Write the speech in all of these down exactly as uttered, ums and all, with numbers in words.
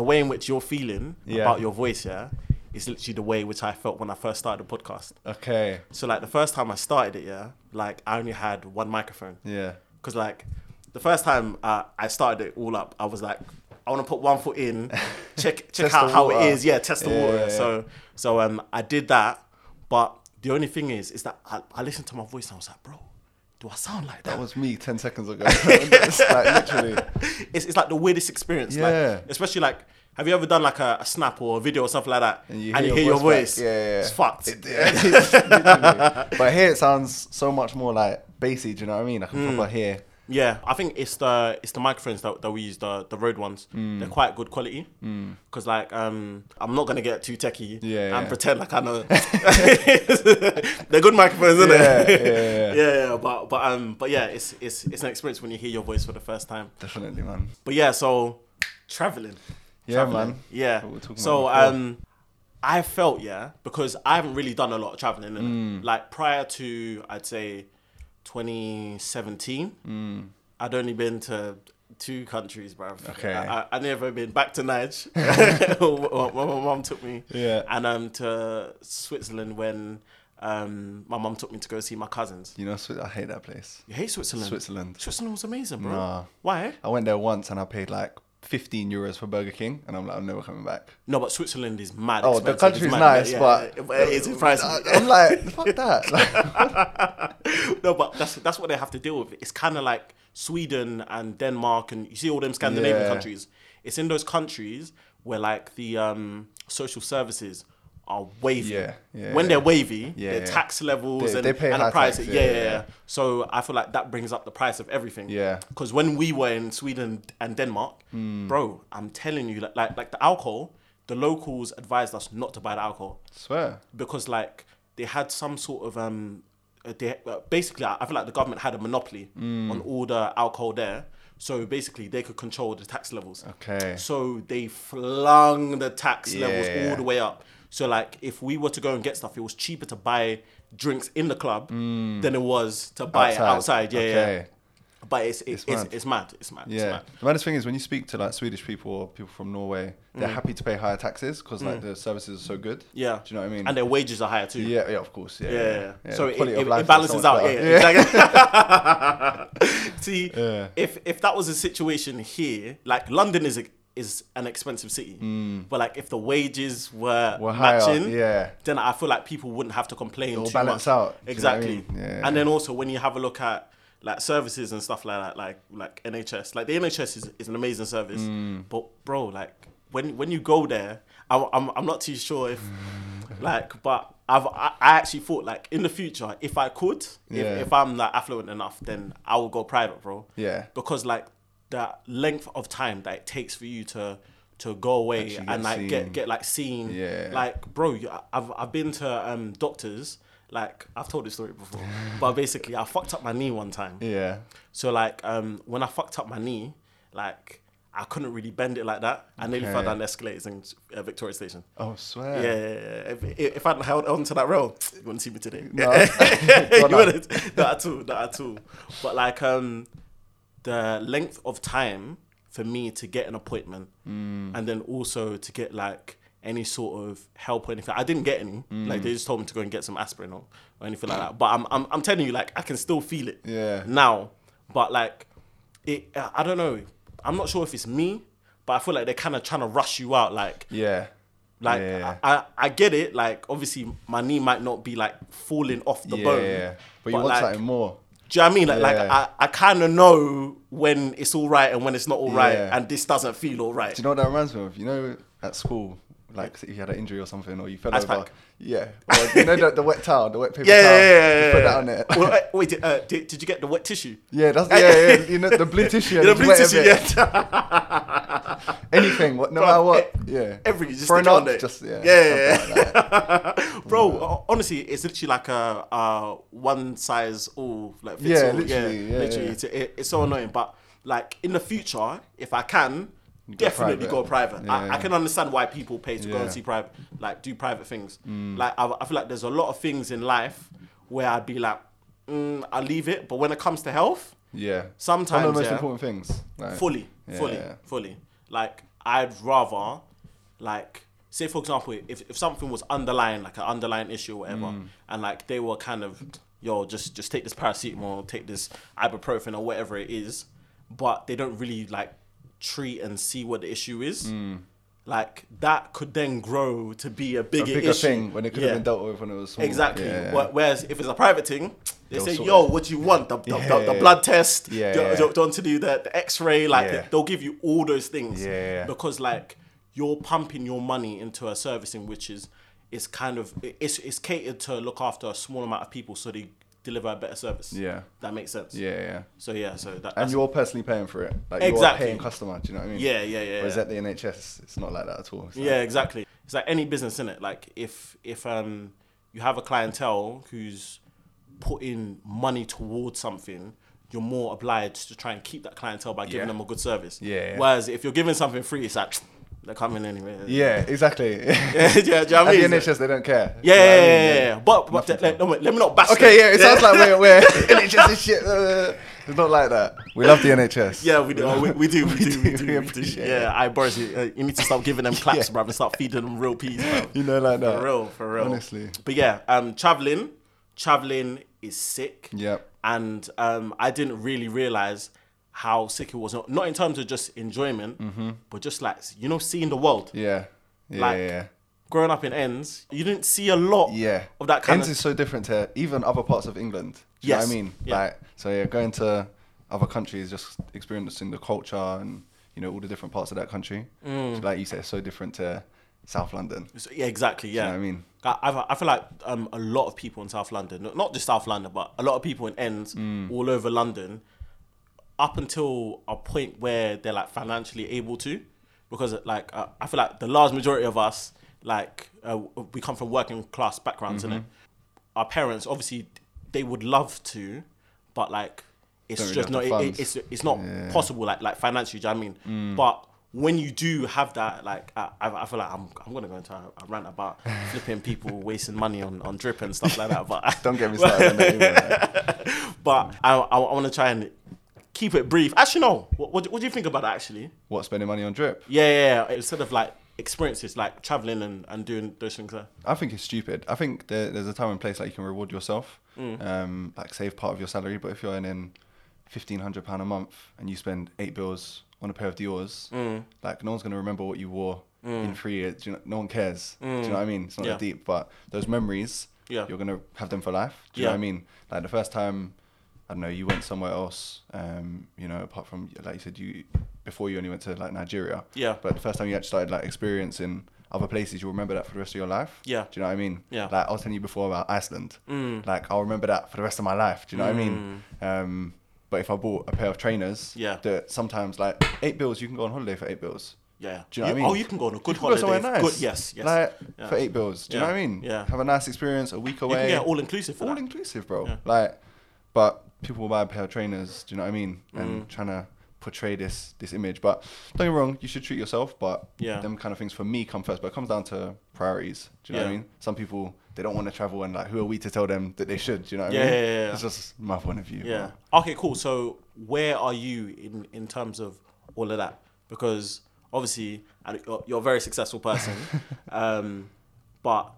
the way in which you're feeling yeah. about your voice, yeah, is literally the way which I felt when I first started the podcast. Okay. So like the first time I started it, yeah, like I only had one microphone. Yeah. Because like the first time uh, I started it all up, I was like, I want to put one foot in, check check out how it is. Yeah, test the yeah, water. Yeah, yeah. So so um, I did that, but the only thing is, is that I, I listened to my voice and I was like, bro, do I sound like that? That was me ten seconds ago. It's like literally, it's it's like the weirdest experience. Yeah. Like, especially like, have you ever done like a, a snap or a video or something like that, and you and hear, you your, hear voice your voice? Yeah, yeah. It's fucked. It, yeah, it's but here it sounds so much more like bassy. Do you know what I mean? I can mm. probably hear. Yeah, I think it's the it's the microphones that, that we use, the the Rode ones. Mm. They're quite good quality. Because mm. like um, I'm not gonna get too techie yeah, and yeah. pretend like I know. They're good microphones, isn't yeah, it? Yeah, yeah, yeah. yeah, but but um, but yeah, it's it's it's an experience when you hear your voice for the first time. Definitely, man. But yeah, so traveling. Yeah, traveling. man. Yeah. So um, I felt yeah because I haven't really done a lot of traveling. Mm. Like prior to, I'd say, twenty seventeen mm. I'd only been to two countries, bro. Okay. I, I, I'd never been back to Nige. My mum took me. Yeah. And um, to Switzerland when um my mum took me to go see my cousins. You know, I hate that place. You hate Switzerland? Switzerland. Switzerland was amazing, bro. Nah. Why? I went there once and I paid like fifteen euros for Burger King, and I'm like, I'm never coming back. No, but Switzerland is mad. Oh, expensive. The country's nice, yeah, but yeah, yeah. it's pricey. I'm like, fuck that. Like, no, but that's that's what they have to deal with. It's kind of like Sweden and Denmark, and you see all them Scandinavian yeah. countries. It's in those countries where like the um, social services are wavy. Yeah, yeah, when they're wavy, yeah, their yeah. tax levels they, and, they pay and the price. Tax, yeah, yeah, yeah, yeah. So I feel like that brings up the price of everything. Yeah. Because when we were in Sweden and Denmark, mm. bro, I'm telling you, like, like, like the alcohol, the locals advised us not to buy the alcohol. Swear. Because like they had some sort of um, they, basically I feel like the government had a monopoly mm. on all the alcohol there. So basically, they could control the tax levels. Okay. So they flung the tax yeah. levels all the way up. So like, if we were to go and get stuff, it was cheaper to buy drinks in the club mm. than it was to buy outside. it outside. Yeah, okay. yeah. But it's it's, it's, it's, it's mad. It's mad. Yeah. It's mad. The maddest thing is when you speak to like Swedish people or people from Norway, they're mm. happy to pay higher taxes because like mm. the services are so good. Yeah. Do you know what I mean? And their wages are higher too. Yeah. Yeah. Of course. Yeah. yeah, yeah. yeah. yeah. So it, it, it balances out. Better. Yeah. yeah. Exactly. See, yeah. if if that was a situation here, like London is a. is an expensive city, mm. but like if the wages were, were matching, higher, yeah. then I feel like people wouldn't have to complain. It'll too balance much. Out exactly. You know what I mean? yeah. And then also when you have a look at like services and stuff like that, like like N H S, like the N H S is, is an amazing service, mm. but bro, like when when you go there, I, I'm I'm not too sure if like, but I've I, I actually thought like in the future if I could, yeah. if, if I'm like affluent enough, then I will go private, bro. Yeah, because like. That length of time that it takes for you to to go away actually and like seen. get get like seen, yeah. like bro, I've I've been to um doctors, like I've told this story before, but basically I fucked up my knee one time. Yeah. So like um when I fucked up my knee, like I couldn't really bend it like that. I okay. nearly fell down the escalators in uh, Victoria Station. Oh, swear. Yeah, yeah, yeah. If, if I'd held on to that rail, you wouldn't see me today. No, you wouldn't. Not at all. Not at all. But like um. the length of time for me to get an appointment mm. and then also to get like any sort of help or anything. I didn't get any. Mm. Like they just told me to go and get some aspirin or, or anything like that. But I'm I'm I'm telling you, like I can still feel it yeah. now. But like it, I don't know. I'm not sure if it's me, but I feel like they're kind of trying to rush you out. Like yeah. Like yeah. I, I get it. Like obviously my knee might not be like falling off the yeah, bone. Yeah. But, but you want like, something more. Do you know what I mean? Like, yeah. like I, I kind of know when it's all right and when it's not all right, yeah. and this doesn't feel all right. Do you know what that reminds me of? You know, at school, like if you had an injury or something, or you fell Ice over, pack. yeah. Or, you know the, the wet towel, the wet paper yeah, towel. Yeah, yeah, yeah. You put that on there. Well, wait, did, uh, did, did you get the wet tissue? Yeah, that's yeah, yeah. You know the blue tissue. the blue tissue. Yeah. Anything, what, no bro, matter what. It, yeah. Everything. Just stick on it. Just yeah. Yeah, yeah. Like that. Bro, yeah. honestly, it's literally like a uh, one size all like fits yeah, all. Literally, yeah, yeah, literally. Yeah. It's, it, it's so annoying, but like in the future, if I can. Definitely private. go private. Yeah, I, yeah. I can understand why people pay to yeah. go and see private, like do private things. Mm. Like I, I feel like there's a lot of things in life where I'd be like, mm, I'll leave it. But when it comes to health, yeah, sometimes one of the most yeah, important things. Like, fully, yeah, fully, yeah. fully. Like I'd rather, like, say for example, if, if something was underlying, like an underlying issue or whatever, mm. and like they were kind of, yo, just just take this paracetamol, take this ibuprofen or whatever it is, but they don't really like treat and see what the issue is. Mm. Like that could then grow to be a bigger, a bigger issue. thing when it could yeah. have been dealt with when it was small. Exactly. Yeah, yeah. Whereas if it's a private thing, they they'll say, yo, what do you want? The, the, yeah, the, the yeah, blood yeah. test, yeah, do, yeah. do, do, do, do the, the x-ray, like yeah. they'll give you all those things. Yeah. Because like you're pumping your money into a service in which is, it's kind of, it's it's catered to look after a small amount of people so they deliver a better service. Yeah. That makes sense. Yeah, yeah. So yeah, so that. And you're personally paying for it. Like exactly. You're a paying customer, do you know what I mean? Yeah, yeah, yeah. Whereas yeah. at the N H S, it's not like that at all. It's yeah, like, exactly. It's like any business, innit? Like if if um you have a clientele who's putting money towards something, you're more obliged to try and keep that clientele by giving yeah. them a good service. Yeah, yeah. Whereas if you're giving something free, it's like, they're coming anyway. Yeah, exactly. yeah, yeah, do you know what I mean? At the N H S, they don't care. Yeah, yeah, yeah, yeah, yeah. yeah. But, but let, let, no, wait, let me not bash Okay, them. yeah, it yeah. sounds like we're, we're N H S is shit. It's not like that. We love the N H S. Yeah, we do. We, we do, we, we do, do, we do. We appreciate yeah, it. Yeah, I Boris, you, uh, you need to stop giving them claps, yeah. bruv, and start feeding them real peas, bruv. You know, like that. For real, for real. Honestly. But yeah, um, traveling, traveling is sick. Yep. And um, I didn't really realize how sick it was, not in terms of just enjoyment, mm-hmm. but just like, you know, seeing the world. Yeah. Yeah. Like, yeah. growing up in E N D S, you didn't see a lot yeah. of that kind E N D S of... E N D S is so different to even other parts of England. Do you yes. know what I mean? Yeah. Like, so yeah, going to other countries, just experiencing the culture and, you know, all the different parts of that country. Mm. So like you said, it's so different to South London. So, yeah, exactly, yeah. Do you know what I mean? I, I feel like um, a lot of people in South London, not just South London, but a lot of people in E N D S mm. all over London, up until a point where they're like financially able to, because like uh, I feel like the large majority of us, like uh, we come from working class backgrounds, mm-hmm. innit? Our parents, obviously they would love to, but like it's Don't just really not it, it's it's not yeah. possible like like financially. Do you know what I mean? Mm. But when you do have that, like I, I feel like I'm I'm gonna go into a, a rant about flipping people wasting money on, on drip and stuff like that. But don't get me started. Anyway. But I I, I want to try and keep it brief. Actually, no. What, what, what do you think about that, actually? What, spending money on drip? Yeah, yeah, yeah. Instead of, like, experiences, like, travelling and, and doing those things there. I think it's stupid. I think there, there's a time and place, like, you can reward yourself, mm. um, like, save part of your salary. But if you're earning fifteen hundred pounds a month and you spend eight bills on a pair of Dior's, mm. like, no one's going to remember what you wore mm. in three years. Do you know, no one cares. Mm. Do you know what I mean? It's not yeah. that deep. But those memories, yeah. you're going to have them for life. Do you yeah. know what I mean? Like, the first time... I don't know, you went somewhere else, um, you know, apart from, like you said, you before you only went to, like, Nigeria. Yeah. But the first time you actually started, like, experiencing other places, you'll remember that for the rest of your life. Yeah. Do you know what I mean? Yeah. Like, I was telling you before about Iceland. Mm. Like, I'll remember that for the rest of my life. Do you know mm. what I mean? Um, but if I bought a pair of trainers, yeah. that sometimes, like, eight bills, you can go on holiday for eight bills. Yeah. Do you know you, what I mean? Oh, you can go on a good you holiday. Go somewhere nice. Good, yes, yes. Like, yeah. for eight bills. Do you yeah. know what I mean? Yeah. Have a nice experience, a week away. Yeah, all-inclusive for all that. All-inclusive, bro. Yeah. Like, but... people will buy a pair of trainers, do you know what I mean? And mm. trying to portray this this image. But don't get me wrong, you should treat yourself, but yeah. them kind of things for me come first. But it comes down to priorities, do you know yeah. what I mean? Some people, they don't want to travel and like, who are we to tell them that they should, do you know what yeah, I mean? Yeah, yeah, yeah. It's just my point of view. Yeah. But. Okay, cool. So where are you in, in terms of all of that? Because obviously, you're a very successful person, um, but...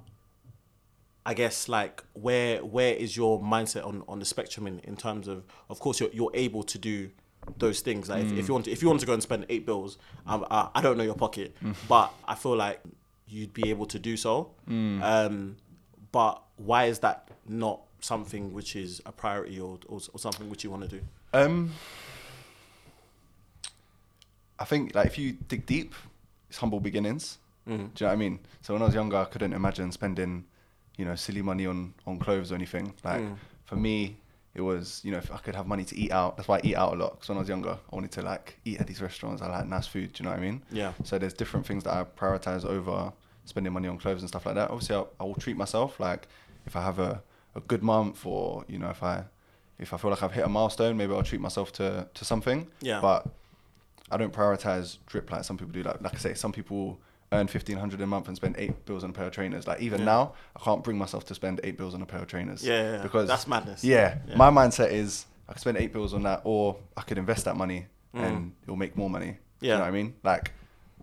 I guess like where where is your mindset on, on the spectrum in, in terms of of course you're you're able to do those things like mm. if, if you want to, if you want to go and spend eight bills um, I, I don't know your pocket mm. but I feel like you'd be able to do so mm. um, but why is that not something which is a priority or or, or something which you want to do? Um, I think like if you dig deep, it's humble beginnings. Mm. Do you know what I mean? So when I was younger, I couldn't imagine spending, you know, silly money on, on clothes or anything. Like, mm. for me, it was, you know, if I could have money to eat out, that's why I eat out a lot. Because when I was younger, I wanted to, like, eat at these restaurants. I like nice food, do you know what I mean? Yeah. So there's different things that I prioritize over spending money on clothes and stuff like that. Obviously, I, I will treat myself. Like, if I have a, a good month or, you know, if I if I feel like I've hit a milestone, maybe I'll treat myself to, to something. Yeah. But I don't prioritize drip like some people do. Like, like I say, some people... earn fifteen hundred a month and spend eight bills on a pair of trainers. Like even yeah. now, I can't bring myself to spend eight bills on a pair of trainers. Yeah, yeah, yeah. Because that's madness. Yeah, yeah, my mindset is I could spend eight bills on that, or I could invest that money mm. and it'll make more money. Yeah. You know what I mean? Like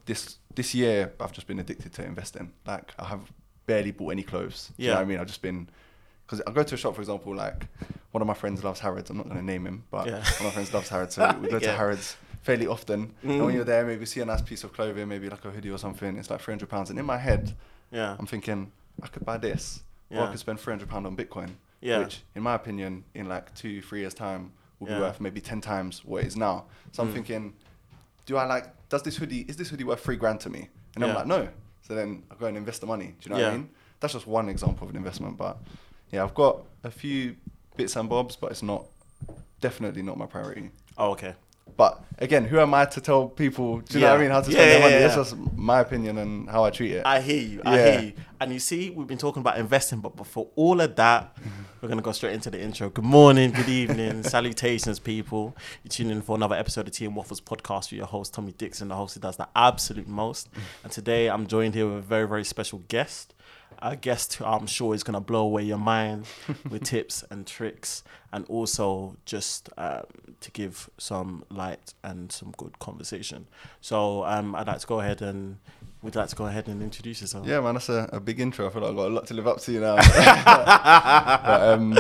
this this year I've just been addicted to investing. Like, I have barely bought any clothes. Yeah. You know what I mean? I've just been, because I go to a shop, for example, like one of my friends loves Harrods. I'm not going to name him, but yeah. one of my friends loves Harrods. So we go yeah. to Harrods fairly often. Mm. And when you're there, maybe see a nice piece of clothing, maybe like a hoodie or something. It's like three hundred pounds. And in my head, yeah. I'm thinking, I could buy this. Yeah. Or I could spend three hundred pounds on Bitcoin. Yeah. Which, in my opinion, in like two, three years' time, will yeah. be worth maybe ten times what it is now. So I'm mm. thinking, do I like, does this hoodie, is this hoodie worth three grand to me? And yeah. I'm like, no. So then I go and invest the money. Do you know yeah. what I mean? That's just one example of an investment. But yeah, I've got a few bits and bobs, but it's not, definitely not my priority. Oh, okay. But again, who am I to tell people, do you yeah. know what I mean, how to yeah, spend yeah, their money? Yeah, yeah. That's just my opinion and how I treat it. I hear you, I yeah. hear you. And you see, we've been talking about investing, but before all of that, we're going to go straight into the intro. Good morning, good evening, salutations, people. You're tuning in for another episode of Team Waffles Podcast with your host, Tommy Dixon, the host who does the absolute most. And today, I'm joined here with a very, very special guest. A guest who I'm sure is going to blow away your mind with tips and tricks, and also just um, to give some light and some good conversation. So um, I'd like to go ahead and we'd like to go ahead and introduce yourself. Yeah, man, that's a, a big intro. I feel like I've got a lot to live up to now. but, um,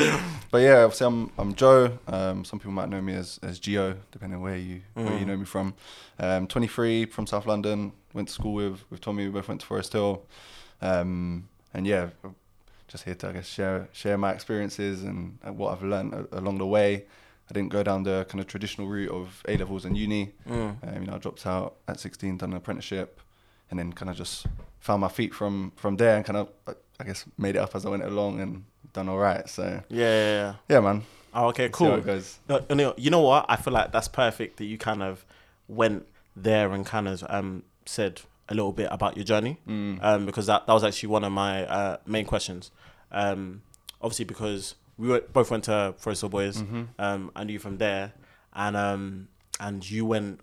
but yeah, obviously I'm I'm Joe. Um, some people might know me as as Gio, depending on where you mm. where you know me from. Um, twenty-three, from South London. Went to school with with Tommy. We both went to Forest Hill. Um, And yeah, just here to, I guess, share share my experiences and, and what I've learned a, along the way. I didn't go down the kind of traditional route of A-levels and uni. Mm. Um, you know, I dropped out at sixteen, done an apprenticeship, and then kind of just found my feet from, from there and kind of, I guess, made it up as I went along and done all right. So yeah, yeah, yeah. yeah man. Oh, okay, cool. See how it goes. No, no, you know what? I feel like that's perfect that you kind of went there and kind of um said a little bit about your journey, mm. um, because that, that was actually one of my uh, main questions. Um, obviously, because we were, both went to Forest Hill Boys, mm-hmm. um, I knew from there, and um, and you went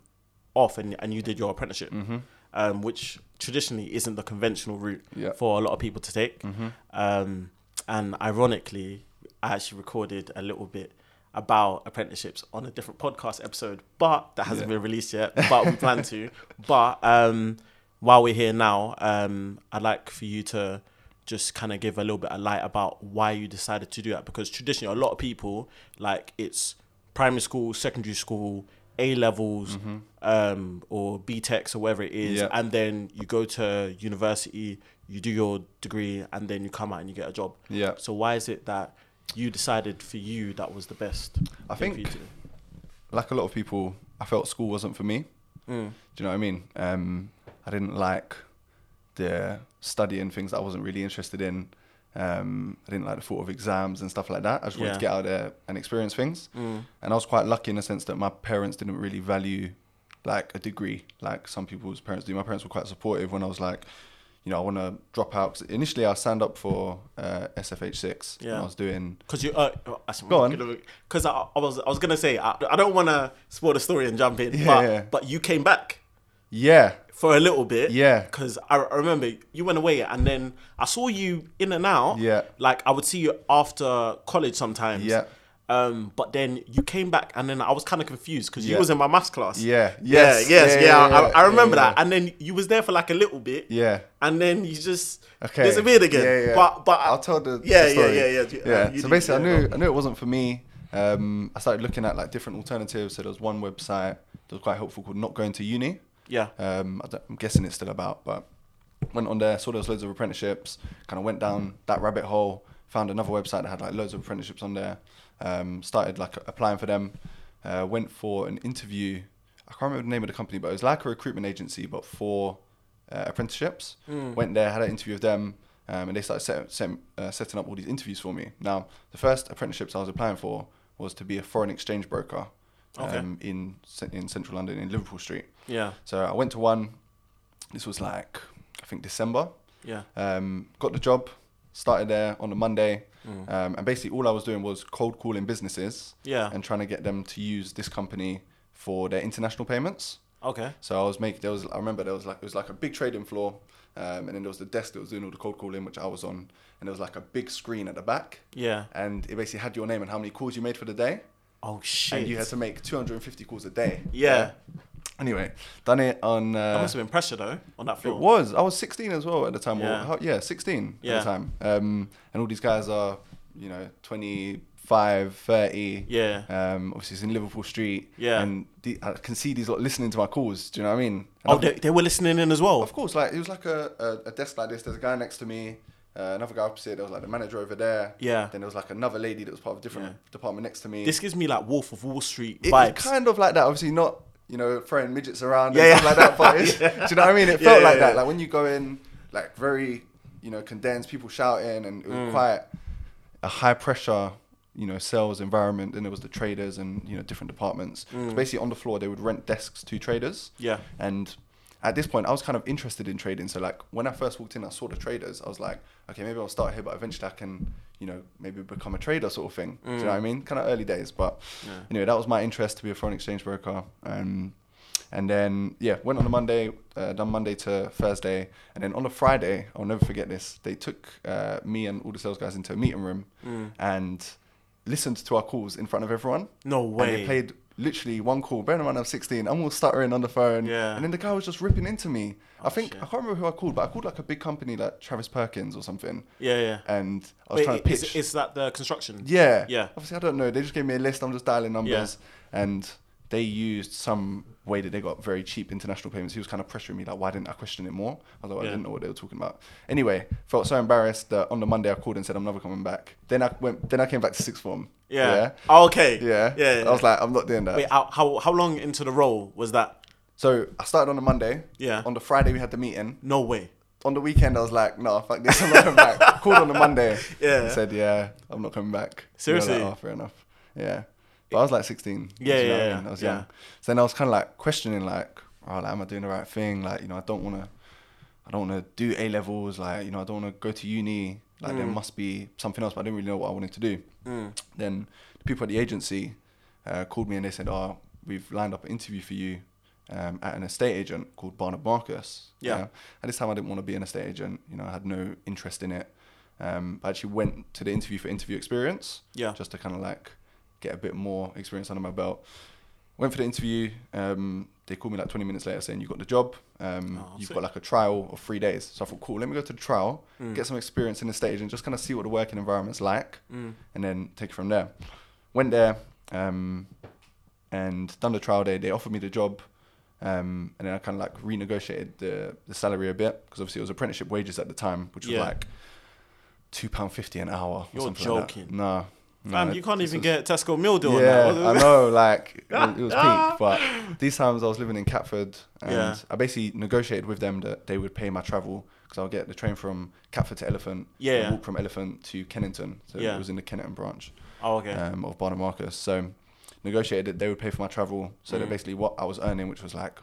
off and, and you did your apprenticeship, mm-hmm. um, which traditionally isn't the conventional route yeah. for a lot of people to take. Mm-hmm. Um, and ironically, I actually recorded a little bit about apprenticeships on a different podcast episode, but that hasn't yeah. been released yet, but we plan to. But um, while we're here now, um, I'd like for you to just kind of give a little bit of light about why you decided to do that. Because traditionally, a lot of people, like, it's primary school, secondary school, A-levels, mm-hmm. um, or B-Techs or whatever it is. Yeah. And then you go to university, you do your degree, and then you come out and you get a job. Yeah. So why is it that you decided for you that was the best I thing think, for you to do? Like a lot of people, I felt school wasn't for me. Mm. Do you know what I mean? Um, I didn't like the studying things that I wasn't really interested in. Um, I didn't like the thought of exams and stuff like that. I just wanted yeah. to get out there and experience things. Mm. And I was quite lucky in the sense that my parents didn't really value like a degree like some people's parents do. My parents were quite supportive when I was like, you know, I want to drop out. Cause initially, I signed up for uh, S F H six. Yeah. And I was doing. Cause you. Uh, Go on. Because I, I was, I was gonna say I, I don't want to spoil the story and jump in. Yeah. But, but you came back. Yeah. For a little bit. Yeah. Because I, I remember you went away and then I saw you in and out. Yeah. Like I would see you after college sometimes. Yeah. Um, but then you came back and then I was kind of confused because yeah. you was in my maths class. Yeah. Yes. Yeah. Yes. Yeah. yeah, yeah, yeah. I, I remember yeah, yeah. that. And then you was there for like a little bit. Yeah. And then you just okay. disappeared again. Yeah, yeah. But, but I'll tell the, yeah, the story. Yeah. Yeah. Yeah. Yeah. yeah. So basically I knew, I knew it wasn't for me. Um, I started looking at like different alternatives. So there was one website that was quite helpful called Not Going to Uni. Yeah. Um, I I'm guessing it's still about, but went on there, saw there was loads of apprenticeships, kind of went down that rabbit hole, found another website that had like loads of apprenticeships on there, um, started like applying for them, uh, went for an interview. I can't remember the name of the company, but it was like a recruitment agency, but for uh, apprenticeships. Mm. Went there, had an interview with them, um, and they started set, set, uh, setting up all these interviews for me. Now, the first apprenticeships I was applying for was to be a foreign exchange broker. Okay. Um, in in central London, in Liverpool Street. Yeah. So I went to one. This was like I think December. Yeah. Um, got the job. Started there on a Monday, mm. um, and basically all I was doing was cold calling businesses. Yeah. And trying to get them to use this company for their international payments. Okay. So I was making there was I remember there was like it was like a big trading floor, um, and then there was the desk that was doing all the cold calling, which I was on, and there was like a big screen at the back. Yeah. And it basically had your name and how many calls you made for the day. Oh shit! And you had to make two hundred and fifty calls a day. Yeah. Anyway, done it on... Uh, that must have been pressure, though, on that floor. It was. I was sixteen as well at the time. Yeah, well, yeah sixteen yeah. at the time. Um, and all these guys are, you know, twenty-five, thirty. Yeah. Um, obviously, it's in Liverpool Street. Yeah. And the, I can see these lot listening to my calls. Do you know what I mean? And oh, they, they were listening in as well? Of course. Like, it was like a, a, a desk like this. There's a guy next to me. Uh, another guy opposite, there was like the manager over there. Yeah. Then there was like another lady that was part of a different yeah. department next to me. This gives me like Wolf of Wall Street vibes. It's kind of like that, obviously not, you know, throwing midgets around yeah, and yeah. stuff like that, but it's, yeah. do you know what I mean? It yeah, felt yeah, like yeah. that. Like when you go in, like very, you know, condensed, people shouting, and it was mm. quite a high pressure, you know, sales environment. Then there was the traders and, you know, different departments. Mm. Basically on the floor, they would rent desks to traders. Yeah. And at this point, I was kind of interested in trading. So like when I first walked in, I saw the traders. I was like, okay, maybe I'll start here, but eventually I can, you know, maybe become a trader sort of thing. Mm. Do you know what I mean? Kind of early days. But yeah. anyway, that was my interest to be a foreign exchange broker. Um, and then, yeah, went on a Monday, uh, done Monday to Thursday. And then on a Friday, I'll never forget this. They took uh, me and all the sales guys into a meeting room mm. and listened to our calls in front of everyone. No way. And they played... literally one call, bearing in mind I'm sixteen, I'm all stuttering on the phone. Yeah. And then the guy was just ripping into me. Oh, I think, shit. I can't remember who I called, but I called like a big company like Travis Perkins or something. Yeah, yeah. And I was Wait, trying to pitch. Is, is that the construction? Yeah. Yeah. Obviously, I don't know. They just gave me a list. I'm just dialing numbers. Yeah. And they used some way that they got very cheap international payments. He was kind of pressuring me, like, why didn't I question it more? I was like, well, yeah. I didn't know what they were talking about. Anyway, felt so embarrassed that on the Monday I called and said, I'm never coming back. Then I went. Then I came back to sixth form. Yeah. yeah. Oh, okay. Yeah. yeah. Yeah. I was like, I'm not doing that. Wait, how, how how long into the role was that? So I started on a Monday. Yeah. On the Friday we had the meeting. No way. On the weekend I was like, no, fuck this, I'm not coming back. I called on the Monday. Yeah. And said, yeah, I'm not coming back. Seriously? And I was like, oh, fair enough. Yeah. But I was like sixteen. Yeah, you know yeah, I, mean? I was yeah. young. So then I was kind of like questioning, like, oh, like, am I doing the right thing? Like, you know, I don't want to, I don't want to do A levels. Like, you know, I don't want to go to uni. Like, mm. there must be something else. But I didn't really know what I wanted to do. Mm. Then the people at the agency uh, called me and they said, oh, we've lined up an interview for you um, at an estate agent called Barnard Marcus. Yeah. You know? At this time, I didn't want to be an estate agent. You know, I had no interest in it. Um, I actually went to the interview for interview experience. Yeah. Just to kind of like get a bit more experience under my belt. Went for the interview. Um, they called me like twenty minutes later saying, you got the job. Um, oh, you've sick. got like a trial of three days. So I thought, cool, let me go to the trial, mm. get some experience in the stage and just kind of see what the working environment's like mm. and then take it from there. Went there um, and done the trial day. They offered me the job. Um, and then I kind of like renegotiated the, the salary a bit because obviously it was apprenticeship wages at the time, which yeah. was like two pounds fifty an hour. You're or something joking. Like that. No. Man, no, you can't even was, get Tesco meal deal. Yeah, now. I know, like, it, it was peak. But these times I was living in Catford and yeah. I basically negotiated with them that they would pay my travel because I would get the train from Catford to Elephant yeah. and walk from Elephant to Kennington. So yeah. it was in the Kennington branch oh, okay. um, of Barnard Marcus. So negotiated that they would pay for my travel. So mm. that basically what I was earning, which was like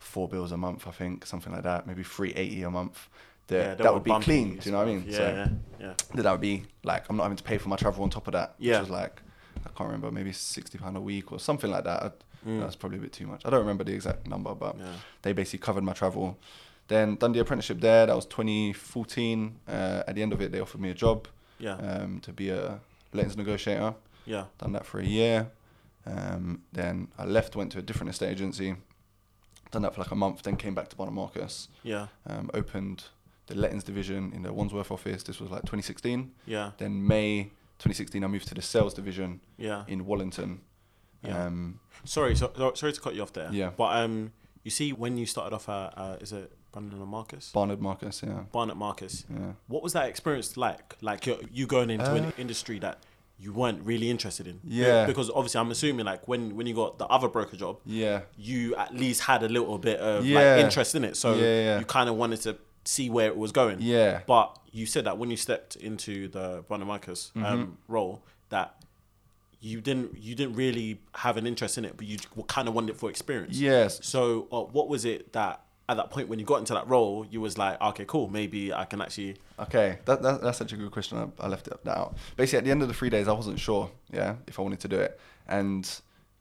four bills a month, I think, something like that, maybe three eighty a month. The, yeah, that would be clean, do you know what I mean? Yeah, so yeah, yeah. That, that would be like, I'm not having to pay for my travel on top of that, yeah. which was like, I can't remember, maybe sixty pounds a week or something like that. Mm. That's probably a bit too much. I don't remember the exact number, but yeah. they basically covered my travel. Then done the apprenticeship there, that was twenty fourteen. Uh, at the end of it, they offered me a job yeah. um, to be a lettings negotiator. Yeah. Done that for a year. Um, then I left, went to a different estate agency, done that for like a month, then came back to Barnard Marcus. Yeah. Um, opened the lettings division in the Wandsworth office. This was like twenty sixteen. Yeah. Then May twenty sixteen, I moved to the sales division yeah. in Wallington. Yeah. Um, sorry, so, sorry to cut you off there. Yeah. But um, you see, when you started off at, uh, is it Barnard Marcus? Barnard Marcus, yeah. Barnard Marcus. Yeah. What was that experience like? Like you're, you going into uh, an industry that you weren't really interested in. Yeah. Because obviously I'm assuming like when, when you got the other broker job, yeah, you at least had a little bit of yeah. like interest in it. So yeah, yeah. you kind of wanted to see where it was going. Yeah. But you said that when you stepped into the Barnard Marcus um, mm-hmm. role, that you didn't you didn't really have an interest in it, but you kind of wanted it for experience. Yes. So uh, what was it that at that point when you got into that role, you was like, okay, cool, maybe I can actually. Okay, that, that that's such a good question. I, I left it, that out. Basically, at the end of the three days, I wasn't sure, yeah, if I wanted to do it, and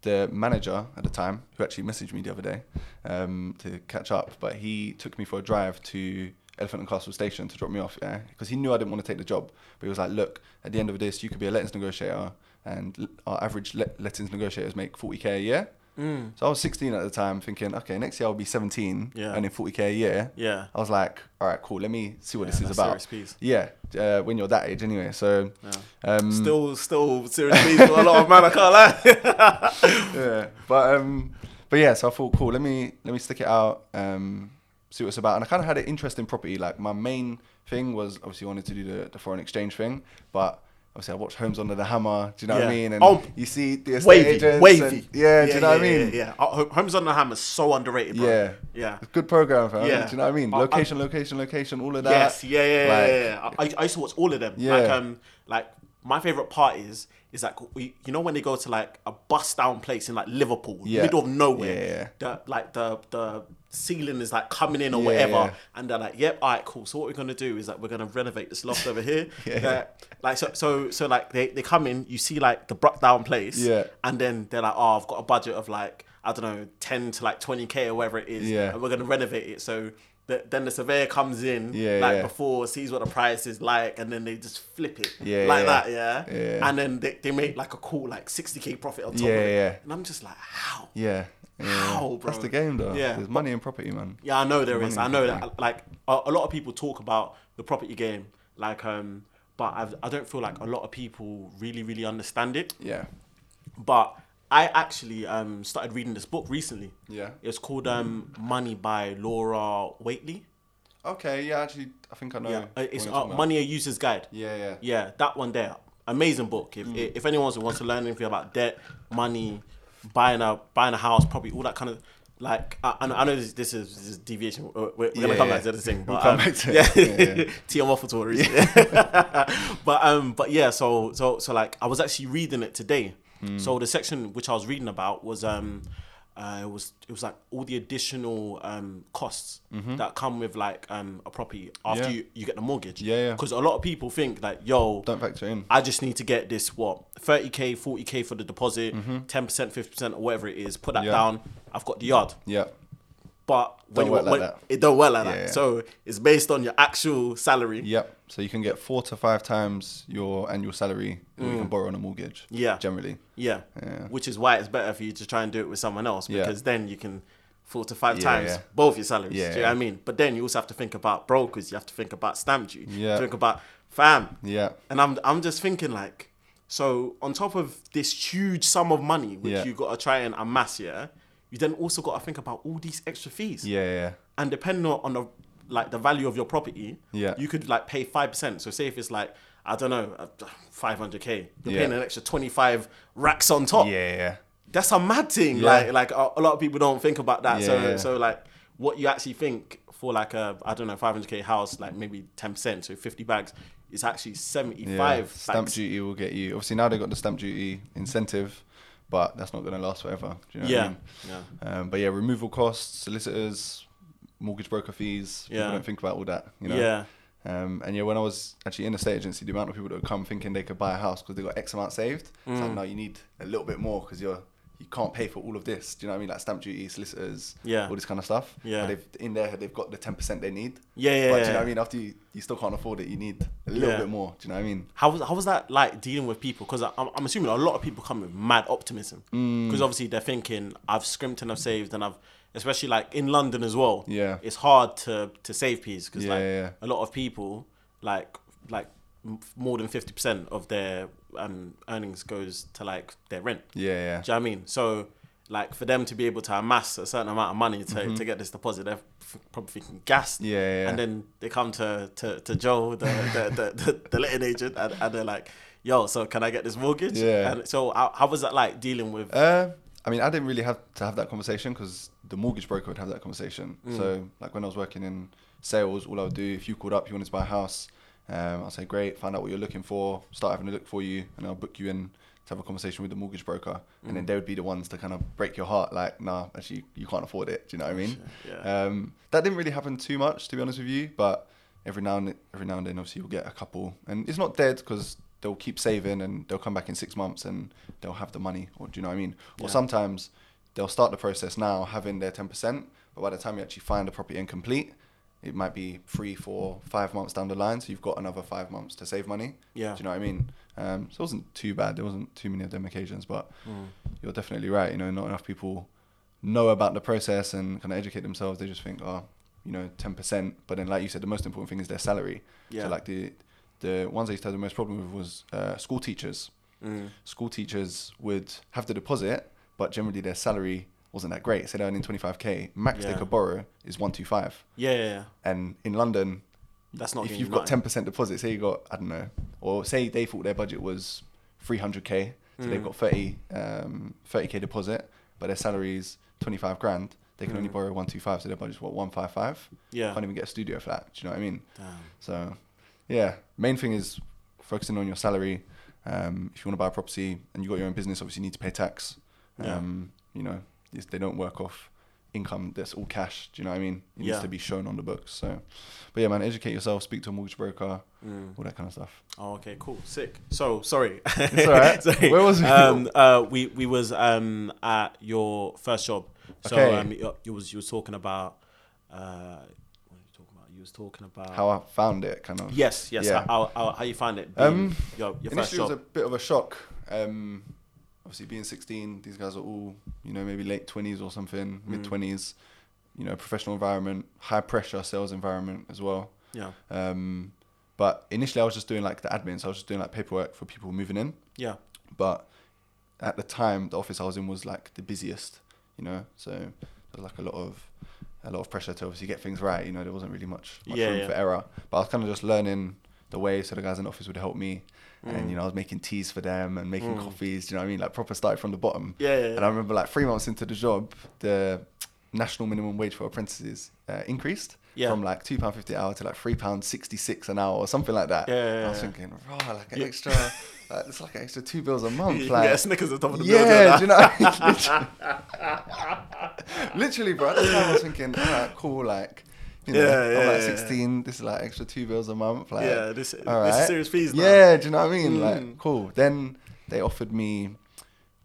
the manager at the time, who actually messaged me the other day um, to catch up, but he took me for a drive to Elephant and Castle station to drop me off, yeah, because he knew I didn't want to take the job. But he was like, look, at the end of this, you could be a lettings negotiator, and our average let- lettings negotiators make forty K a year. Mm. So I was sixteen at the time, thinking, okay, next year I'll be seventeen, yeah. earning forty k a year. Yeah. I was like, all right, cool. Let me see what yeah, this is about. Serious piece. Yeah. Uh, when you're that age, anyway. So yeah. um, still, still serious piece for a lot of man. I can't lie. yeah. But um, but yeah. So I thought, cool. Let me let me stick it out. Um, see what it's about. And I kind of had an interest in property. Like my main thing was obviously wanted to do the, the foreign exchange thing, but. Obviously, I watch Homes Under the Hammer. Do you know yeah. what I mean? And oh, you see the estate wavy, agents. Wavy. And, yeah, yeah, do you know yeah, what I mean? Yeah, yeah. Homes Under the Hammer is so underrated, bro. Yeah. yeah. It's a good program, fam. Yeah. Do you know what I mean? Location, I, I, location, location, all of that. Yes, yeah, yeah, like, yeah. yeah. I, I used to watch all of them. Yeah. Like, um, like my favourite part is, is like, you know when they go to like a bust-down place in like Liverpool, yeah. middle of nowhere? Yeah, yeah. The, like the... the ceiling is like coming in or yeah, whatever yeah. and they're like, yep, all right, cool, so what we're going to do is like we're going to renovate this loft over here. yeah. that, like so so so like they, they come in, you see like the broke down place yeah. and then they're like, oh, I've got a budget of like, I don't know, ten to like twenty k or whatever it is yeah. and we're going to renovate it. So the, then the surveyor comes in yeah, like yeah. before, sees what the price is like and then they just flip it yeah, like yeah. that yeah? yeah and then they, they make like a cool like sixty k profit on top yeah, of it yeah. and I'm just like, how? yeah Yeah. How, bro? That's the game, though. Yeah. There's money in property, man. Yeah, I know there There's is. I know that. Like a, a lot of people talk about the property game, like, um, but I've, I don't feel like a lot of people really, really understand it. Yeah. But I actually um started reading this book recently. Yeah. It's called um Money by Laura Waitley. Okay. Yeah. Actually, I think I know. Yeah. It's uh, Money A User's Guide. Yeah. Yeah. Yeah. That one there. Amazing book. If mm. if anyone wants to learn anything about debt, money. Buying a buying a house, probably all that kind of like. I, I know, I know this, this is this is deviation. We're, we're yeah, gonna come yeah. back to this thing, but we'll come um, back to yeah, yeah, yeah. T M waffle tour. But um, but yeah, so so so like I was actually reading it today. Mm. So the section which I was reading about was um, uh, it was it was like all the additional um costs mm-hmm. that come with like um a property after yeah. you, you get the mortgage. Yeah, yeah. Because a lot of people think like, yo, don't factor in. I just need to get this what. thirty k, forty k for the deposit, mm-hmm. ten percent, fifty percent, or whatever it is. Put that yeah. down. I've got the yard. Yeah. But when don't you, work when, like that. It don't work like yeah, that. Yeah. So it's based on your actual salary. Yep. So you can get four to five times your annual salary that mm. you can borrow on a mortgage. Yeah. Generally. Yeah. yeah. Which is why it's better for you to try and do it with someone else because yeah. then you can four to five yeah, times yeah. both your salaries. Yeah, do you yeah. know what I mean? But then you also have to think about brokers. You have to think about stamp duty. Yeah. Think about fam. Yeah. And I'm I'm just thinking like. So on top of this huge sum of money, which yeah. you got to try and amass, yeah, you then also got to think about all these extra fees. Yeah, yeah. And depending on the like the value of your property, yeah. you could like pay five percent. So say if it's like, I don't know, five hundred k, you're yeah. paying an extra twenty-five racks on top. Yeah, yeah. That's a mad thing. Yeah. Like like a, a lot of people don't think about that. Yeah, so yeah. so like what you actually think for like a, I don't know, five hundred k house, like maybe ten percent, so fifty bags, it's actually seventy-five. Yeah. Stamp duty will get you. Obviously, now they've got the stamp duty incentive, but that's not going to last forever. Do you know yeah. what I mean? Yeah. Um, but yeah, removal costs, solicitors, mortgage broker fees. People yeah. don't think about all that, you know? Yeah. Um, and yeah, when I was actually in the estate agency, the amount of people that would come thinking they could buy a house because they got X amount saved, mm. it's like, no, you need a little bit more because you're... you can't pay for all of this. Do you know what I mean? Like stamp duty, solicitors, yeah. all this kind of stuff. Yeah. They've, in their head, they've got the ten percent they need. Yeah, yeah, But do you know what I mean? After you, you still can't afford it, you need a little yeah. bit more. Do you know what I mean? How was, how was that like dealing with people? Because I'm, I'm assuming a lot of people come with mad optimism. Because mm. obviously they're thinking, I've scrimped and I've saved and I've, especially like in London as well. Yeah. It's hard to, to save peas because yeah, like yeah. a lot of people, like like more than fifty percent of their um earnings goes to like their rent. Yeah, yeah. Do you know what I mean? So like for them to be able to amass a certain amount of money to, mm-hmm. to get this deposit, they're f- probably thinking gassed. Yeah, yeah. And then they come to to, to Joe, the the, the, the the letting agent, and, and they're like, yo, so can I get this mortgage? Yeah. And so how, how was that like dealing with? Uh, I mean, I didn't really have to have that conversation because the mortgage broker would have that conversation. Mm. So like when I was working in sales, all I would do, if you called up, you wanted to buy a house, Um, I'll say, great, find out what you're looking for, start having a look for you, and I'll book you in to have a conversation with the mortgage broker. Mm. And then they would be the ones to kind of break your heart, like, nah, actually, you can't afford it. Do you know what I mean? Yeah. Um, that didn't really happen too much, to be honest with you, but every now and every now and then, obviously, you'll get a couple. And it's not dead because they'll keep saving and they'll come back in six months and they'll have the money, or do you know what I mean? Yeah. Or sometimes they'll start the process now having their ten percent, but by the time you actually find the property incomplete, It might be three, four, five months down the line. So you've got another five months to save money. Yeah. Do you know what I mean? Um, so it wasn't too bad. There wasn't too many of them occasions, but mm. you're definitely right. You know, not enough people know about the process and kind of educate themselves. They just think, oh, you know, ten percent. But then, like you said, the most important thing is their salary. Yeah. So like the, the ones I used to have the most problem with was uh, school teachers. Mm. School teachers would have the deposit, but generally their salary wasn't that great. So they're earning twenty-five K. Max yeah. they could borrow is one twenty-five. Yeah, yeah, yeah. And in London, that's not if you've got nine. ten percent deposit, say you got, I don't know, or say they thought their budget was three hundred K. So mm. they've got thirty, um, thirty K deposit, but their salary is twenty-five grand. They can mm. only borrow one twenty-five. So their budget's what, one fifty-five? Yeah. Can't even get a studio for that. Do you know what I mean? Damn. So yeah, main thing is focusing on your salary. Um, if you want to buy a property and you've got your own business, obviously you need to pay tax. Um, yeah. You know, it's, they don't work off income. That's all cash. Do you know what I mean? It yeah. needs to be shown on the books. So, but yeah, man, educate yourself, speak to a mortgage broker, mm. all that kind of stuff. Oh, okay, cool. Sick. So, sorry. It's all right. sorry. Where was we? Um, uh, we, we was um, at your first job. So okay. um, you, you, was, you was talking about... Uh, was talking about how I found it, kind of. Yes, yes. Yeah. How, how, how you found it? Um, your, your initially, it was a bit of a shock. Um, obviously, being sixteen, these guys are all, you know, maybe late twenties or something, mm. mid twenties. You know, professional environment, high pressure sales environment as well. Yeah. Um, but initially, I was just doing like the admin, so I was just doing like paperwork for people moving in. Yeah. But at the time, the office I was in was like the busiest. You know, so there was like a lot of. a lot of pressure to obviously get things right. You know, there wasn't really much, much yeah, room yeah. for error, but I was kind of just learning the way. So the guys in the office would help me mm. and, you know, I was making teas for them and making mm. coffees. Do you know what I mean? Like proper started from the bottom. Yeah, yeah, yeah. And I remember like three months into the job, the national minimum wage for apprentices uh, increased yeah. from like two pounds fifty an hour to like three pounds sixty-six an hour or something like that. Yeah, yeah, and I was yeah. thinking, oh, like an yeah. extra, like, it's like an extra two bills a month. Like, yeah, Snickers at the top of the bill. Yeah, do you know what I mean? Literally, bro. At the time I was thinking, all right, cool, like, you know, yeah, yeah, I'm like sixteen, yeah. this is like extra two bills a month. Like, yeah, this, all right. this is serious fees now. Yeah, do you know what I mean? Mm. Like, cool. Then they offered me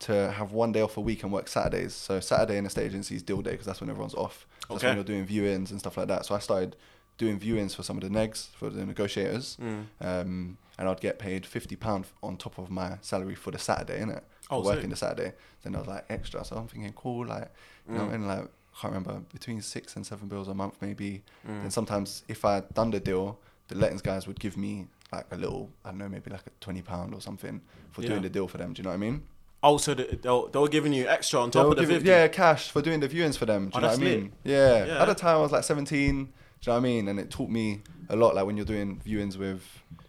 to have one day off a week and work Saturdays. So Saturday in the estate agency is deal day because that's when everyone's off. That's okay. when you're doing viewings and stuff like that. So I started doing viewings for some of the negs, for the negotiators. Mm. Um, and I'd get paid fifty pounds on top of my salary for the Saturday, innit? Oh, working the Saturday, then I was like extra. So I'm thinking, cool, like, you mm. know, and like I can't remember between six and seven bills a month maybe. Mm. Then sometimes if I had done the deal, the lettings guys would give me like a little, I don't know, maybe like a twenty pound or something for yeah. doing the deal for them. Do you know what I mean? Oh, so they they'll, they'll giving you extra on top they'll of the fifty. Yeah, cash for doing the viewings for them. Do you oh, know what I mean? Yeah. yeah. At the time I was like seventeen. Do you know what I mean? And it taught me a lot. Like when you're doing viewings with,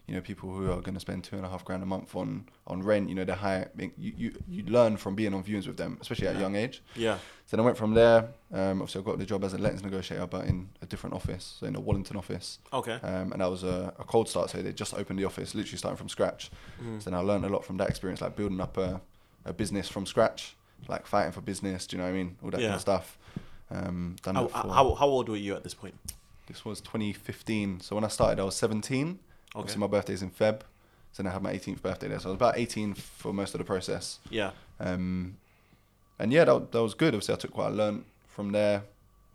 you know, people who are going to spend two and a half grand a month on, on rent, you know, they're high, you, you, you learn from being on viewings with them, especially at yeah. a young age. Yeah. So then I went from there, um, obviously I got the job as a lettings negotiator, but in a different office, so in the Wallington office. Okay. Um, and that was a, a cold start, so they just opened the office, literally starting from scratch. Mm. So then I learned a lot from that experience, like building up a, a business from scratch, like fighting for business, do you know what I mean? All that yeah. kind of stuff. Um, done how, how, how old were you at this point? This was twenty fifteen. So when I started, I was seventeen. Okay. Obviously, my birthday's in February, so then I had my eighteenth birthday there. So I was about eighteen for most of the process. Yeah. Um, and yeah, that, that was good. Obviously, I took quite a learn from there,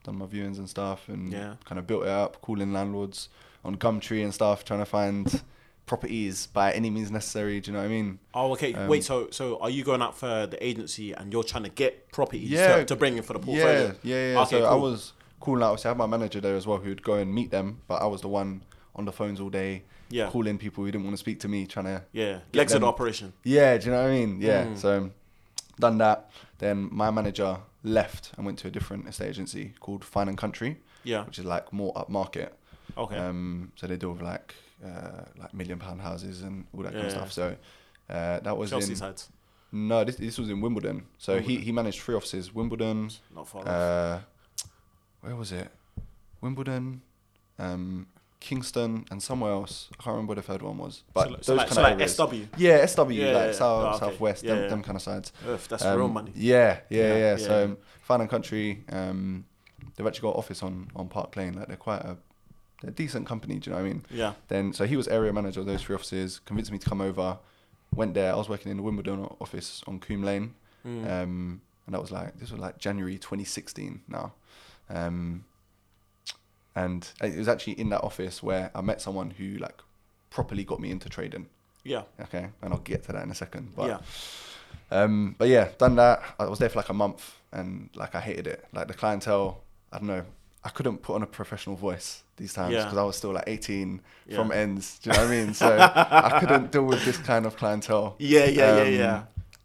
done my viewings and stuff, and yeah. kind of built it up, calling landlords on Gumtree and stuff, trying to find properties by any means necessary. Do you know what I mean? Oh, okay. Um, Wait, so so are you going out for the agency and you're trying to get properties yeah, to, to bring in for the portfolio? Yeah, yeah, yeah. Okay, so cool. I was calling out. Obviously, I had my manager there as well who'd go and meet them, but I was the one on the phones all day. Yeah. Calling people who didn't want to speak to me, trying to yeah legs of the operation. Yeah, do you know what I mean? Yeah. Mm. So done that. Then my manager left and went to a different estate agency called Fine and Country. Yeah. Which is like more upmarket. Okay. Um. So they deal with like uh like million pound houses and all that yeah, kind of yeah. stuff. So uh that was Chelsea in sides. No, this this was in Wimbledon. So Wimbledon. he he managed three offices. Wimbledon. Not far off. Uh, where was it? Wimbledon. Um. Kingston and somewhere else. I can't remember what the third one was. But so, those so like, kind so of like S W? Yeah, S W, yeah, yeah, like yeah. South, oh, okay. Southwest, yeah, them, yeah. them kind of sides. Oof, that's um, real money. Yeah, yeah, yeah. yeah. yeah so yeah. Fine and Country, um, they've actually got an office on, on Park Lane. Like they're quite a they're a decent company, do you know what I mean? Yeah. Then so he was area manager of those three offices, convinced me to come over, went there. I was working in the Wimbledon office on Coombe Lane. Mm. Um, and that was like, this was like January twenty sixteen now. Um, And it was actually in that office where I met someone who like properly got me into trading. Yeah. Okay. And I'll get to that in a second. But, yeah. Um, but yeah, done that. I was there for like a month and like I hated it. Like the clientele, I don't know, I couldn't put on a professional voice these times because yeah. I was still like eighteen yeah. from E N D S. Do you know what I mean? So I couldn't deal with this kind of clientele. Yeah, yeah, um, yeah, yeah.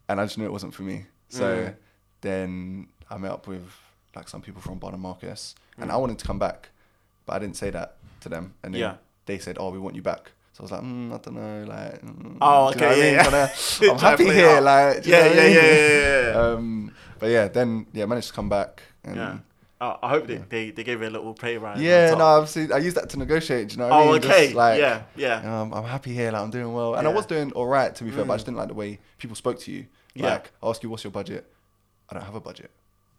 And I just knew it wasn't for me. So mm. then I met up with like some people from Barnard Marcus mm. and I wanted to come back, but I didn't say that to them. And then yeah. they said, oh, we want you back. So I was like, mm, I don't know, like, mm, oh, okay, you know yeah, I mean? yeah. Gonna, I'm happy here, up. like, do yeah, you know yeah, yeah, I mean? yeah, yeah, yeah, yeah. Um, but yeah, then yeah, managed to come back. And, yeah, oh, I hope yeah. they, they gave you a little play round. Yeah, no, obviously, I used that to negotiate. Do you know? What oh, I mean? okay, Just, like, yeah, yeah. You know, I'm, I'm happy here, like, I'm doing well, and yeah. I was doing all right to be fair, mm. but I just didn't like the way people spoke to you. Like, yeah. ask you, what's your budget? I don't have a budget.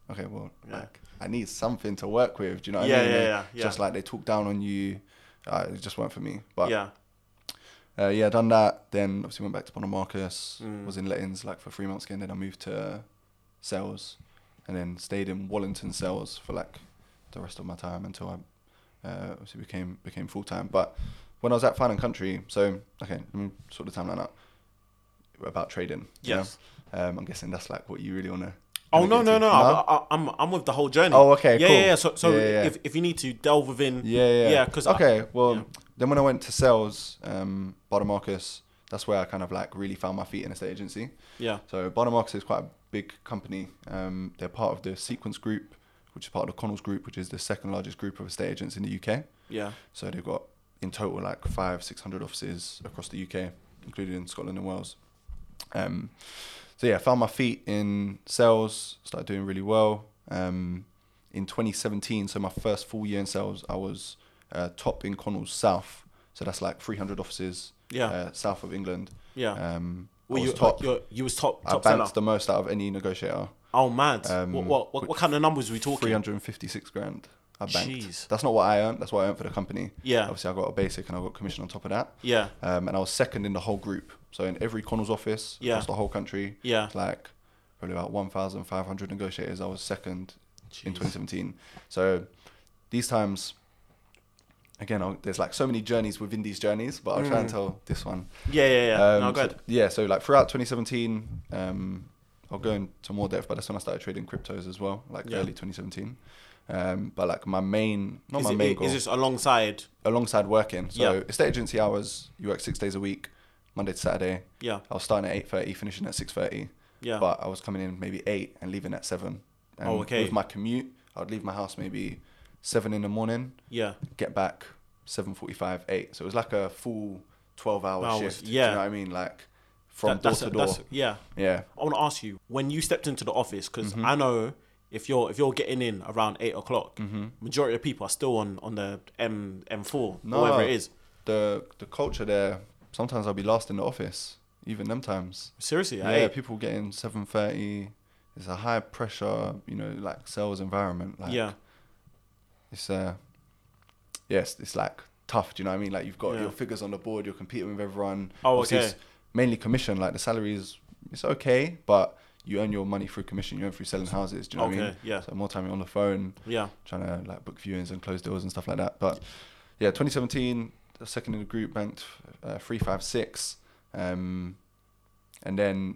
Okay, well, yeah. like, I need something to work with. Do you know? What yeah, I mean? yeah, yeah, yeah. Just like they talk down on you. Uh, it just weren't for me. But yeah. Uh, yeah, done that. Then obviously went back to Barnard Marcus. Mm. Was in lettings like for three months again. Then I moved to sales, and then stayed in Wallington sales for like the rest of my time until I uh, obviously became became full time. But when I was at Fine and Country, so okay, let me sort the timeline out about trading. Yes, you know? um, I'm guessing that's like what you really want to. Oh no no no! I, I'm I'm with the whole journey. Oh okay, yeah cool. yeah, yeah. So so yeah, yeah. if if you need to delve within, yeah yeah because yeah, okay I, well. Yeah. Then when I went to sales, um, Barnard Marcus, that's where I kind of like really found my feet in estate agency. Yeah. So Barnard Marcus is quite a big company. Um, they're part of the Sequence Group, which is part of the Connells Group, which is the second largest group of estate agents in the U K. Yeah. So they've got in total like five, six hundred offices across the U K, including in Scotland and Wales. Um, so yeah, I found my feet in sales, started doing really well. Um, in twenty seventeen, so my first full year in sales, I was... Uh, top in Connells South, so that's like three hundred offices yeah. uh, south of England. Yeah, um, well, I was you, top. Like you was top. top I banked seller. the most out of any negotiator. Oh, mad! Um, what, what, what, what kind of numbers are we talking? three hundred fifty-six grand. I banked. Jeez. That's not what I earned. That's what I earned for the company. Yeah. Obviously, I got a basic and I got commission on top of that. Yeah. Um, and I was second in the whole group. So in every Connells office yeah. across the whole country, yeah, like probably about one thousand five hundred negotiators. I was second Jeez. in twenty seventeen. So these times. Again, I'll, there's like so many journeys within these journeys, but I'll mm. try and tell this one. Yeah, yeah, yeah. Um, no, go ahead. So, yeah, so like throughout twenty seventeen, um, I'll go into more depth, but that's when I started trading cryptos as well, like yeah. early twenty seventeen. Um, but like my main, not is my it, main goal. Is this alongside? Alongside working. So yeah. estate agency hours, you work six days a week, Monday to Saturday. Yeah. I was starting at eight thirty, finishing at six thirty. Yeah. But I was coming in maybe eight and leaving at seven. And oh, okay. with my commute, I would leave my house maybe... seven in the morning, yeah, get back seven forty-five, eight. So it was like a full twelve hour wow, shift. Yeah. Do you know what I mean? Like from that, door to a, door. Yeah. Yeah. I want to ask you, when you stepped into the office, because mm-hmm. I know if you're if you're getting in around eight o'clock, mm-hmm. majority of people are still on, on the M, M4, no, whatever it is. The the culture there, sometimes I'll be last in the office, even them times. Seriously? Yeah, I, people get in seven thirty. It's a high pressure, you know, like sales environment. Like, yeah. It's uh, yes, it's like tough. Do you know what I mean? Like you've got yeah. your figures on the board. You're competing with everyone. Oh, obviously okay. It's mainly commission. Like the salary is it's okay, but you earn your money through commission. You earn through selling houses. Do you know okay, what I mean? Yeah. So more time you're on the phone. Yeah. Trying to like book viewings and close deals and stuff like that. But yeah, twenty seventeen, second in the group, banked uh, three five six, um, and then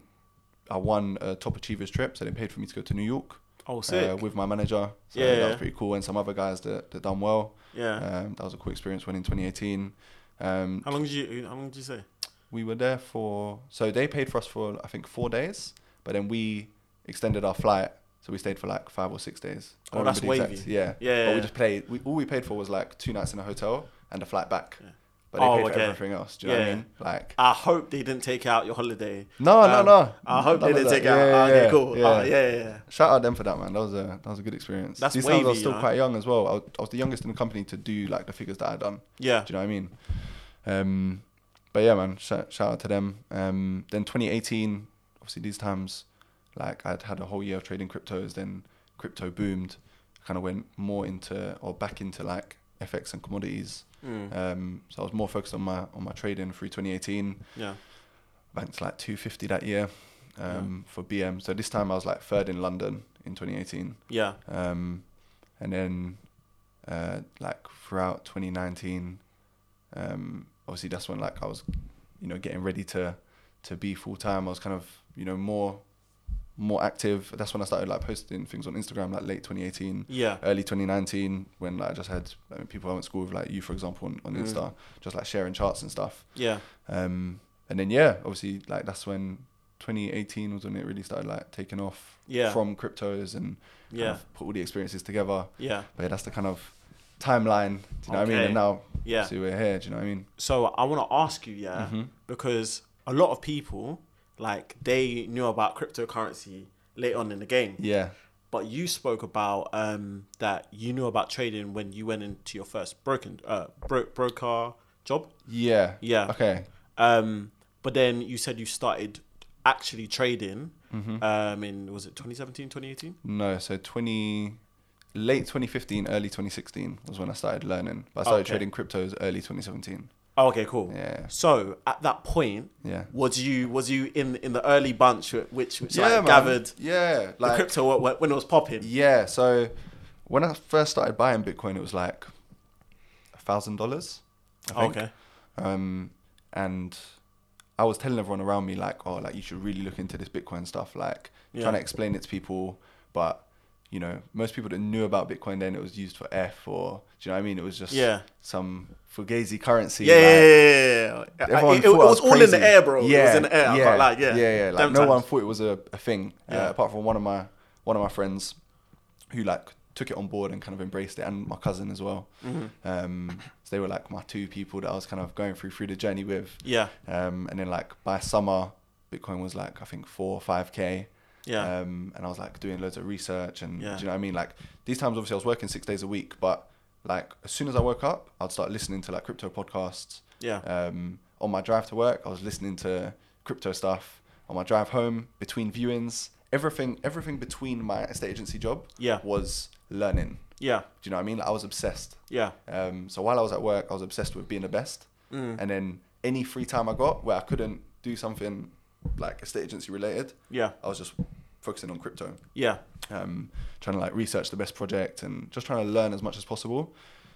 I won a top achievers trip. So they paid for me to go to New York. Oh, sick. Uh, with my manager. So yeah, that was pretty cool. And some other guys that, that done well. Yeah. Um, that was a cool experience when in twenty eighteen. Um, how long did you, how long did you say? We were there for, so they paid for us for, I think, four days, but then we extended our flight. So we stayed for like five or six days. I oh, that's wavy. Exact, yeah. Yeah. yeah. But we just played, we, all we paid for was like two nights in a hotel and a flight back. Yeah. But they oh, paid for okay. everything else. Do you yeah. know what I mean? Like, I hope they didn't take out your holiday. No, um, no, no. I hope they didn't take yeah, out. Yeah, oh, okay, yeah, cool. Yeah. Oh, yeah, yeah, yeah. Shout out them for that, man. That was a that was a good experience. That's These wavy, times I was still you know? quite young as well. I was, I was the youngest in the company to do like the figures that I'd done. Yeah. Do you know what I mean? Um, but yeah, man. Shout, shout out to them. Um, then twenty eighteen, obviously these times, like I'd had a whole year of trading cryptos. Then crypto boomed. Kind of went more into or back into like F X and commodities. Mm. Um, so I was more focused on my on my trading through twenty eighteen. Yeah, banked like two fifty that year um, yeah. for B M. So this time I was like third in London in twenty eighteen. Yeah. Um, and then uh, like throughout twenty nineteen. Um, obviously that's when like I was, you know, getting ready to, to be full time. I was kind of, you know, more, more active. That's when I started like posting things on Instagram, like late twenty eighteen, yeah, early twenty nineteen, when like I just had like, people I went to school with, like you, for example, on, on mm. Insta, just like sharing charts and stuff. Yeah. Um, and then, yeah, obviously like that's when twenty eighteen was when it really started like taking off yeah. from cryptos and yeah. kind of put all the experiences together. Yeah. But yeah, that's the kind of timeline, do you know okay. what I mean? And now yeah. so we're here, do you know what I mean? So I want to ask you, yeah, mm-hmm. because a lot of people, like they knew about cryptocurrency late on in the game. Yeah. But you spoke about um, that you knew about trading when you went into your first broken, uh, bro- broker job. Yeah. Yeah. Okay. Um, but then you said you started actually trading mm-hmm. um, in, was it twenty seventeen, twenty eighteen? No, so twenty late twenty fifteen, early twenty sixteen was when I started learning. But I started okay. trading cryptos early twenty seventeen. Oh, okay, cool. Yeah. So at that point, yeah, was you was you in in the early bunch which which yeah, like, gathered yeah like the crypto when it was popping? Yeah. So when I first started buying Bitcoin, it was like a thousand dollars. Okay. Um, and I was telling everyone around me like, oh, like you should really look into this Bitcoin stuff. Like yeah. trying to explain it to people, but you know, most people that knew about Bitcoin then, it was used for F or, do you know what I mean? It was just yeah. some fugazi currency. Yeah, like, yeah, yeah, yeah. Everyone it, it, it was, was all crazy. In the air, bro. Yeah, it was in the air. Yeah, I can't lie. Yeah, yeah, yeah. Like, no one thought it was a, a thing, yeah. uh, apart from one of my one of my friends who like took it on board and kind of embraced it, and my cousin as well. Mm-hmm. Um, so they were like my two people that I was kind of going through through the journey with. Yeah. Um, and then like by summer, Bitcoin was like I think four or five k. Yeah. Um, and I was like doing loads of research and yeah. do you know what I mean? Like these times, obviously I was working six days a week, but like as soon as I woke up, I'd start listening to like crypto podcasts. Yeah. Um, on my drive to work, I was listening to crypto stuff. On my drive home, between viewings, everything, everything between my estate agency job yeah. was learning. Yeah. Do you know what I mean? Like, I was obsessed. Yeah. Um, so while I was at work, I was obsessed with being the best. Mm. And then any free time I got where I couldn't do something like estate agency related, yeah, I was just focusing on crypto. Yeah. Um, trying to like research the best project and just trying to learn as much as possible.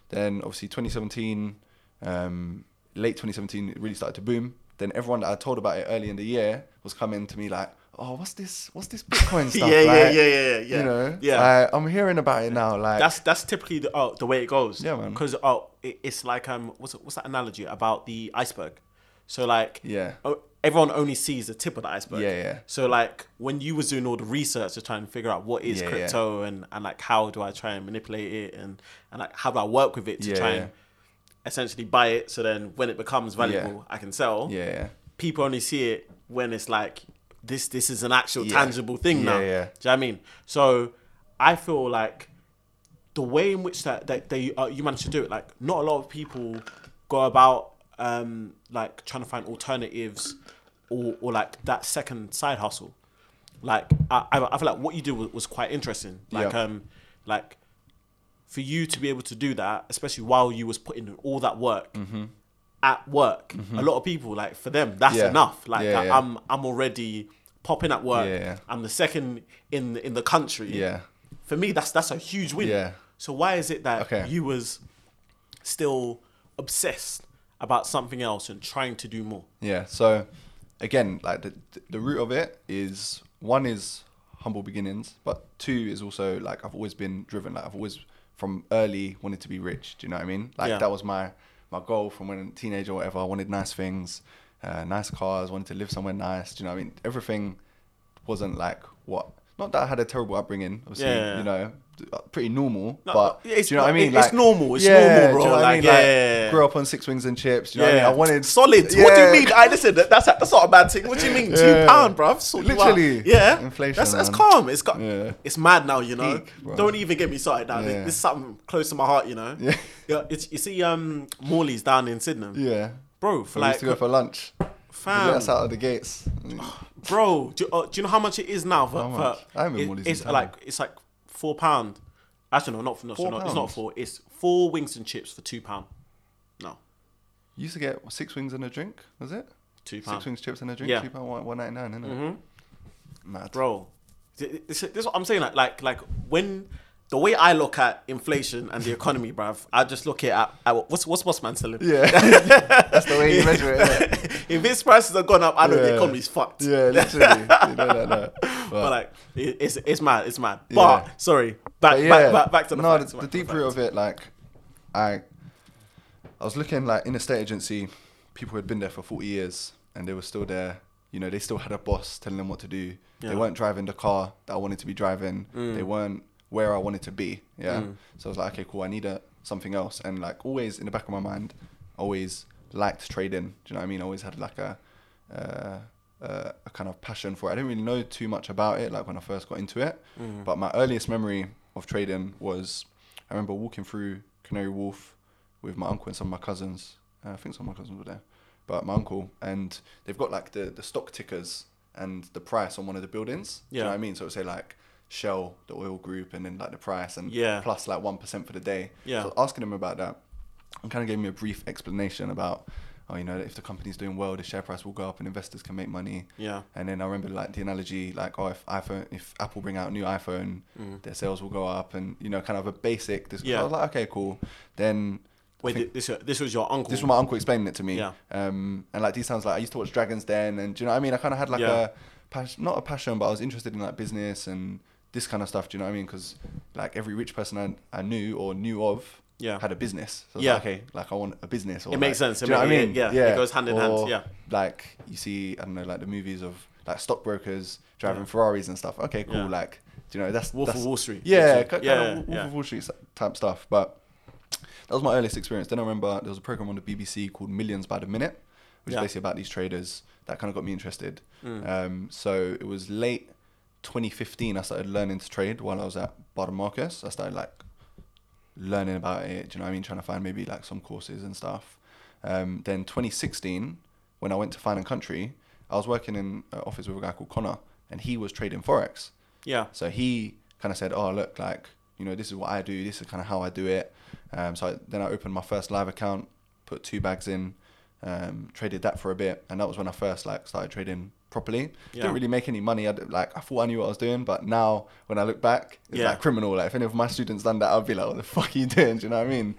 Then obviously twenty seventeen, um, late twenty seventeen, it really started to boom. Then everyone that I told about it early in the year was coming to me like, oh, what's this? What's this Bitcoin stuff? yeah, like, yeah, yeah, yeah, yeah. You know, yeah. Like, I'm hearing about it now. Like that's that's typically the oh, the way it goes. Yeah, man. Because oh, it, it's like um, what's what's that analogy about the iceberg? So like yeah. Oh, everyone only sees the tip of the iceberg. Yeah, yeah. So like when you was doing all the research to try and figure out what is yeah, crypto yeah. and and like how do I try and manipulate it and and like how do I work with it to yeah, try yeah. and essentially buy it, so then when it becomes valuable yeah. I can sell. Yeah, yeah. People only see it when it's like this this is an actual yeah. tangible thing yeah, now. Yeah. Do you know what I mean? So I feel like the way in which that that they uh, you managed to do it, like not a lot of people go about um like trying to find alternatives Or, or like that second side hustle. Like I, I feel like what you did was, was quite interesting. Like yeah. um, like for you to be able to do that, especially while you was putting in all that work mm-hmm. at work. Mm-hmm. A lot of people, like for them, that's yeah. enough. Like yeah, I, yeah. I'm I'm already popping at work. Yeah, yeah. I'm the second in the, in the country. Yeah. For me, that's that's a huge win. Yeah. So why is it that okay. you was still obsessed about something else and trying to do more? Yeah. So. Again, like the the root of it is, one is humble beginnings, but two is also like I've always been driven. Like I've always from early wanted to be rich. Do you know what I mean? Like yeah. that was my, my goal from when I was a teenager or whatever. I wanted nice things, uh, nice cars, wanted to live somewhere nice. Do you know what I mean? Everything wasn't like what, not that I had a terrible upbringing, obviously, yeah, yeah, yeah. you know, pretty normal, no, but do you know what I mean? Like, it's normal, it's yeah, normal, bro. Do you know what like, I mean? Yeah, like, yeah, yeah. Grew up on six wings and chips, do you know yeah. what I mean? I wanted... Solid, yeah. What do you mean? I listen, that's that's not a bad thing. What do you mean? Yeah. Two pound, bro. So literally. Yeah. Inflation, That's, that's calm. It's got, yeah. it's mad now, you know? Peak, don't even get me started now. Yeah. This is something close to my heart, you know? Yeah. yeah it's, you see um, Morley's down in Sydney? Yeah. Bro, for I like... used to go for lunch. Fam. That's out of the gates. Bro, do you, uh, do you know how much it is now? For, for I haven't been Morley's. It's like, it's like four pound. Actually, no, not for no, so no, it's not four. It's four wings and chips for two pound. No. You used to get six wings and a drink, was it? Two pound. Six wings, chips and a drink. Yeah. Two pound, one, one ninety nine, isn't it? Mm-hmm. Mad. Bro, this, this, this is what I'm saying. Like, like, like when the way I look at inflation and the economy, bruv, I just look at, at what's what's what's man selling? Yeah, that's the way you measure it. Isn't it? If his prices have gone up, I know yeah. the economy's fucked. Yeah, literally. You know that, no. But, but like, it, it's it's mad, it's mad. Yeah. But sorry, back, but yeah. back back back to the no, facts, the, the deep root of it, like, I I was looking like in a state agency, people who had been there for forty years and they were still there. You know, they still had a boss telling them what to do. Yeah. They weren't driving the car that I wanted to be driving. Mm. They weren't where I wanted to be. Yeah. Mm. So I was like, okay, cool. I need a, something else. And like always in the back of my mind, always liked trading. Do you know what I mean? I always had like a, uh, uh, a kind of passion for it. I didn't really know too much about it. Like when I first got into it, mm. but my earliest memory of trading was, I remember walking through Canary Wharf with my uncle and some of my cousins. Uh, I think some of my cousins were there, but my uncle, and they've got like the, the stock tickers and the price on one of the buildings. Yeah. Do you know what I mean? So it would say like Shell, the oil group, and then like the price, and yeah. plus like one percent for the day. Yeah. So asking them about that, and kind of gave me a brief explanation about, oh, you know, if the company's doing well, the share price will go up and investors can make money. Yeah. And then I remember like the analogy, like, oh, if iPhone, if Apple bring out a new iPhone, mm. their sales will go up, and, you know, kind of a basic, this, yeah. I was like, okay, cool. Then... Wait, this this was your uncle? This was my uncle explaining it to me. Yeah. Um, and like these sounds like I used to watch Dragon's Den, and do you know what I mean? I kind of had like yeah. a passion, not a passion, but I was interested in like business and this kind of stuff. Do you know what I mean? Because like every rich person I, I knew or knew of yeah. had a business. So I was yeah. like, okay, like I want a business. Or, it makes like, sense. Do you know what I mean? Yeah. yeah. It goes hand in or, hand. Yeah. Like you see, I don't know, like the movies of like stockbrokers driving yeah. Ferraris and stuff. Okay, cool. Yeah. Like, do you know, that's Wolf that's, of Wall Street. Yeah, kind yeah, of yeah, Wolf yeah. of Wall Street type stuff, but. That was my earliest experience. Then I remember there was a program on the B B C called Millions by the Minute, which yeah. is basically about these traders. That kind of got me interested. Mm. Um, so it was late twenty fifteen, I started learning to trade while I was at Barnard Marcus. I started like learning about it, do you know what I mean? Trying to find maybe like some courses and stuff. Um, then twenty sixteen, when I went to Fine and Country, I was working in an office with a guy called Connor, and he was trading Forex. Yeah. So he kind of said, oh, look, like, you know, this is what I do. This is kind of how I do it. Um, so I, then I opened my first live account, put two bags in, um, traded that for a bit. And that was when I first like started trading properly. Yeah. Didn't really make any money. I did, like I thought I knew what I was doing, but now when I look back, it's yeah. like criminal. Like if any of my students done that, I'd be like, what the fuck are you doing? Do you know what I mean?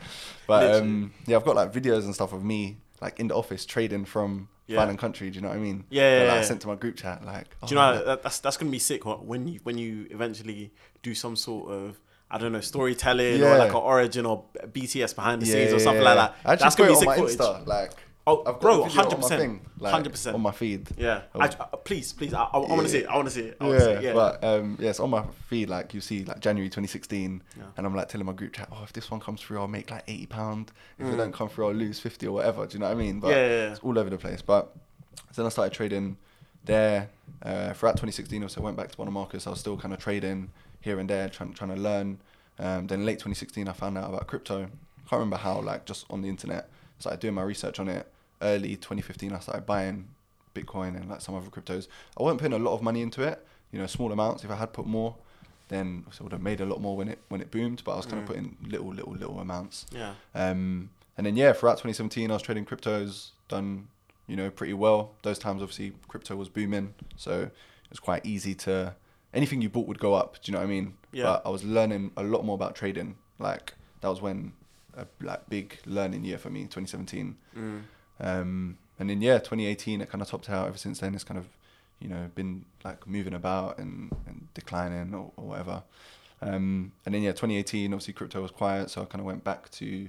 But um, yeah, I've got like videos and stuff of me like in the office trading from yeah. Fine and Country. Do you know what I mean? Yeah, yeah, that, like, yeah. I sent to my group chat like, oh, do you know man, that, that's that's gonna be sick what, when you when you eventually do some sort of, I don't know, storytelling yeah. or like an origin or B T S behind the yeah, scenes or something yeah, yeah. like that. I that's gonna be sick footage. Insta, like, oh, I've got bro, hundred percent, hundred percent on my feed. Yeah, oh. I, uh, please, please, I, I, yeah. I want to see it. I want to see it. I want to see it. Yeah, but um, yes, yeah, on my feed, like you see, like January twenty sixteen, yeah. and I'm like telling my group chat, oh, if this one comes through, I'll make like eighty pound. If mm. it don't come through, I'll lose fifty or whatever. Do you know what I mean? But yeah, yeah, yeah. it's all over the place. But so then I started trading there uh, throughout twenty sixteen. Also went back to Barnard Marcus. I was still kind of trading here and there, trying trying to learn. Um, then late twenty sixteen, I found out about crypto. Can't remember how, like just on the internet. Started doing my research on it. Early twenty fifteen, I started buying Bitcoin and like some other cryptos. I wasn't putting a lot of money into it, you know, small amounts. If I had put more, then I would have made a lot more when it when it boomed. But I was kind mm. of putting little, little, little amounts. Yeah. Um, and then yeah, throughout twenty seventeen, I was trading cryptos, done you know pretty well. Those times, obviously, crypto was booming, so it was quite easy to. Anything you bought would go up. Do you know what I mean? Yeah. But I was learning a lot more about trading. Like that was when a like big learning year for me, twenty seventeen. Mm. Um, and then yeah, twenty eighteen, it kind of topped out. Ever since then, it's kind of, you know, been like moving about and, and declining or, or whatever. Um, and then yeah, twenty eighteen, obviously crypto was quiet, so I kind of went back to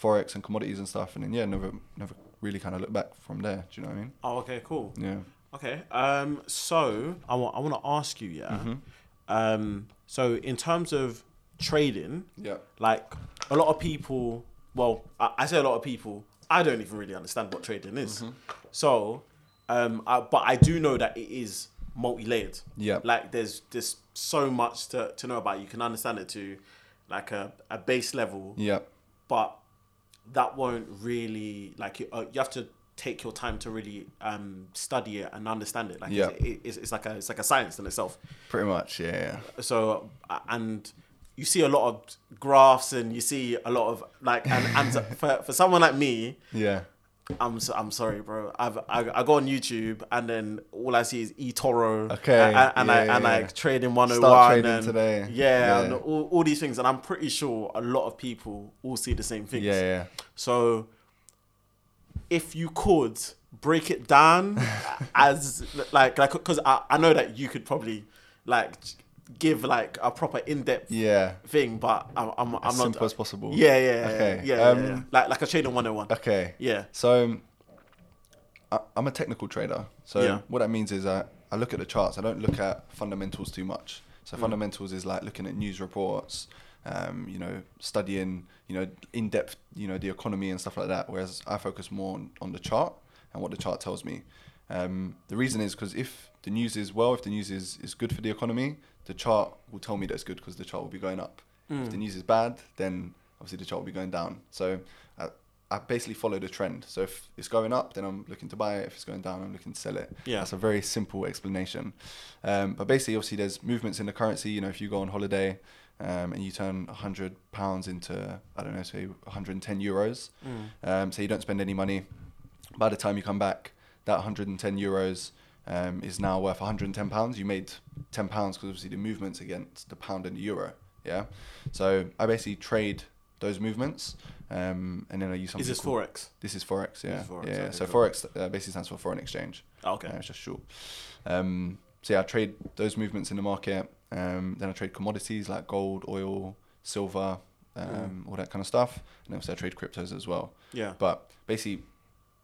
Forex and commodities and stuff. And then yeah, never never really kind of looked back from there. Do you know what I mean? Oh, okay, cool. Yeah. Okay, um, so I want I want to ask you, yeah. Mm-hmm. Um, so in terms of trading, yeah, like a lot of people. Well, I, I say a lot of people. I don't even really understand what trading is. Mm-hmm. So, um, I, but I do know that it is multi-layered. Yeah, like there's there's so much to, to know about. You can understand it to like a, a base level. Yeah, but that won't really like you, uh, you have to. Take your time to really um, study it and understand it. Like yeah. it, it, it's, it's like a it's like a science in itself. Pretty much, yeah. yeah. So and you see a lot of graphs and you see a lot of like and, and for for someone like me, yeah, I'm so, I'm sorry, bro. I've I, I go on YouTube and then all I see is eToro. Okay. And, and yeah, I yeah. and like trading one oh one. Start trading and, today. Yeah, yeah. And all, all these things, and I'm pretty sure a lot of people all see the same things. Yeah, yeah. So if you could break it down as like like because I, I know that you could probably like give like a proper in-depth yeah. thing, but I'm I'm, I'm as not simple as possible. Yeah, yeah, okay. yeah, yeah, um, yeah. Like like a trader one oh one. Okay. Yeah. So I, I'm a technical trader. So yeah. what that means is I, I look at the charts. I don't look at fundamentals too much. So mm. fundamentals is like looking at news reports, um, you know, studying, you know, in depth, you know, the economy and stuff like that. Whereas I focus more on, on the chart and what the chart tells me. Um, the reason is because if the news is well, if the news is, is good for the economy, the chart will tell me that it's good because the chart will be going up. Mm. If the news is bad, then obviously the chart will be going down. So I, I basically follow the trend. So if it's going up, then I'm looking to buy it. If it's going down, I'm looking to sell it. Yeah. That's a very simple explanation. Um, but basically, obviously, there's movements in the currency. You know, if you go on holiday um, and you turn one hundred pounds into, I don't know, say one hundred ten euros. Mm. Um, so you don't spend any money. By the time you come back, that one hundred ten euros Um, is now worth one hundred ten pounds. You made ten pounds because obviously the movements against the pound and the euro. Yeah. So I basically trade those movements um, and then I use something. Is this called, Forex? This is Forex, yeah. Is Forex, yeah. So cool. Forex uh, basically stands for foreign exchange. Oh, okay. Uh, it's just short. Um, so yeah, I trade those movements in the market. Um, then I trade commodities like gold, oil, silver, um, mm. all that kind of stuff. And obviously I trade cryptos as well. Yeah. But basically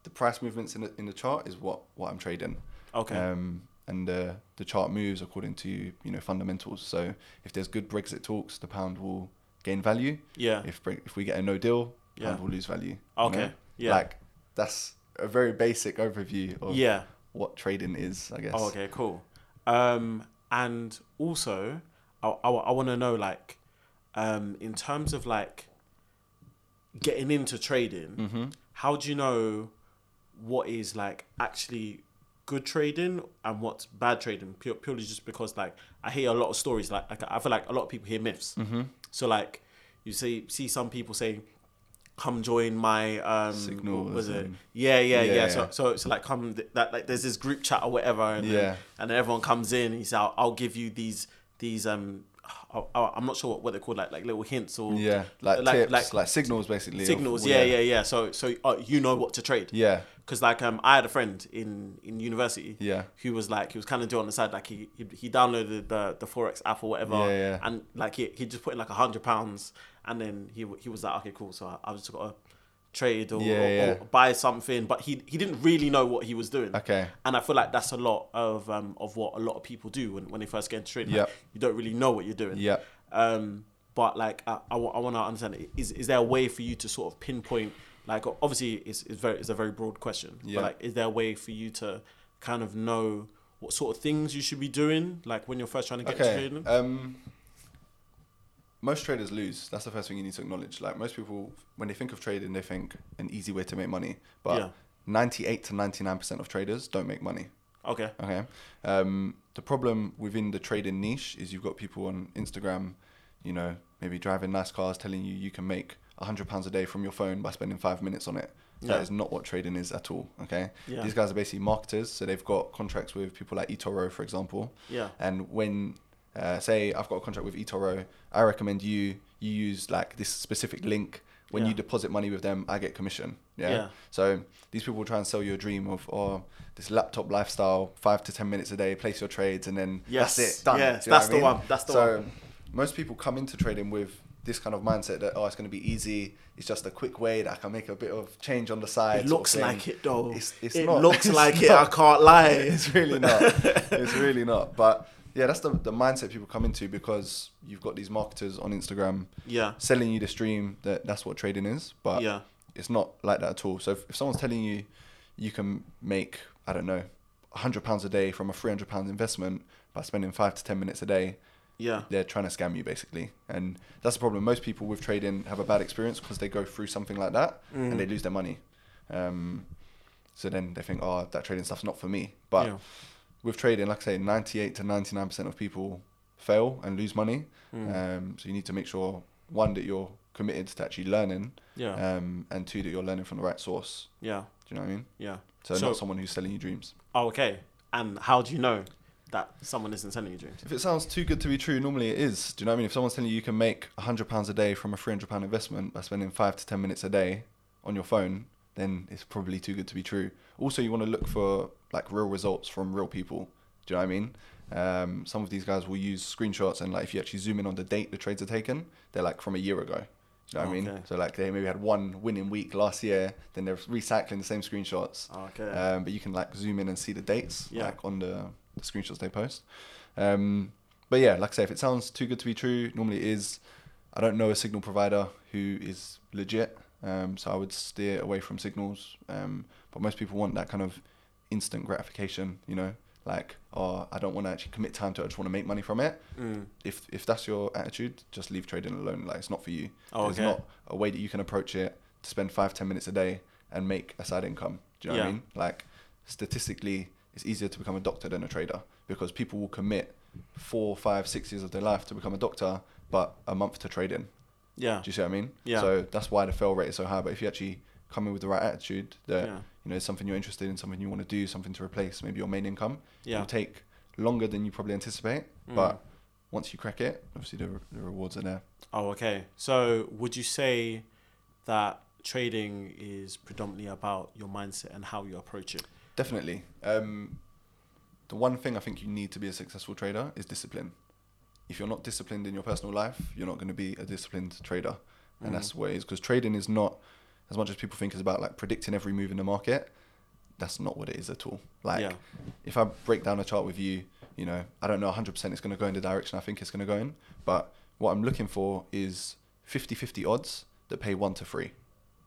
the price movements in the, in the chart is what, what I'm trading. Okay. Um, and uh, the chart moves according to, you know, fundamentals. So if there's good Brexit talks, the pound will gain value. Yeah. If if we get a no deal, the yeah. pound will lose value. Okay. You know? Yeah. Like that's a very basic overview of yeah. what trading is, I guess. Oh, okay, cool. Um, and also, I I, I want to know like, um, in terms of like getting into trading, mm-hmm. how do you know what is like actually good trading and what's bad trading, pure, purely just because like I hear a lot of stories, like, like I feel like a lot of people hear myths. Mm-hmm. So like you see see some people saying, come join my um Signal what was it and... yeah, yeah yeah yeah so so so like come th- that like there's this group chat or whatever and yeah then, and then everyone comes in and you say I'll, I'll give you these these um I'll, I'll, I'm not sure what, what they're called like like little hints or yeah like like tips, like, like signals basically signals of, yeah, yeah yeah yeah so so uh, you know what to trade yeah. Because like um, I had a friend in, in university yeah. who was like, he was kind of doing on the side, like he he, he downloaded the, the Forex app or whatever. Yeah, yeah. And like he he just put in like a hundred pounds and then he he was like, okay, cool. So I, I've just got to trade or, yeah, or, yeah. or buy something. But he he didn't really know what he was doing. Okay. And I feel like that's a lot of um of what a lot of people do when, when they first get into trading. Yep. Like, you don't really know what you're doing. Yeah. Um, but like, I, I, I want to understand, is, is there a way for you to sort of pinpoint, like obviously it's it's very it's a very broad question. Yeah. But like, is there a way for you to kind of know what sort of things you should be doing, like when you're first trying to get okay. into trading? Um, most traders lose. That's the first thing you need to acknowledge. Like most people, when they think of trading, they think an easy way to make money. But yeah. ninety-eight to ninety-nine percent of traders don't make money. Okay. Okay. Um, the problem within the trading niche is you've got people on Instagram, you know, maybe driving nice cars, telling you you can make one hundred pounds a day from your phone by spending five minutes on it. That yeah. is not what trading is at all, okay? Yeah. These guys are basically marketers, so they've got contracts with people like eToro, for example. Yeah. And when, uh, say, I've got a contract with eToro, I recommend you, you use like this specific link. When yeah. you deposit money with them, I get commission, yeah? yeah? So these people try and sell you a dream of, oh, this laptop lifestyle, five to ten minutes a day, place your trades, and then yes. that's it, done. Yes, that's the I mean? one, that's the so one. So most people come into trading with this kind of mindset that, oh, it's going to be easy. It's just a quick way that I can make a bit of change on the side. It looks like it though. It's, it's it not. looks it's like not. it. I can't lie. It's really not. It's really not. But yeah, that's the, the mindset people come into because you've got these marketers on Instagram yeah. selling you this dream that that's what trading is. But yeah. it's not like that at all. So if, if someone's telling you you can make, I don't know, one hundred pounds a day from a three hundred pounds investment by spending five to ten minutes a day, yeah, they're trying to scam you basically, and that's the problem. Most people with trading have a bad experience because they go through something like that mm. and they lose their money. Um, so then they think, "Oh, that trading stuff's not for me." But yeah. with trading, like I say, ninety-eight to ninety-nine percent of people fail and lose money. Mm. Um, so you need to make sure one that you're committed to actually learning, yeah, um, and two that you're learning from the right source. Yeah. Do you know what I mean? Yeah. So, so not someone who's selling you dreams. Oh, okay. And how do you know that someone isn't selling you dreams? If it sounds too good to be true, normally it is. Do you know what I mean? If someone's telling you you can make one hundred pounds a day from a three hundred pounds investment by spending five to ten minutes a day on your phone, then it's probably too good to be true. Also, you want to look for like real results from real people. Do you know what I mean? Um, some of these guys will use screenshots, and like if you actually zoom in on the date the trades are taken, they're like from a year ago. Do you know what okay. I mean? So like they maybe had one winning week last year, then they're recycling the same screenshots. Okay. Um, but you can like zoom in and see the dates yeah. like on the, the screenshots they post. Um, but yeah, like I say, if it sounds too good to be true, normally it is. I don't know a signal provider who is legit. Um, so I would steer away from signals. Um, but most people want that kind of instant gratification, you know, like, oh, I don't want to actually commit time to it. I just want to make money from it. Mm. If if that's your attitude, just leave trading alone. Like, it's not for you. Oh, There's okay. not a way that you can approach it to spend five, ten minutes a day and make a side income. Do you know yeah. what I mean? Like, statistically, it's easier to become a doctor than a trader because people will commit four, five, six years of their life to become a doctor, but a month to trade in. Yeah. Do you see what I mean? Yeah. So that's why the fail rate is so high. But if you actually come in with the right attitude that, yeah. you know, it's something you're interested in, something you want to do, something to replace maybe your main income, yeah. it'll take longer than you probably anticipate. Mm. But once you crack it, obviously the, re- the rewards are there. Oh, okay. So would you say that trading is predominantly about your mindset and how you approach it? Definitely. Um, the one thing I think you need to be a successful trader is discipline. If you're not disciplined in your personal life, you're not going to be a disciplined trader. And mm. that's what it is, because trading is not, as much as people think it's about like predicting every move in the market, that's not what it is at all. Like yeah. if I break down a chart with you, you know, I don't know one hundred percent it's going to go in the direction I think it's going to go in, but what I'm looking for is fifty-fifty odds that pay one to three.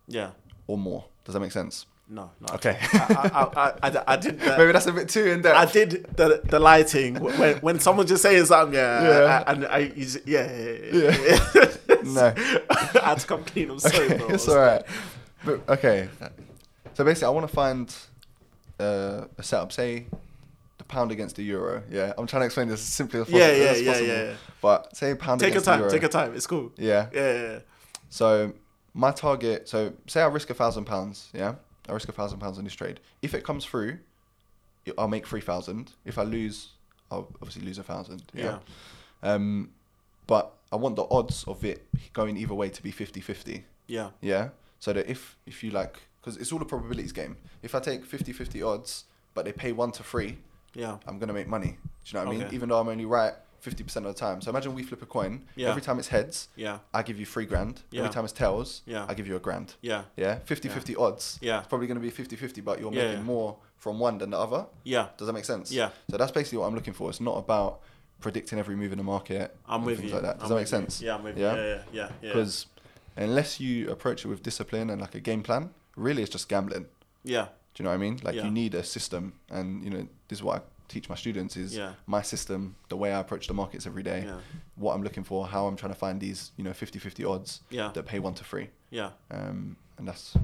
Yeah. Or more. Does that make sense? No, no. Okay. I, I, I, I, I did. Uh, Maybe that's a bit too in depth. I did the the lighting when when someone just saying something, yeah, yeah. I, and I, yeah, yeah. yeah. yeah. No, I had to come clean. I'm sorry, okay, bro. It's all right. But okay, so basically, I want to find uh, a setup, say the pound against the euro. Yeah, I'm trying to explain this as simply as possible. Yeah, yeah, yeah, possible. yeah, yeah. But say pound take against your time, the euro. Take your time. It's cool. Yeah. Yeah. yeah, yeah. So my target. So say I risk a thousand pounds. Yeah. I risk a thousand pounds on this trade. If it comes through, I'll make three thousand. If I lose, I'll obviously lose a thousand. Yeah. yeah. Um, but I want the odds of it going either way to be fifty-fifty. Yeah. Yeah. So that if if you like, because it's all a probabilities game. If I take fifty-fifty odds, but they pay one to three, yeah, I'm gonna make money. Do you know what okay. I mean? Even though I'm only right fifty percent of the time. So imagine we flip a coin. Yeah. Every time it's heads, yeah, I give you three grand. Yeah. Every time it's tails, yeah, I give you a grand. Yeah. Yeah. fifty-fifty yeah. odds. Yeah. It's probably gonna be fifty-fifty, but you're yeah, making yeah. more from one than the other. Yeah. Does that make sense? Yeah. So that's basically what I'm looking for. It's not about predicting every move in the market. I'm with you. Like that. Does I'm that make sense? You. Yeah, I'm with yeah? you. Yeah, yeah, yeah. Because yeah. unless you approach it with discipline and like a game plan, really it's just gambling. Yeah. Do you know what I mean? Like yeah. you need a system, and you know, this is what I teach my students is yeah. my system, the way I approach the markets every day, yeah. what I'm looking for, how I'm trying to find these, you know, fifty-fifty odds yeah. that pay one to three. Yeah. Um, and that's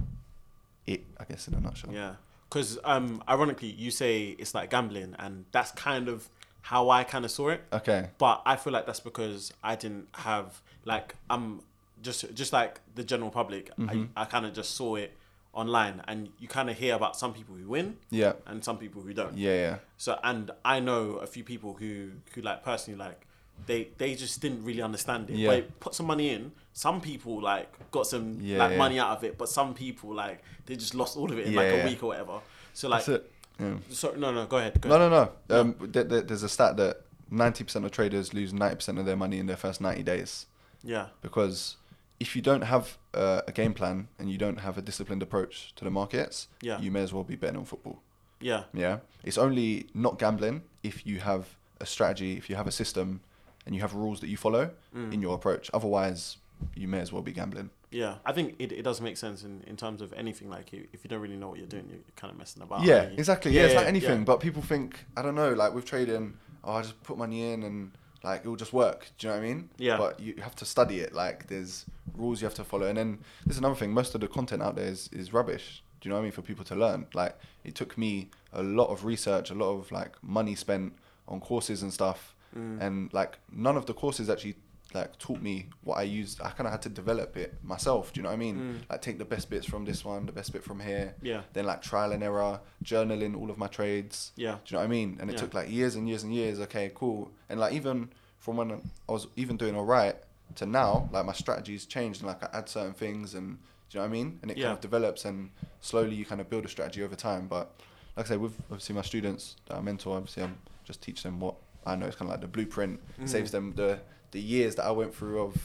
it, I guess, in a nutshell. Yeah. Because um, ironically, you say it's like gambling, and that's kind of how I kind of saw it. Okay. But I feel like that's because I didn't have, like, I'm just, just like the general public, mm-hmm. I, I kind of just saw it online, and you kind of hear about some people who win, yeah, and some people who don't. Yeah, yeah. So, and I know a few people who, who like personally like, they they just didn't really understand it. Yeah. They put some money in. Some people like got some yeah, like yeah. money out of it, but some people like they just lost all of it in yeah, like a yeah. week or whatever. So like, That's it. Yeah. so no no go ahead. Go no ahead. no no. Um, yeah. th- th- there's a stat that ninety percent of traders lose ninety percent of their money in their first ninety days. Yeah. Because if you don't have uh, a game plan and you don't have a disciplined approach to the markets, yeah. you may as well be betting on football. Yeah. Yeah. It's only not gambling if you have a strategy, if you have a system, and you have rules that you follow mm. in your approach. Otherwise, you may as well be gambling. Yeah. I think it, it does make sense in, in terms of anything. Like, you, if you don't really know what you're doing, you're kind of messing about. Yeah, you? exactly. Yeah, yeah, it's yeah, like anything. Yeah. But people think, I don't know, like with trading, oh, I just put money in and like it'll just work. Do you know what I mean? Yeah. But you have to study it. Like there's rules you have to follow. And then there's another thing. Most of the content out there is, is rubbish. Do you know what I mean? For people to learn. Like it took me a lot of research, a lot of like money spent on courses and stuff. Mm. And like none of the courses actually like taught me what I used. I kind of had to develop it myself. Do you know what I mean? Mm. Like take the best bits from this one, the best bit from here. Yeah. Then like trial and error, journaling all of my trades. Yeah. Do you know what I mean? And it yeah. took like years and years and years. Okay, cool. And like even from when I was even doing all right to now, like my strategy's changed and like I add certain things and do you know what I mean? And it yeah. kind of develops and slowly you kind of build a strategy over time. But like I say, with obviously my students that I mentor, obviously I'm just teach them what I know. It's kind of like the blueprint. Mm-hmm. It saves them the the years that I went through of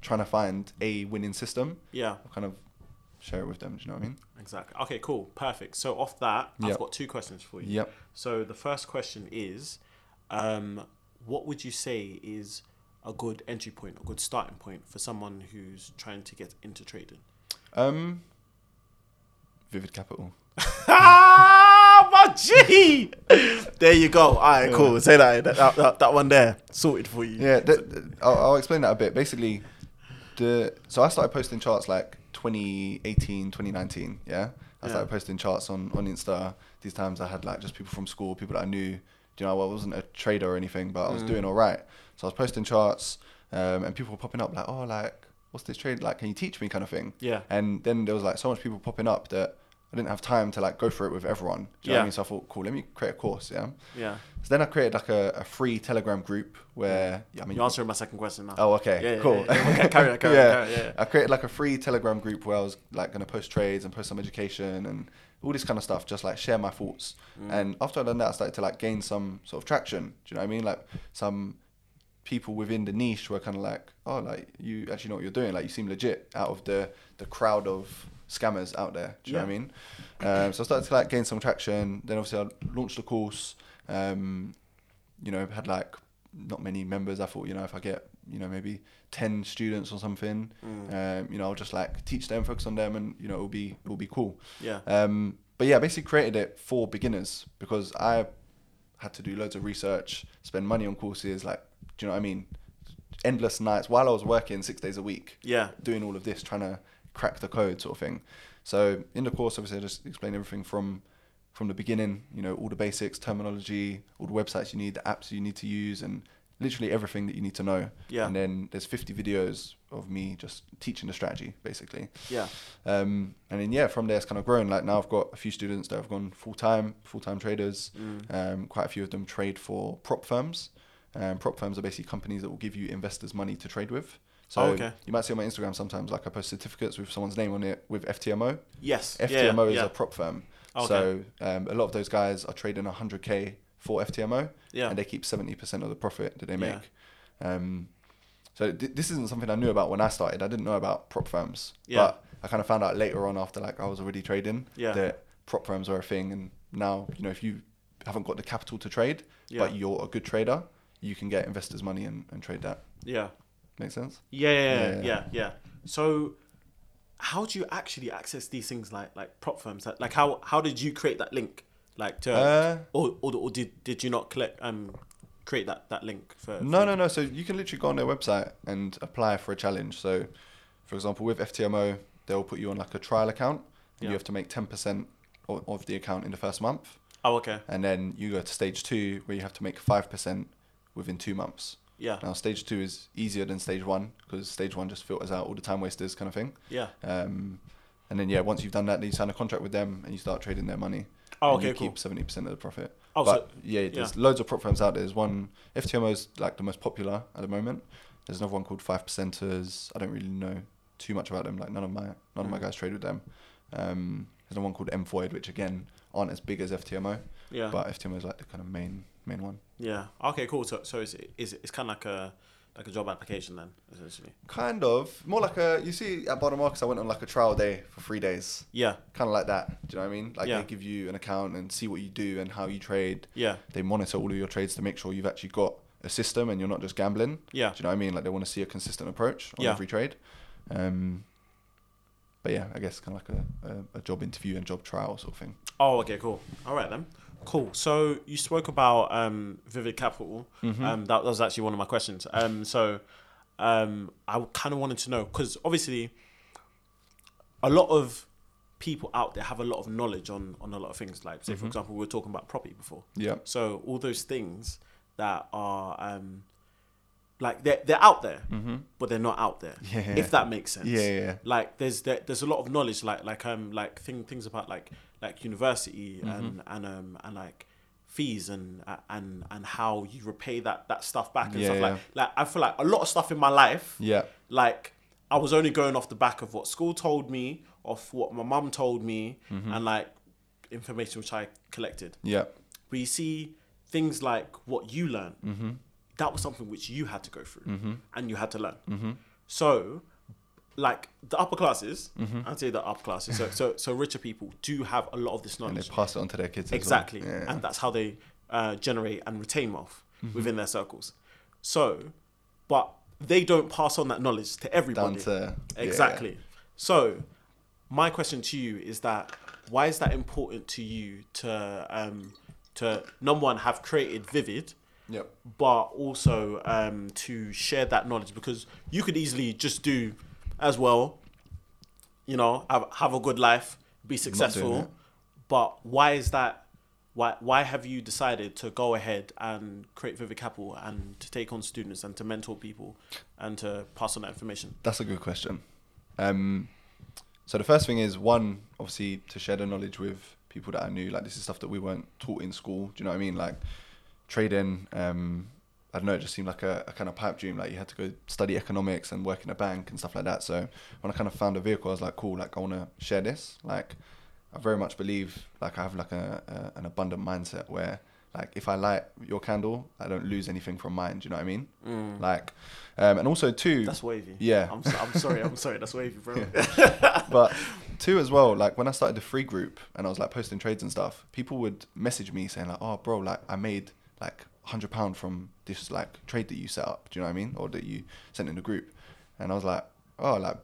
trying to find a winning system. Yeah. I'll kind of share it with them. Do you know what I mean? Exactly. Okay, cool. Perfect. So off that, I've yep. got two questions for you. Yep. So the first question is, um, what would you say is a good entry point, a good starting point for someone who's trying to get into trading? Um, Vivid Capital. Ah, my G! There you go. All right, yeah. cool. Say that that, that that one there. Sorted for you. Yeah, th- th- I'll, I'll explain that a bit. Basically, the so I started posting charts like twenty eighteen, twenty nineteen, yeah? I started yeah. posting charts on, on Insta. These times I had like just people from school, people that I knew. Do you know, I wasn't a trader or anything, but I was mm. doing all right. So I was posting charts um, and people were popping up like, oh, like, what's this trade like? Can you teach me kind of thing? Yeah. And then there was like so much people popping up that I didn't have time to like go through it with everyone. Do you yeah. know what I mean? So I thought, cool, let me create a course, yeah? Yeah. So then I created like a, a free Telegram group where... Yeah, I mean, you're answering my second question now. Oh, okay, yeah, yeah, cool. Yeah, yeah. Okay, carry on, carry on, yeah. carry on, yeah. I created like a free Telegram group where I was like going to post trades and post some education and all this kind of stuff, just like share my thoughts. Mm. And after I done that, I started to like gain some sort of traction. Do you know what I mean? Like some people within the niche were kind of like, oh, like you actually know what you're doing. Like you seem legit out of the, the crowd of scammers out there. Do you yeah. know what I mean? Um, so I started to like gain some traction. Then obviously I launched the course, um, you know, had like not many members. I thought, you know, if I get, you know, maybe ten students or something, mm. um, you know, I'll just like teach them, focus on them, and you know, it'll be it'll be cool. Yeah. Um, but yeah, I basically created it for beginners because I had to do loads of research, spend money on courses, like, do you know what I mean? Endless nights while I was working six days a week. Yeah. Doing all of this, trying to crack the code sort of thing. So in the course, obviously, I just explain everything from from the beginning, you know, all the basics, terminology, all the websites you need, the apps you need to use, and literally everything that you need to know. Yeah. And then there's fifty videos of me just teaching the strategy, basically. Yeah. Um, and then, yeah, from there, it's kind of grown. Like now I've got a few students that have gone full-time, full-time traders. Mm. Um, quite a few of them trade for prop firms. Um, prop firms are basically companies that will give you investors money to trade with. So oh, okay. you might see on my Instagram sometimes, like I post certificates with someone's name on it with F T M O. Yes. F T M O yeah, yeah. is yeah. a prop firm. Okay. So um, a lot of those guys are trading one hundred K for F T M O yeah. and they keep seventy percent of the profit that they make. Yeah. Um, so th- this isn't something I knew about when I started. I didn't know about prop firms, yeah. but I kind of found out later on after like I was already trading yeah. that prop firms are a thing. And now, you know, if you haven't got the capital to trade, yeah. but you're a good trader, you can get investors' money and, and trade that. Yeah. Make sense? Yeah yeah yeah, yeah, yeah, yeah. So how do you actually access these things like like prop firms? Like how, how did you create that link? Like to uh, or, or or did did you not collect um create that, that link for, for No no no so you can literally go on their website and apply for a challenge. So for example with F T M O they'll put you on like a trial account and yeah. you have to make ten percent of, of the account in the first month. Oh okay. And then you go to stage two where you have to make five percent within two months. Yeah. Now stage two is easier than stage one because stage one just filters out all the time wasters kind of thing. Yeah. Um, and then yeah, once you've done that, then you sign a contract with them and you start trading their money. Oh, okay, you cool. Keep seventy percent of the profit. Oh, but, so yeah, there's yeah. loads of prop firms out there. There's one F T M O's like the most popular at the moment. There's another one called Five Percenters. I don't really know too much about them. Like none of my none mm. of my guys trade with them. Um, there's another one called M Void, which again aren't as big as F T M O. Yeah. But F T M O is like the kind of main main one. Yeah. Okay. Cool. So, so it's it's, it's kind of like a like a job application then, essentially. Kind of more like a you see at Barnard Marcus, I went on like a trial day for three days. Yeah. Kind of like that. Do you know what I mean? Like yeah. they give you an account and see what you do and how you trade. Yeah. They monitor all of your trades to make sure you've actually got a system and you're not just gambling. Yeah. Do you know what I mean? Like they want to see a consistent approach on yeah. every trade. Um. But yeah, I guess kind of like a, a a job interview and job trial sort of thing. Oh. Okay. Cool. All right then. Cool. So you spoke about um, Vivid Capital. Mm-hmm. Um, that, that was actually one of my questions. Um, so um, I kind of wanted to know, because obviously a lot of people out there have a lot of knowledge on, on a lot of things. Like, say, mm-hmm. for example, we were talking about property before. Yeah. So all those things that are um, like they're, they're out there, mm-hmm. but they're not out there. Yeah, yeah. If that makes sense. Yeah, yeah. Like there's there, there's a lot of knowledge, like like um like thing, things about like like university mm-hmm. and and um and like fees and and and how you repay that that stuff back and yeah, stuff yeah. like like I feel like a lot of stuff in my life. Yeah. Like I was only going off the back of what school told me, of what my mum told me, mm-hmm. and like information which I collected. Yeah. But you see things like what you learn. Mm-hmm. That was something which you had to go through mm-hmm. and you had to learn. Mm-hmm. So like the upper classes, mm-hmm. I'd say the upper classes, so, so so richer people do have a lot of this knowledge. And they pass it on to their kids exactly. as well. Yeah. And that's how they uh, generate and retain wealth mm-hmm. within their circles. So, but they don't pass on that knowledge to everybody. Down to, exactly. Yeah. So my question to you is that, why is that important to you to, um, to number one, have created Vivid, yep. but also um, to share that knowledge? Because you could easily just do as well, you know, have, have a good life, be successful. But why is that? Why why have you decided to go ahead and create Vivid Capital and to take on students and to mentor people and to pass on that information? That's a good question. Um, so the first thing is, one, obviously to share the knowledge with people that I knew. Like this is stuff that we weren't taught in school. Do you know what I mean? Like trading, um, I don't know, it just seemed like a, a kind of pipe dream. Like you had to go study economics and work in a bank and stuff like that. So when I kind of found a vehicle, I was like, cool, like I want to share this. Like I very much believe, like I have like a, a an abundant mindset where like if I light your candle, I don't lose anything from mine. Do you know what I mean? Mm. Like, um, and also two. That's wavy. Yeah. I'm, so, I'm sorry. I'm sorry. That's wavy, bro. Yeah. But two as well, like when I started the free group and I was like posting trades and stuff, people would message me saying like, oh bro, like I made like one hundred pounds from this like trade that you set up. Do you know what I mean? Or that you sent in the group. And I was like, oh, like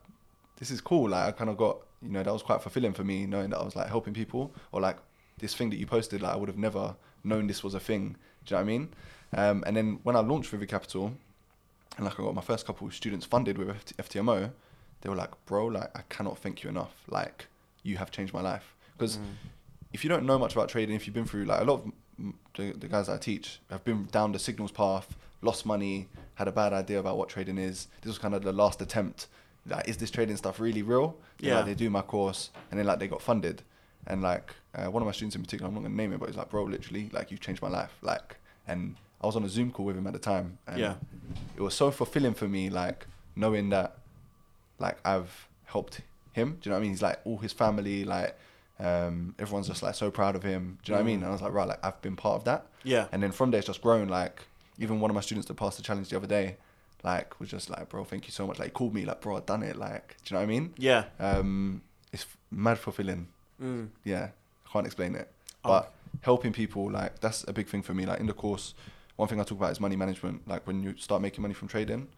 this is cool. Like I kind of got, you know, that was quite fulfilling for me knowing that I was like helping people, or like this thing that you posted, like I would have never known this was a thing. Do you know what I mean? Um, and then when I launched Vivid Capital, and like I got my first couple of students funded with F T M O, they were like, bro, like I cannot thank you enough. Like you have changed my life. Because mm. if you don't know much about trading, if you've been through like a lot of the, the guys that I teach have been down the signals path, lost money, had a bad idea about what trading is. This was kind of the last attempt. Like, is this trading stuff really real? Yeah. Like, they do my course and then like they got funded. And like uh, one of my students in particular, I'm not gonna name it, but he's like, bro, literally, like you've changed my life. Like, and I was on a Zoom call with him at the time. And yeah. It was so fulfilling for me, like knowing that, like I've helped him. Do you know what I mean? He's like all his family, like um, everyone's just like so proud of him. Do you know mm. what I mean? And I was like, right, like I've been part of that. Yeah. And then from there, it's just grown. Like even one of my students that passed the challenge the other day, like was just like, bro, thank you so much. Like he called me, like bro, I've done it. Like, do you know what I mean? Yeah. Um, it's mad fulfilling. Mm. Yeah, I can't explain it, but okay. helping people, like that's a big thing for me. Like in the course, one thing I talk about is money management. Like when you start making money from trading,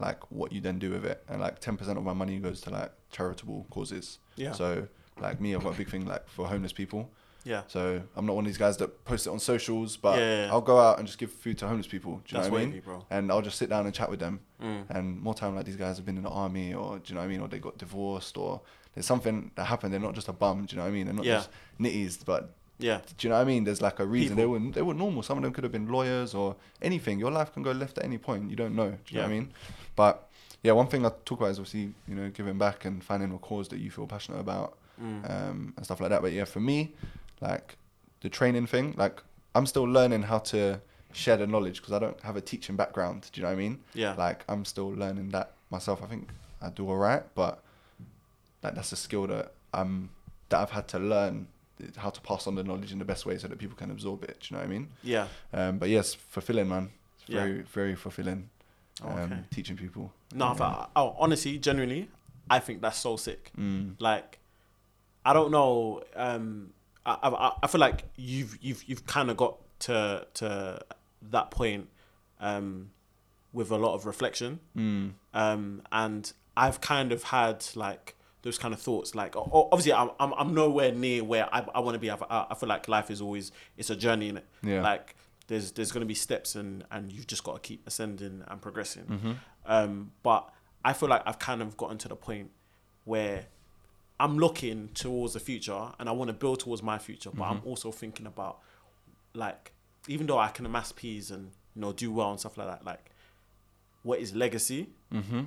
like what you then do with it. And like ten percent of my money goes to like charitable causes. Yeah. So like me, I've got a big thing like for homeless people. Yeah. So I'm not one of these guys that post it on socials, but yeah, yeah. I'll go out and just give food to homeless people. Do you that's know what I mean? Bro. And I'll just sit down and chat with them. Mm. And more time like these guys have been in the army, or do you know what I mean? Or they got divorced, or there's something that happened. They're not just a bum. Do you know what I mean? They're not yeah. just nitties, but yeah. do you know what I mean? There's like a reason. People. They were they were normal. Some of them could have been lawyers or anything. Your life can go left at any point. You don't know. Do you yeah. know what I mean? But yeah, one thing I talk about is obviously, you know, giving back and finding a cause that you feel passionate about mm. um, and stuff like that. But yeah, for me, like the training thing, like I'm still learning how to share the knowledge because I don't have a teaching background. Do you know what I mean? Yeah. Like I'm still learning that myself. I think I do all right, but like that's a skill that um that I've had to learn how to pass on the knowledge in the best way so that people can absorb it. Do you know what I mean? Yeah. Um, but yes, fulfilling, man. It's very, yeah. very fulfilling. Um, oh, okay. Teaching people. No, but I, oh, honestly, genuinely, I think that's so sick. Mm. Like, I don't know. Um, I, I I feel like you've you've you've kind of got to to that point, um, with a lot of reflection. Mm. Um, and I've kind of had like those kind of thoughts, like obviously I'm I'm, I'm nowhere near where I I want to be. I, I feel like life is always, it's a journey in it. Yeah. Like there's there's going to be steps and, and you've just got to keep ascending and progressing. Mm-hmm. Um, but I feel like I've kind of gotten to the point where I'm looking towards the future and I want to build towards my future, but mm-hmm. I'm also thinking about like, even though I can amass peas and, you know, do well and stuff like that, like what is legacy? Mm-hmm.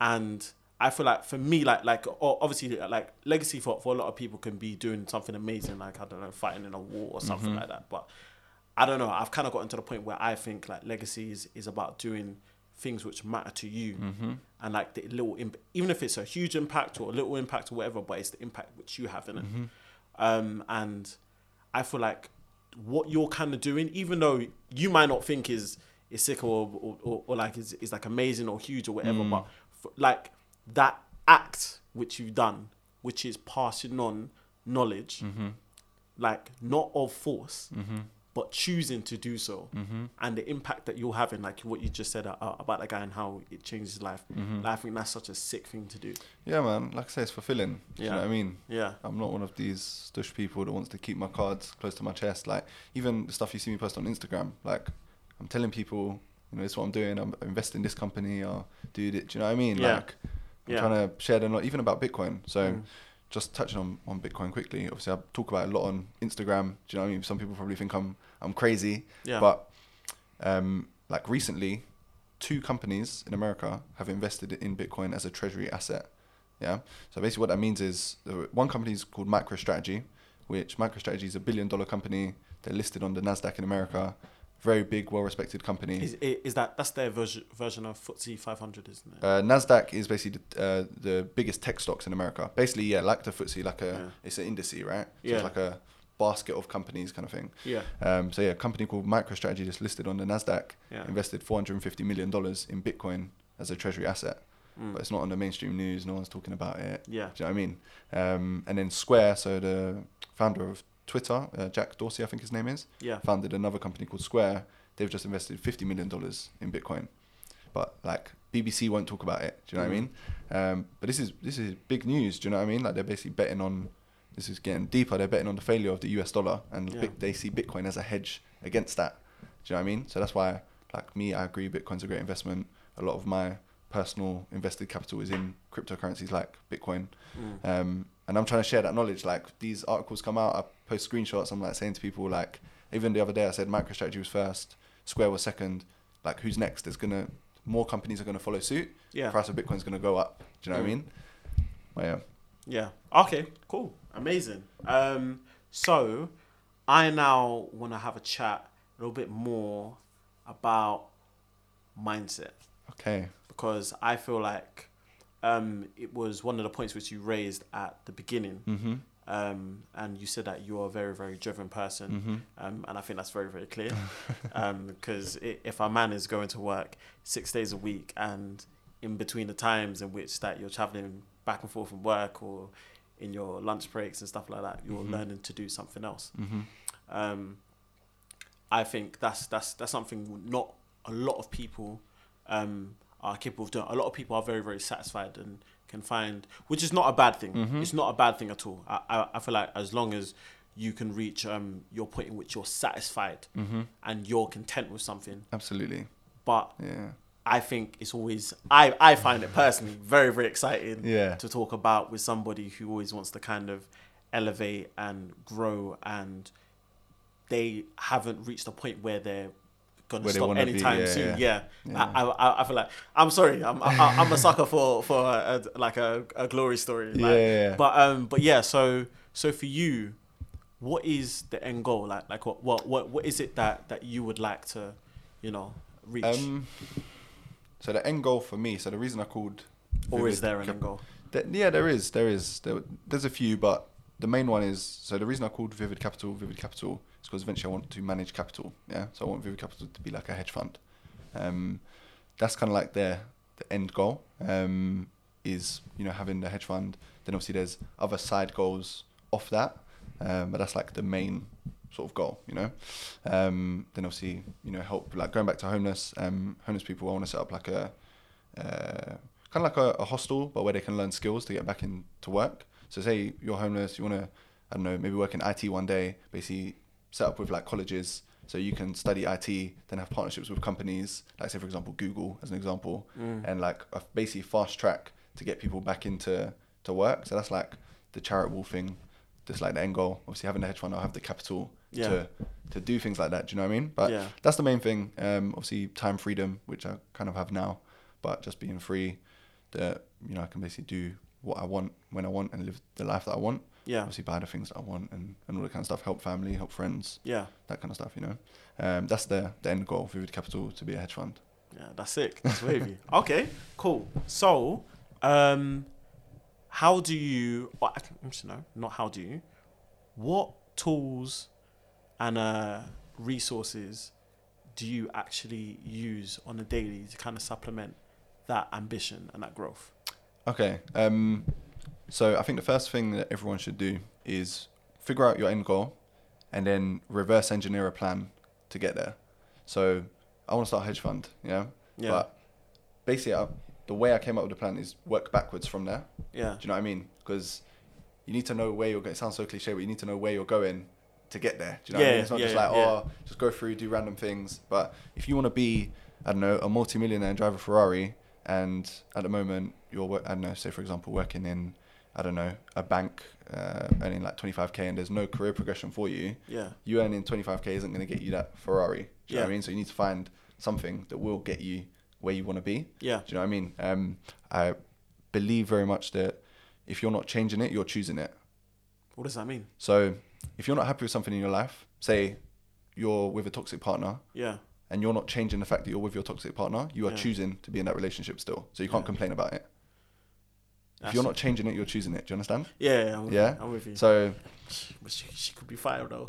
And I feel like for me, like like obviously like legacy for, for a lot of people can be doing something amazing, like I don't know, fighting in a war or something mm-hmm. like that. But I don't know, I've kind of gotten to the point where I think like legacy is, is about doing things which matter to you mm-hmm. and like the little imp- even if it's a huge impact or a little impact or whatever, but it's the impact which you have innit. Mm-hmm. Um, and I feel like what you're kind of doing, even though you might not think is is sick or or, or, or like is, is like amazing or huge or whatever, mm. but f- like that act which you've done, which is passing on knowledge, mm-hmm. like not of force, mm-hmm. but choosing to do so, mm-hmm. and the impact that you're having, like what you just said uh, about the guy and how it changes his life, mm-hmm. like, I think that's such a sick thing to do. Yeah, man. Like I say, it's fulfilling. Yeah. You know what I mean? Yeah. I'm not one of these stush people that wants to keep my cards close to my chest. Like, even the stuff you see me post on Instagram, like, I'm telling people, you know, this is what I'm doing. I'm investing in this company. I'll do it. Do you know what I mean? Yeah. Like, I'm yeah. trying to share them, like, even about Bitcoin. So... Mm. Just touching on, on Bitcoin quickly, obviously I talk about it a lot on Instagram, do you know what I mean? Some people probably think I'm I'm crazy, yeah. but um, like recently, two companies in America have invested in Bitcoin as a treasury asset, yeah? So basically what that means is, one company is called MicroStrategy, which MicroStrategy is a billion dollar company. They're listed on the NASDAQ in America, very big, well-respected company. Is is that that's their version version of F T S E five hundred, isn't it? Uh, NASDAQ is basically the, uh, the biggest tech stocks in America. Basically, yeah, like the F T S E, like a yeah. it's an index, right? So yeah. It's like a basket of companies kind of thing. Yeah. Um. So yeah, a company called MicroStrategy just listed on the NASDAQ, yeah. invested four hundred fifty million dollars in Bitcoin as a treasury asset, mm. but it's not on the mainstream news. No one's talking about it. Yeah. Do you know what I mean? Um. And then Square, so the founder of Twitter, uh, Jack Dorsey, I think his name is, yeah. founded another company called Square. They've just invested fifty million dollars in Bitcoin. But like B B C won't talk about it. Do you know mm-hmm. what I mean? Um, but this is this is big news. Do you know what I mean? Like they're basically betting on, this is getting deeper, they're betting on the failure of the U S dollar and yeah. big, they see Bitcoin as a hedge against that. Do you know what I mean? So that's why, like me, I agree Bitcoin's a great investment. A lot of my personal invested capital is in cryptocurrencies like Bitcoin. Mm. Um, and I'm trying to share that knowledge. Like these articles come out, I post screenshots, I'm like saying to people, like even the other day I said MicroStrategy was first, Square was second, like who's next? There's gonna, more companies are gonna follow suit, yeah. the price of Bitcoin's gonna go up, do you know mm. what I mean? But yeah. Yeah, okay, cool, amazing. Um, so I now wanna have a chat a little bit more about mindset. Okay. Because I feel like um, it was one of the points which you raised at the beginning. Mm-hmm. Um, and you said that you are a very, very driven person. Mm-hmm. Um, and I think that's very, very clear. Because um, if a man is going to work six days a week and in between the times in which that you're traveling back and forth from work or in your lunch breaks and stuff like that, you're mm-hmm. learning to do something else. Mm-hmm. Um, I think that's, that's, that's something not a lot of people um, are capable of doing. A lot of people are very, very satisfied and can find, which is not a bad thing. Mm-hmm. It's not a bad thing at all. I, I, I feel like as long as you can reach um, your point in which you're satisfied mm-hmm. and you're content with something. Absolutely. But yeah. I think it's always, I, I find it personally very, very exciting yeah. to talk about with somebody who always wants to kind of elevate and grow and they haven't reached a point where they're gonna where stop anytime yeah, soon. Yeah, yeah. yeah. I, I I feel like I'm sorry. I'm I, I'm a sucker for for a, like a, a glory story. Like, yeah, yeah, yeah. But um, but yeah. So so for you, what is the end goal? Like like what what what, what is it that, that you would like to, you know, reach? Um, so the end goal for me. So the reason I called. Or Vivid, is there an end goal? Th- yeah, there is. There is. There, there's a few, but the main one is. So the reason I called Vivid Capital, Vivid Capital. Because eventually I want to manage capital, yeah. So I want Vivid Capital to be like a hedge fund. Um, that's kind of like their the end goal. Um, is you know having the hedge fund. Then obviously there's other side goals off that, um, but that's like the main sort of goal, you know. Um, then obviously you know help like going back to homeless, um, homeless people. I want to set up like a uh, kind of like a, a hostel, but where they can learn skills to get back into work. So say you're homeless, you want to I don't know maybe work in I T one day, basically. Set up with like colleges so you can study I T, then have partnerships with companies, like say for example Google as an example, mm. and like a basically fast track to get people back into to work. So that's like the charitable thing That's like the end goal. Obviously, having a hedge fund, I'll have the capital yeah. to to do things like that. Do you know what I mean? But yeah. that's the main thing. Um, obviously, time freedom, which I kind of have now, but just being free, that you know I can basically do what I want when I want and live the life that I want. Yeah. Obviously, buy the things that I want and, and all that kind of stuff. Help family, help friends. Yeah. That kind of stuff. You know, um, that's the the end goal. Vivid Capital to be a hedge fund. Yeah, that's sick. That's wavy. Okay, cool. So, um. How do you, well, I'm just, no, not how do you, what tools and uh, resources do you actually use on a daily to kind of supplement that ambition and that growth? Okay. Um, so I think the first thing that everyone should do is figure out your end goal and then reverse engineer a plan to get there. So I want to start a hedge fund, you know? Yeah. But basically, I, the way I came up with the plan is work backwards from there. Yeah. Do you know what I mean? Because you need to know where you're going. It sounds so cliche, but you need to know where you're going to get there. Do you know yeah, what I mean? It's not yeah, just like, yeah. oh, just go through, do random things. But if you want to be, I don't know, a multi-millionaire and drive a Ferrari, and at the moment you're, I don't know, say for example, working in, I don't know, a bank, uh, earning like twenty-five K and there's no career progression for you. Yeah. You earning twenty-five K isn't going to get you that Ferrari. Do you yeah. know what I mean? So you need to find something that will get you where you want to be. Yeah. Do you know what I mean? Um, I believe very much that if you're not changing it, you're choosing it. What does that mean? So if you're not happy with something in your life, say you're with a toxic partner. Yeah. And you're not changing the fact that you're with your toxic partner, you are yeah. choosing to be in that relationship still. So you can't yeah. complain about it. That's if you're not changing it, you're choosing it. Do you understand? Yeah, yeah, I'm with, yeah? You. I'm with you. So she, she, she could be fired though.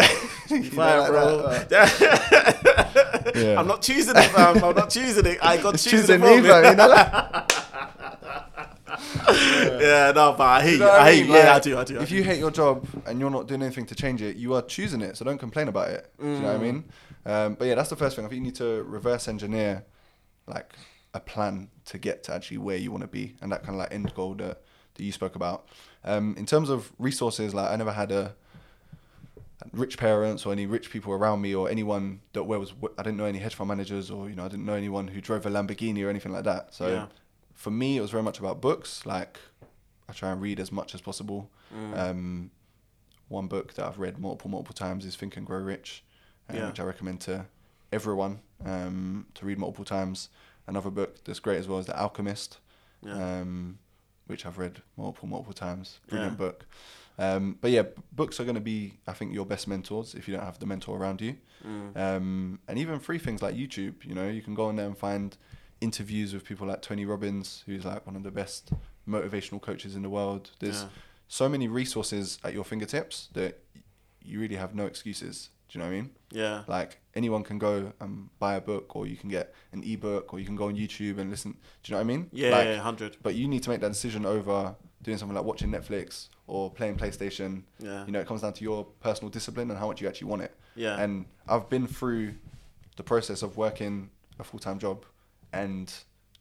She be fired, like bro. That, uh, yeah. I'm not choosing it, fam. I'm not choosing it. I got choosing, choosing me, bro. You know, like, yeah. yeah, no, but I hate you. Know you. I hate. Mean, yeah, like, I do. I do. I if do. You hate your job and you're not doing anything to change it, you are choosing it. So don't complain about it. Mm. Do you know what I mean? Um, but yeah, that's the first thing. I think you need to reverse engineer, like, a plan to get to actually where you want to be, and that kind of like end goal that, that you spoke about. Um, in terms of resources, like I never had a rich parents or any rich people around me or anyone that where was I didn't know any hedge fund managers or you know I didn't know anyone who drove a Lamborghini or anything like that. So yeah. for me, it was very much about books. Like I try and read as much as possible. Mm. Um, one book that I've read multiple multiple times is Think and Grow Rich, um, yeah. which I recommend to everyone um, to read multiple times. Another book that's great as well is The Alchemist, yeah. um, which I've read multiple, multiple times. Brilliant yeah. book. Um, but yeah, books are going to be, I think, your best mentors if you don't have the mentor around you. Mm. Um, and even free things like YouTube, you know, you can go on there and find interviews with people like Tony Robbins, who's like one of the best motivational coaches in the world. There's yeah. so many resources at your fingertips that you really have no excuses. Do you know what I mean? Yeah. Like anyone can go and buy a book, or you can get an ebook, or you can go on YouTube and listen. Do you know what I mean? Yeah, like, yeah, one hundred. But you need to make that decision over doing something like watching Netflix or playing PlayStation. Yeah. You know, it comes down to your personal discipline and how much you actually want it. Yeah. And I've been through the process of working a full-time job and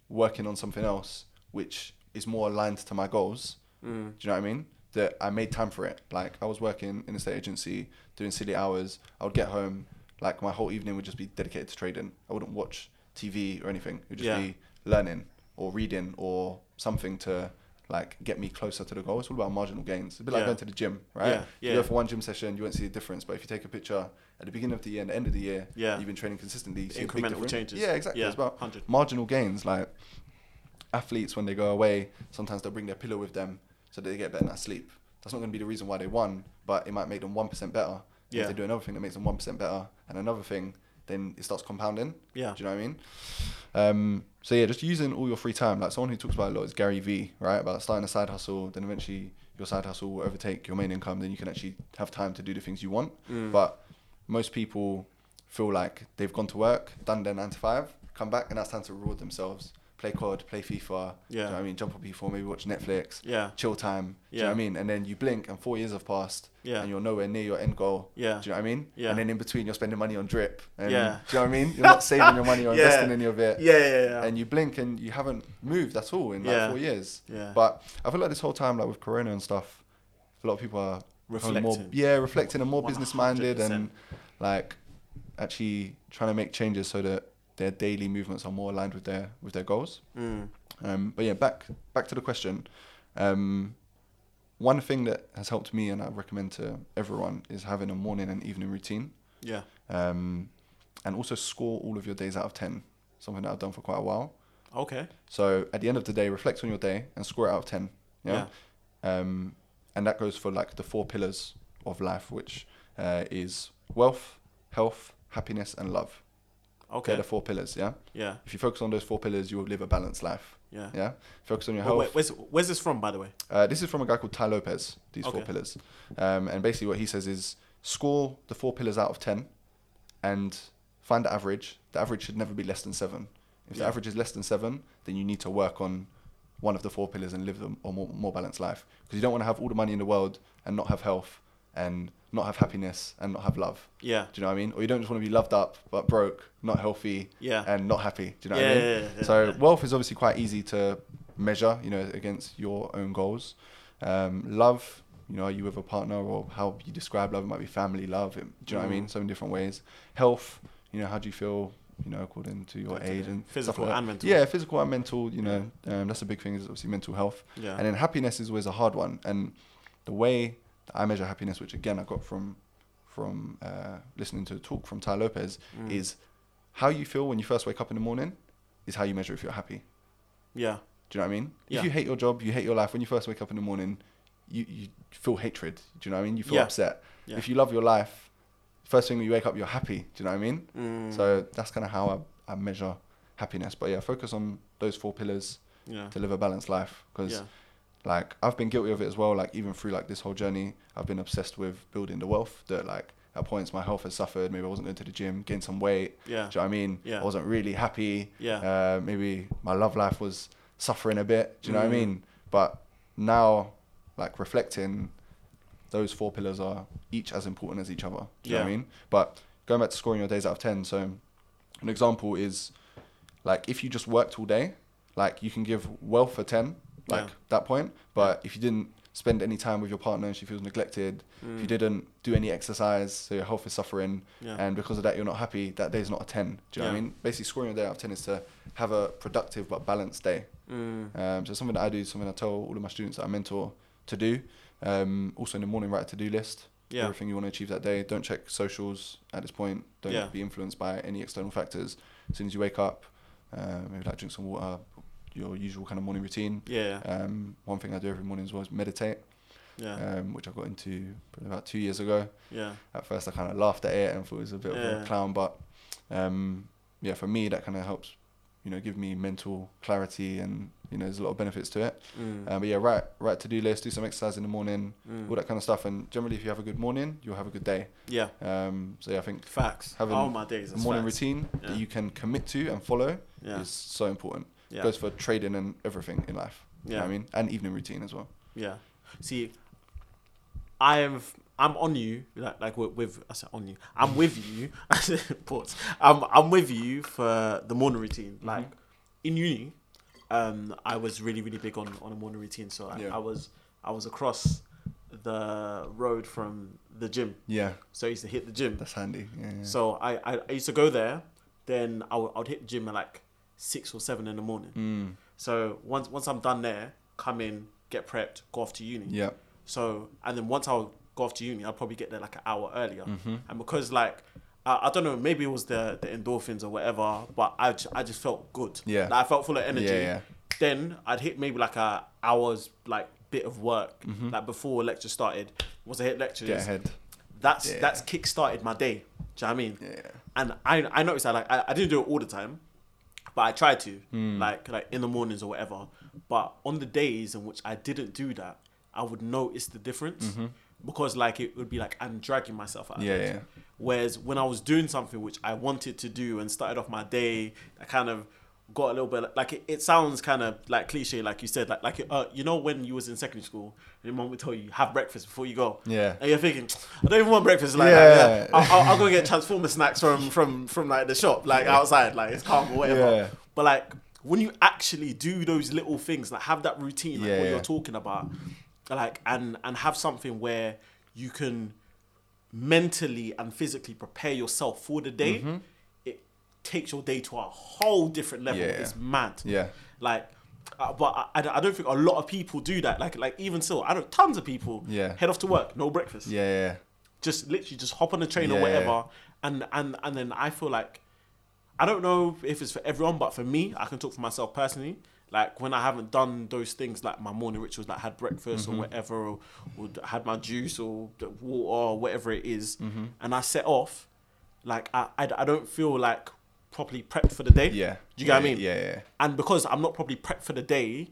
working on something else, which is more aligned to my goals. Mm. Do you know what I mean? That I made time for it. Like I was working in a state agency doing silly hours. I would get home, like my whole evening would just be dedicated to trading. I wouldn't watch T V or anything. It would just yeah. be learning or reading or something to like get me closer to the goal. It's all about marginal gains. It's a bit like yeah. going to the gym, right? Yeah. Yeah. You go for one gym session, you won't see a difference. But if you take a picture at the beginning of the year and the end of the year, yeah. you've been training consistently, you see incremental a big difference. Changes. Yeah, exactly. Yeah. It's about one hundred marginal gains. Like athletes, when they go away, sometimes they'll bring their pillow with them so that they get better night's sleep. That's not going to be the reason why they won, but it might make them one percent better. Yeah. If they do another thing that makes them one percent better and another thing, then it starts compounding. Yeah. Do you know what I mean? Um, so yeah, just using all your free time. Like someone who talks about a lot is Gary Vee, right? About starting a side hustle, then eventually your side hustle will overtake your main income, then you can actually have time to do the things you want. Mm. But most people feel like they've gone to work, done their nine to five, come back, and that's time to reward themselves. Play C O D, play FIFA, yeah. do you know what I mean? Jump on P four, maybe watch Netflix, yeah. chill time, do yeah. you know what I mean? And then you blink and four years have passed yeah. and you're nowhere near your end goal, yeah. do you know what I mean? Yeah. And then in between you're spending money on drip, and yeah. do you know what I mean? You're not saving your money or yeah. investing any of it. Yeah, yeah, yeah. And you blink and you haven't moved at all in like yeah. four years. Yeah. But I feel like this whole time, like with Corona and stuff, a lot of people are reflecting, more, yeah, reflecting and more one hundred percent business minded and like actually trying to make changes so that their daily movements are more aligned with their with their goals. Mm. Um, but yeah, back back to the question. Um, one thing that has helped me, and I recommend to everyone, is having a morning and evening routine. Yeah. Um, and also score all of your days out of ten. Something that I've done for quite a while. Okay. So at the end of the day, reflect on your day and score it out of ten. Yeah. yeah. Um, and that goes for like the four pillars of life, which uh, is wealth, health, happiness, and love. Okay. They're the four pillars. Yeah. Yeah. If you focus on those four pillars, you will live a balanced life. Yeah. Yeah. Focus on your oh, health. Wait, where's, where's this from, by the way? Uh, this is from a guy called Tai Lopez. These okay. four pillars. Um, and basically what he says is score the four pillars out of ten, and find the average. The average should never be less than seven. If yeah. the average is less than seven, then you need to work on one of the four pillars and live them a more, more balanced life. Because you don't want to have all the money in the world and not have health and not have happiness and not have love. Yeah. Do you know what I mean? Or you don't just want to be loved up, but broke, not healthy, yeah. and not happy. Do you know yeah, what I mean? Yeah, yeah, yeah, so yeah. wealth is obviously quite easy to measure, you know, against your own goals. Um, love, you know, are you with a partner, or how you describe love? It might be family love. It, do you know mm. what I mean? So many different ways. Health, you know, how do you feel, you know, according to your age and physical like and mental. Yeah, physical and mental, you know, um, that's a big thing, is obviously mental health. Yeah. And then happiness is always a hard one. And the way that I measure happiness, which again I got from from uh, listening to a talk from Tai Lopez, mm. is how you feel when you first wake up in the morning is how you measure if you're happy. Yeah. Do you know what I mean? Yeah. If you hate your job, you hate your life, when you first wake up in the morning, you, you feel hatred. Do you know what I mean? You feel yeah. upset. Yeah. If you love your life, first thing when you wake up, you're happy. Do you know what I mean? Mm. So that's kind of how I, I measure happiness. But yeah, focus on those four pillars yeah. to live a balanced life. Because yeah. like I've been guilty of it as well. Like even through like this whole journey, I've been obsessed with building the wealth. That like at points my health has suffered. Maybe I wasn't going to the gym, gained some weight. Yeah. Do you know what I mean? Yeah. I wasn't really happy. Yeah. Uh, maybe my love life was suffering a bit. Do you know mm. what I mean? But now, like reflecting, those four pillars are each as important as each other. Do you yeah. know what I mean? But going back to scoring your days out of ten, so an example is like if you just worked all day, like you can give wealth a ten, like yeah. that point. But if you didn't spend any time with your partner and she feels neglected, mm. if you didn't do any exercise, so your health is suffering, yeah. and because of that you're not happy, that day's not a ten. Do you yeah. know what I mean? Basically scoring your day out of ten is to have a productive but balanced day. Mm. Um, so something that I do, something I tell all of my students that I mentor to do. Um, also in the morning, write a to-do list, yeah. everything you want to achieve that day. Don't check socials at this point. Don't yeah. be influenced by any external factors. As soon as you wake up, uh, maybe like drink some water, your usual kind of morning routine. Yeah. Um, one thing I do every morning as well is meditate, yeah. um, which I got into about two years ago. Yeah. At first I kind of laughed at it and thought it was a bit yeah. of a clown, but um, yeah, for me that kind of helps, you know, give me mental clarity, and you know, there's a lot of benefits to it. Mm. Um, but yeah, write, write to-do list, do some exercise in the morning, mm. all that kind of stuff. And generally, if you have a good morning, you'll have a good day. Yeah. Um. So yeah, I think facts. Having all my days, a morning facts. routine yeah. that you can commit to and follow yeah. is so important. Yeah. It goes for trading and everything in life. Yeah. You know what I mean, and evening routine as well. Yeah. See, I am. I'm on you. Like like with, with I said on you. I'm with you. I said ports. I'm I'm with you for the morning routine. Like mm-hmm. in uni. Um, I was really, really big on, on a morning routine. So I, yeah. I was I was across the road from the gym. Yeah. So I used to hit the gym. That's handy. Yeah, yeah. So I, I, I used to go there. Then I would, I would hit the gym at like six or seven in the morning. Mm. So once once I'm done there, come in, get prepped, go off to uni. Yeah. So and then once I would go off to uni, I'd probably get there like an hour earlier. Mm-hmm. And because like I don't know, maybe it was the, the endorphins or whatever, but I, I just felt good. Yeah. Like I felt full of energy. Yeah, yeah. Then I'd hit maybe like a hour's like bit of work, mm-hmm. like before lecture started. Once I hit lectures, Get ahead. that's yeah. that's kick started my day. Do you know what I mean? Yeah. And I I noticed that like I, I didn't do it all the time, but I tried to mm. like like in the mornings or whatever. But on the days in which I didn't do that, I would notice the difference. Mm-hmm. Because like it would be like I'm dragging myself out. Yeah, yeah. Whereas when I was doing something which I wanted to do and started off my day, I kind of got a little bit like it, it sounds kind of like cliche, like you said, like like uh, you know when you was in secondary school and your mom would tell you have breakfast before you go. Yeah. And you're thinking I don't even want breakfast like yeah. that. Yeah. I'll, I'll, I'll go get Transformer snacks from from from like the shop like yeah. outside like it's calm or whatever. Yeah. But like when you actually do those little things, like have that routine, like yeah, what yeah. you're talking about. Like and and have something where you can mentally and physically prepare yourself for the day. Mm-hmm. It takes your day to a whole different level. Yeah. It's mad. Yeah. Like Uh, but I, I don't think a lot of people do that. Like, like even still, I don't. Tons of people yeah. head off to work, no breakfast. Yeah, yeah. Just literally just hop on the train yeah, or whatever, yeah. and and and then I feel like, I don't know if it's for everyone, but for me, I can talk for myself personally. Like when I haven't done those things, like my morning rituals, like had breakfast mm-hmm. or whatever, or, or had my juice or water or whatever it is, mm-hmm. and I set off, like I, I I don't feel like properly prepped for the day. Yeah. Do you get yeah, what I mean? Yeah, yeah. And because I'm not properly prepped for the day,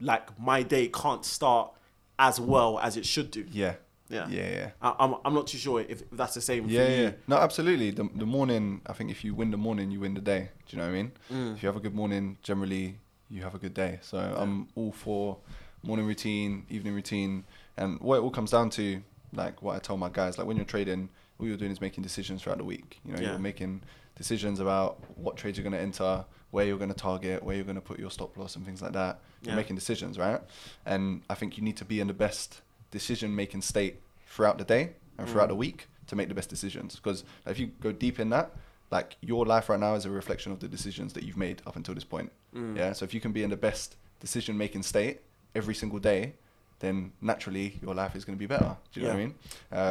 like my day can't start as well as it should do. Yeah. Yeah. Yeah, yeah. I, I'm I'm not too sure if that's the same yeah, for you. Yeah. No, absolutely. The the morning, I think if you win the morning, you win the day. Do you know what I mean? Mm. If you have a good morning, generally you have a good day. So yeah. I'm all for morning routine, evening routine, and what it all comes down to, like what I tell my guys, like when you're trading, all you're doing is making decisions throughout the week. You know, yeah. you're making decisions about what trades you're going to enter, where you're going to target, where you're going to put your stop loss and things like that. You're yeah. making decisions, right? And I think you need to be in the best decision-making state throughout the day and throughout mm. the week to make the best decisions. Because if you go deep in that, like your life right now is a reflection of the decisions that you've made up until this point. Mm. Yeah. So if you can be in the best decision-making state every single day, then naturally your life is going to be better. Do you yeah. know what I mean?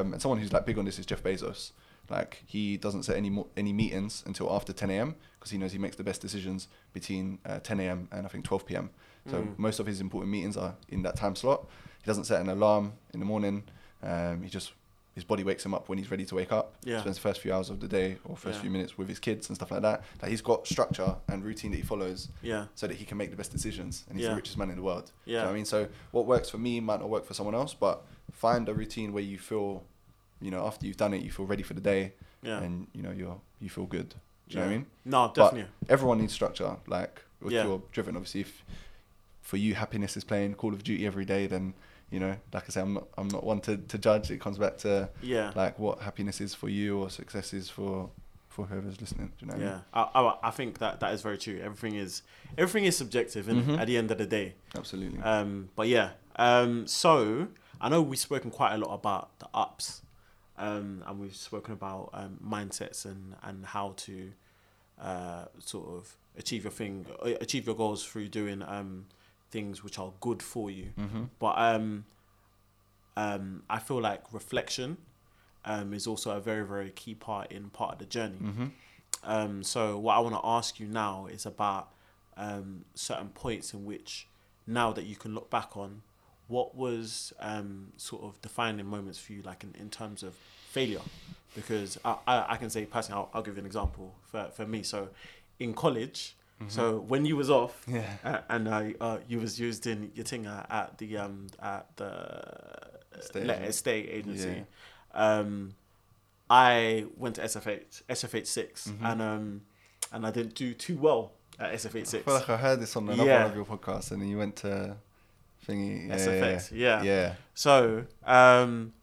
Um, and someone who's like big on this is Jeff Bezos. Like he doesn't set any mo- any meetings until after ten a.m. because he knows he makes the best decisions between uh, ten a.m. and I think twelve p.m. So mm. most of his important meetings are in that time slot. He doesn't set an alarm in the morning. Um, he just his body wakes him up when he's ready to wake up. Yeah. Spends the first few hours of the day or first yeah. few minutes with his kids and stuff like that. Like he's got structure and routine that he follows yeah. so that he can make the best decisions. And he's yeah. the richest man in the world. Yeah. Do you know what I mean? So what works for me might not work for someone else, but find a routine where you feel, you know, after you've done it, you feel ready for the day, yeah. and you know you're you feel good. Do you yeah. know what I mean? No, definitely. But everyone needs structure. Like if yeah. you're driven, obviously, if for you happiness is playing Call of Duty every day, then you know, like I say, I'm not I'm not one to, to judge. It comes back to yeah. like what happiness is for you or success is for for whoever's listening. Do you know what yeah. I mean? I, I I think that that is very true. Everything is everything is subjective, and mm-hmm. at the end of the day, absolutely. Um, but yeah. Um, so I know we've spoken quite a lot about the ups. Um, and we've spoken about um, mindsets and, and how to uh, sort of achieve your thing, achieve your goals through doing um, things which are good for you. Mm-hmm. But um, um, I feel like reflection um, is also a very, very key part in part of the journey. Mm-hmm. Um, so what I want to ask you now is about um, certain points in which now that you can look back on, what was um, sort of defining moments for you, like in, in terms of failure? Because I, I, I can say personally, I'll, I'll give you an example for, for me. So in college, mm-hmm. so when you was off yeah. uh, and uh, uh, you was you was doing your thing uh, at the um, at the estate agency, yeah. um, I went to S F H six mm-hmm. and um, and I didn't do too well at S F H six. I feel like I heard this on another yeah. one of your podcasts, and then you went to... thingy. Yeah, S F X, yeah. yeah. yeah. So, um,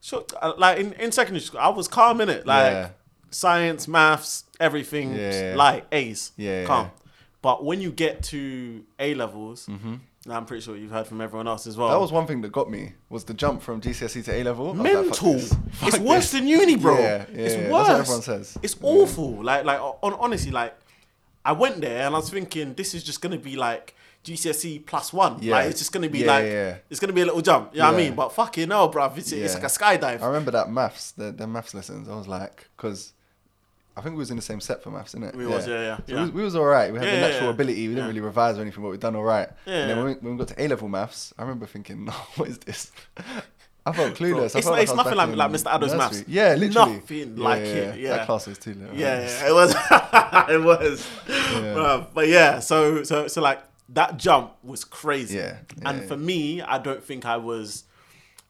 so uh, like in, in secondary school, I was calm in it, like yeah. science, maths, everything, yeah. like A's, yeah, calm. Yeah. But when you get to A levels, mm-hmm. I'm pretty sure you've heard from everyone else as well. That was one thing that got me was the jump from G C S E to A level. Mental. Like, it's fuck worse this. Than uni, bro. Yeah, yeah, it's yeah. worse. That's what everyone says. It's yeah. awful. Like, like on honestly, like I went there and I was thinking this is just gonna be like. G C S E plus one, yeah. like it's just gonna be yeah, like yeah. it's gonna be a little jump. You know yeah. what I mean? But fucking hell, bruv, it's, yeah. it's like a skydive. I remember that maths, the, the maths lessons. I was like, because I think we was in the same set for maths, innit? We yeah. was, yeah, yeah. So yeah. We, was, we was all right. We had yeah, the natural yeah. ability. We didn't yeah. really revise or anything, but we done all right. Yeah, and then when we, when we got to A level maths, I remember thinking, no, what is this? I felt clueless. Bro, I it's felt not, like it's nothing like, like Mister Addo's maths. Yeah, literally. Nothing yeah, like yeah, it. Yeah. That class was too little. Yeah, yeah, it was. It was. Yeah. But yeah, so so so like. That jump was crazy. Yeah, yeah, and for me, I don't think I was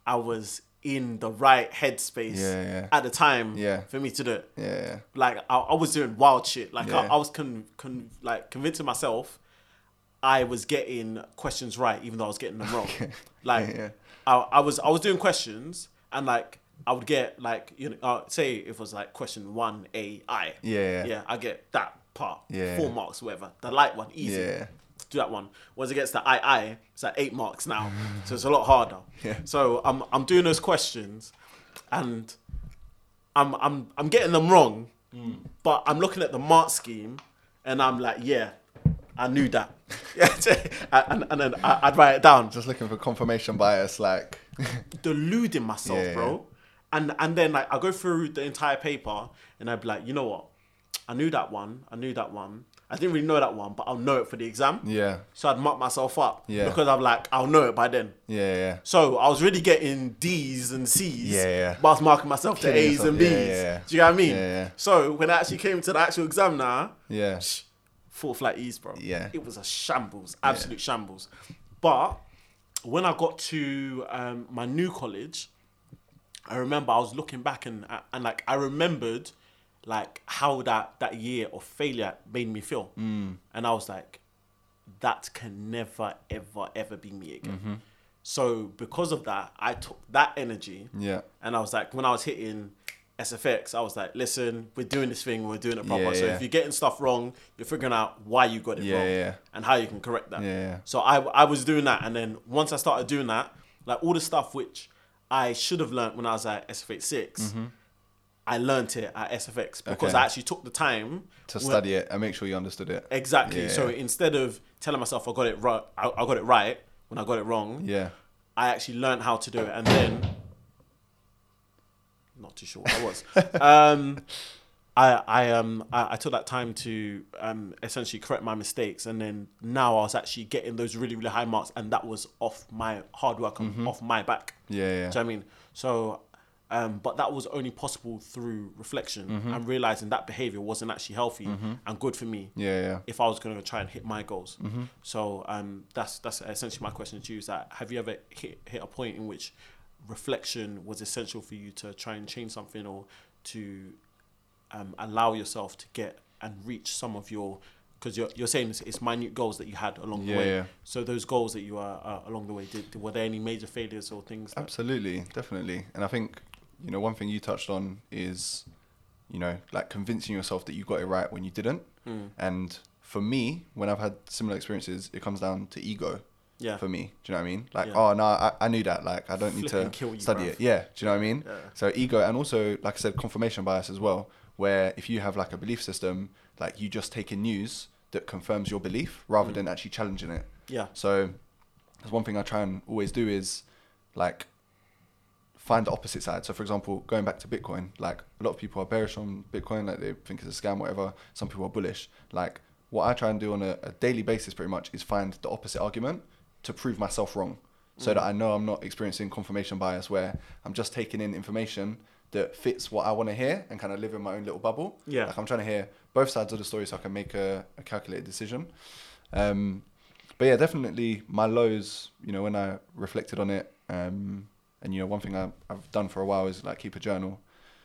I was in the right headspace yeah, yeah. at the time yeah. for me to do it. Yeah, yeah. Like, I, I was doing wild shit. Like, yeah. I, I was con, con, like convincing myself I was getting questions right, even though I was getting them wrong. Okay. Like, yeah, yeah. I, I was I was doing questions, and, like, I would get, like, you know, uh, say if it was, like, question one A I. Yeah, yeah. Yeah, I get that part. Yeah. Four marks, whatever. The light one, easy. Yeah. Do that one. Once it gets to I I, it's like eight marks now, so it's a lot harder. Yeah. So I'm I'm doing those questions, and I'm I'm I'm getting them wrong, mm. but I'm looking at the mark scheme, and I'm like, yeah, I knew that. Yeah, and, and then I'd write it down. Just looking for confirmation bias, like... deluding myself, yeah, bro. Yeah. And and then like I go through the entire paper and I'd be like, you know what? I knew that one. I knew that one. I didn't really know that one, but I'll know it for the exam. Yeah. So I'd muck myself up. Yeah. Because I'm like, I'll know it by then. Yeah, yeah. So I was really getting D's and C's. Yeah, yeah. But I was marking myself to A's yourself. and B's. Yeah, yeah, yeah. Do you know what I mean? Yeah, yeah. So when I actually came to the actual exam now, yeah. Sh- fourth flight E's, bro. Yeah. It was a shambles, absolute yeah. shambles. But when I got to um, my new college, I remember I was looking back and and like I remembered like how that, that year of failure made me feel. Mm. And I was like, that can never, ever, ever be me again. Mm-hmm. So because of that, I took that energy. Yeah. And I was like, when I was hitting S F X, I was like, listen, we're doing this thing, we're doing it proper. Yeah, so yeah. if you're getting stuff wrong, you're figuring out why you got it yeah, wrong yeah. and how you can correct that. Yeah. So I, I was doing that. And then once I started doing that, like all the stuff which I should have learned when I was at S F X six, mm-hmm. I learned it at S F X because okay. I actually took the time to when, study it and make sure you understood it. Exactly. Yeah, so yeah. instead of telling myself I got it right, I, I got it right when I got it wrong. Yeah. I actually learned how to do it, and then not too sure what I was. um, I I um I, I took that time to um essentially correct my mistakes, and then now I was actually getting those really really high marks, and that was off my hard work, mm-hmm. off my back. Yeah. yeah. Do you know what I mean? So. Um, but that was only possible through reflection mm-hmm. and realizing that behavior wasn't actually healthy mm-hmm. and good for me. Yeah, yeah. If I was going to try and hit my goals, mm-hmm. so um, that's that's essentially my question to you: is that have you ever hit hit a point in which reflection was essential for you to try and change something, or to um, allow yourself to get and reach some of your? Because you're you're saying it's, it's minute goals that you had along the yeah, way. Yeah. So those goals that you are uh, along the way, did, were there any major failures or things? That- Absolutely, definitely, and I think. You know, one thing you touched on is, you know, like convincing yourself that you got it right when you didn't. Mm. And for me, when I've had similar experiences, it comes down to ego. Yeah. For me, do you know what I mean? Like, yeah. oh, no, I, I knew that. Like, I don't Flip need to you, study bruv. it. Yeah. Do you know what I mean? Yeah. So ego, and also, like I said, confirmation bias as well, where if you have like a belief system, like you just take in news that confirms your belief rather mm. than actually challenging it. Yeah. So that's one thing I try and always do is like, find the opposite side. So for example, going back to Bitcoin, like a lot of people are bearish on Bitcoin, like they think it's a scam, whatever. Some people are bullish. Like what I try and do on a, a daily basis pretty much is find the opposite argument to prove myself wrong. So mm. that I know I'm not experiencing confirmation bias where I'm just taking in information that fits what I want to hear and kind of live in my own little bubble. Yeah. Like I'm trying to hear both sides of the story so I can make a, a calculated decision. Um, but yeah, definitely my lows, you know, when I reflected on it, um, and, you know, one thing I, I've done for a while is, like, keep a journal.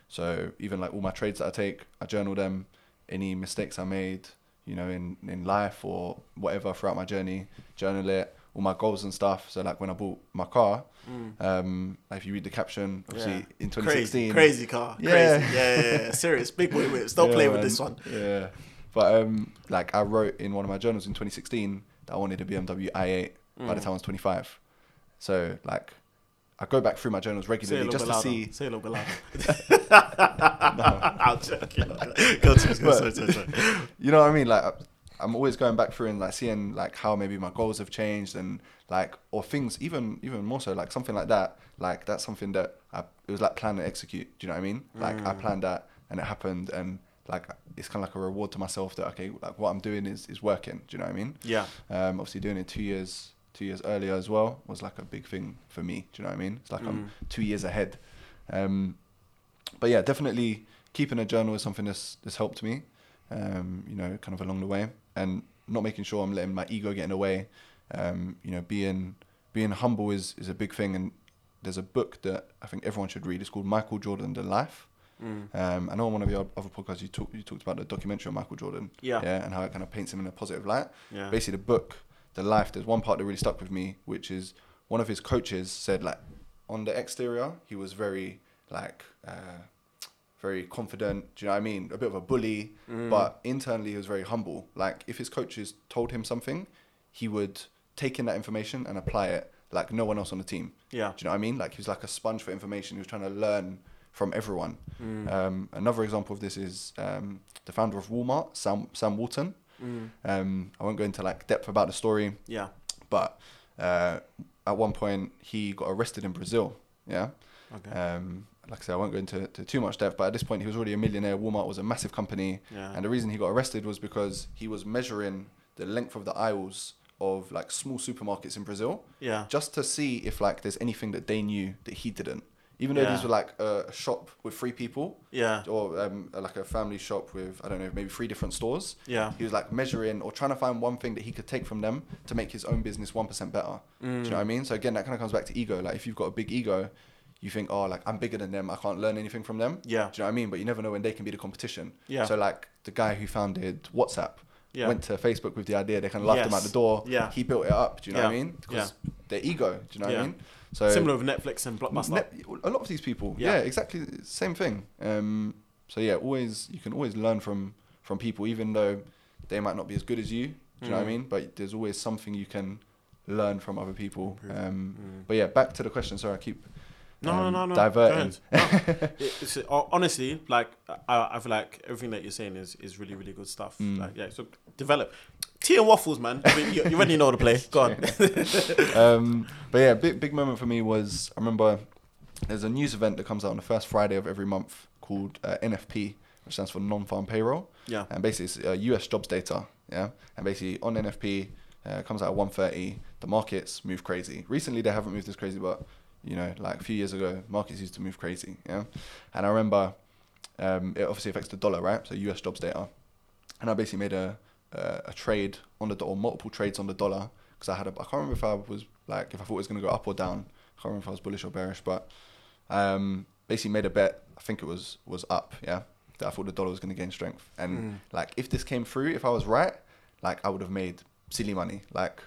So even, like, all my trades that I take, I journal them, any mistakes I made, you know, in, in life or whatever throughout my journey, journal it, all my goals and stuff. So, like, when I bought my car, mm. um, like, if you read the caption, obviously, yeah. in twenty sixteen. Crazy, crazy car. Yeah. Crazy. Yeah, yeah, yeah. Serious. Big boy whips. Don't yeah, play man. with this one. Yeah. But, um, like, I wrote in one of my journals in twenty sixteen that I wanted a B M W i eight mm. by the time I was twenty-five. So, like... I go back through my journals regularly just to louder. see... Say a little bit louder. No. I'll check it. Go to, go but, sorry, sorry. You know what I mean? Like, I'm always going back through and like seeing like how maybe my goals have changed and like, or things even even more so, like something like that. Like that's something that I, it was like plan and execute. Do you know what I mean? Like mm. I planned that and it happened and like, it's kind of like a reward to myself that, okay, like what I'm doing is, is working. Do you know what I mean? Yeah. Um, obviously doing it two years... two years earlier as well was like a big thing for me. Do you know what I mean? It's like mm. I'm two years ahead. Um, but yeah, definitely keeping a journal is something that's, that's helped me, um, you know, kind of along the way and not making sure I'm letting my ego get in the way. Um, you know, being being humble is, is a big thing. And there's a book that I think everyone should read. It's called Michael Jordan, The Life. Mm. Um, I know on one of your other podcasts, you, talk, you talked about the documentary on Michael Jordan. Yeah. yeah. And how it kind of paints him in a positive light. Yeah. Basically the book, The Life, there's one part that really stuck with me, which is one of his coaches said, like, on the exterior he was very like uh very confident, do you know what I mean, a bit of a bully, mm. but internally he was very humble. Like if his coaches told him something, he would take in that information and apply it like no one else on the team. Yeah. Do you know what I mean? Like he was like a sponge for information. He was trying to learn from everyone. mm. Um another example of this is um the founder of Walmart, Sam Sam Walton. Mm. Um, I won't go into like depth about the story. Yeah. But uh, at one point he got arrested in Brazil. Yeah. Okay. Um, like I said, I won't go into to too much depth, but at this point he was already a millionaire. Walmart was a massive company. Yeah. And the reason he got arrested was because he was measuring the length of the aisles of like small supermarkets in Brazil. Yeah. Just to see if like there's anything that they knew that he didn't. Even though yeah. these were like a shop with three people, yeah, or um, like a family shop with, I don't know, maybe three different stores. Yeah. He was like measuring or trying to find one thing that he could take from them to make his own business one percent better. Mm. Do you know what I mean? So again, that kind of comes back to ego. Like if you've got a big ego, you think, oh, like I'm bigger than them. I can't learn anything from them. Yeah. Do you know what I mean? But you never know when they can be the competition. Yeah. So like the guy who founded WhatsApp yeah. went to Facebook with the idea. They kind of laughed yes. him out the door. Yeah. He built it up. Do you know yeah. what I mean? Because yeah. their ego. Do you know yeah. what I mean? So similar with Netflix and Blockbuster. Net, a lot of these people, yeah, yeah exactly, same thing. Um, so yeah, always you can always learn from from people, even though they might not be as good as you. Do you mm. know what I mean? But there's always something you can learn from other people. Um, mm. But yeah, back to the question. Sorry, I keep no, um, no, no, no, diverting. No. It's, honestly, like I, I feel like everything that you're saying is is really, really good stuff. Mm. Like, yeah, so develop. Tea and waffles, man. I mean, you, you already know the play. Go on. um, but yeah, big big moment for me was, I remember there's a news event that comes out on the first Friday of every month called uh, N F P, which stands for Non-Farm Payroll. Yeah. And basically it's uh, U S jobs data. Yeah. And basically on N F P, uh, it comes out at one thirty. The markets move crazy. Recently they haven't moved this crazy, but you know, like a few years ago, markets used to move crazy. Yeah. And I remember um, it obviously affects the dollar, right? So U S jobs data. And I basically made a Uh, a trade on the dollar, multiple trades on the dollar, because I had a, I can't remember if I was like, if I thought it was going to go up or down. I can't remember if I was bullish or bearish, but um, basically made a bet. I think it was was up, yeah, that I thought the dollar was going to gain strength. And mm. like, if this came through, if I was right, like I would have made silly money, like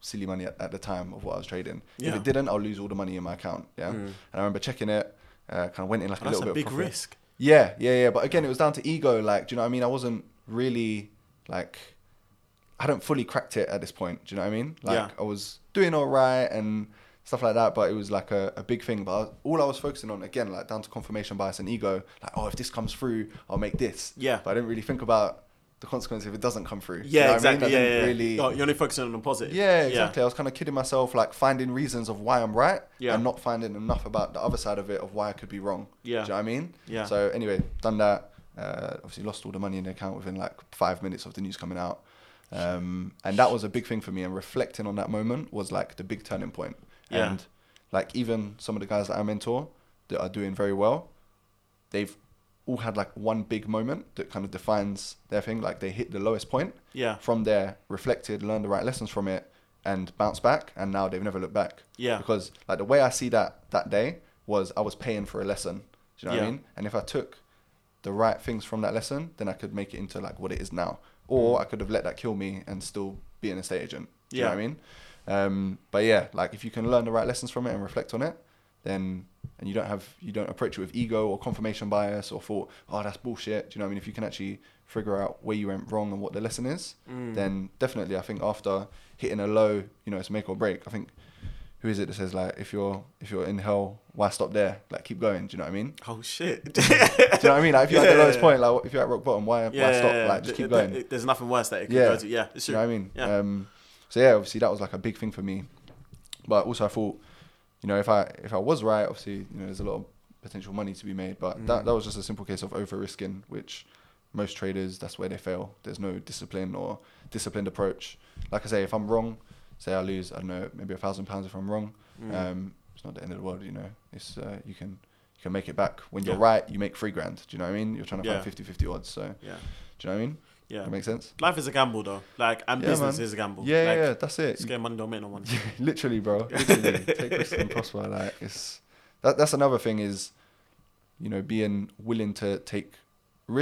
silly money at, at the time of what I was trading. Yeah. If it didn't, I'll lose all the money in my account, yeah. Mm. And I remember checking it, uh, kind of went in like oh, a little bit. That's a bit big of profit. Risk. Yeah, yeah, yeah. But again, it was down to ego. Like, do you know what I mean? I wasn't really. Like, I don't fully cracked it at this point. Do you know what I mean? Like, yeah. I was doing all right and stuff like that, but it was like a, a big thing. But I was, all I was focusing on, again, like down to confirmation bias and ego, like, oh, if this comes through, I'll make this. Yeah. But I didn't really think about the consequences if it doesn't come through. Yeah, you know exactly. I mean? I yeah, didn't yeah. Really... Oh, you're only focusing on the positive. Yeah, exactly. Yeah. I was kind of kidding myself, like finding reasons of why I'm right yeah. and not finding enough about the other side of it of why I could be wrong. Yeah. Do you know what I mean? Yeah. So anyway, done that. Uh, obviously lost all the money in the account within like five minutes of the news coming out. Um, and that was a big thing for me. And reflecting on that moment was like the big turning point. Yeah. And like even some of the guys that I mentor that are doing very well, they've all had like one big moment that kind of defines their thing. Like they hit the lowest point. Yeah. From there, reflected, learned the right lessons from it and bounced back. And now they've never looked back. Yeah. Because like the way I see that that day was I was paying for a lesson. Do you know yeah. what I mean? And if I took the right things from that lesson, then I could make it into like what it is now. Or I could have let that kill me and still be an estate agent. Do yeah. you know what I mean? Um, but yeah, like if you can learn the right lessons from it and reflect on it, then, and you don't have, you don't approach it with ego or confirmation bias or thought, oh, that's bullshit. Do you know what I mean? If you can actually figure out where you went wrong and what the lesson is, mm. then definitely I think after hitting a low, you know, it's make or break. I think, who is it that says like, if you're if you're in hell, why stop there? Like keep going. Do you know what I mean? Oh shit! Do you know what I mean? Like if you're yeah, at the lowest yeah, point, like if you're at rock bottom, why yeah, why stop? Yeah, like just th- keep going. Th- there's nothing worse that it can yeah. go to. Yeah, it's true. Do you know what I mean? Yeah. Um, so yeah, obviously that was like a big thing for me, but also I thought, you know, if I if I was right, obviously you know there's a lot of potential money to be made, but mm. that that was just a simple case of over risking, which most traders that's where they fail. There's no discipline or disciplined approach. Like I say, if I'm wrong. Say I lose, I don't know, maybe a thousand pounds if I'm wrong. Mm. Um, it's not the end of the world, you know. It's uh, you can you can make it back. When you're yeah. right, you make three grand. Do you know what I mean? You're trying to yeah. find fifty-fifty odds. So yeah. do you know what I mean? Yeah, that makes sense. Life is a gamble, though. Like and yeah, business man. Is a gamble. Yeah, like, yeah, that's it. Scare money, don't make no money. Literally, bro. Literally, take risks and prosper. Like it's that. That's another thing is, you know, being willing to take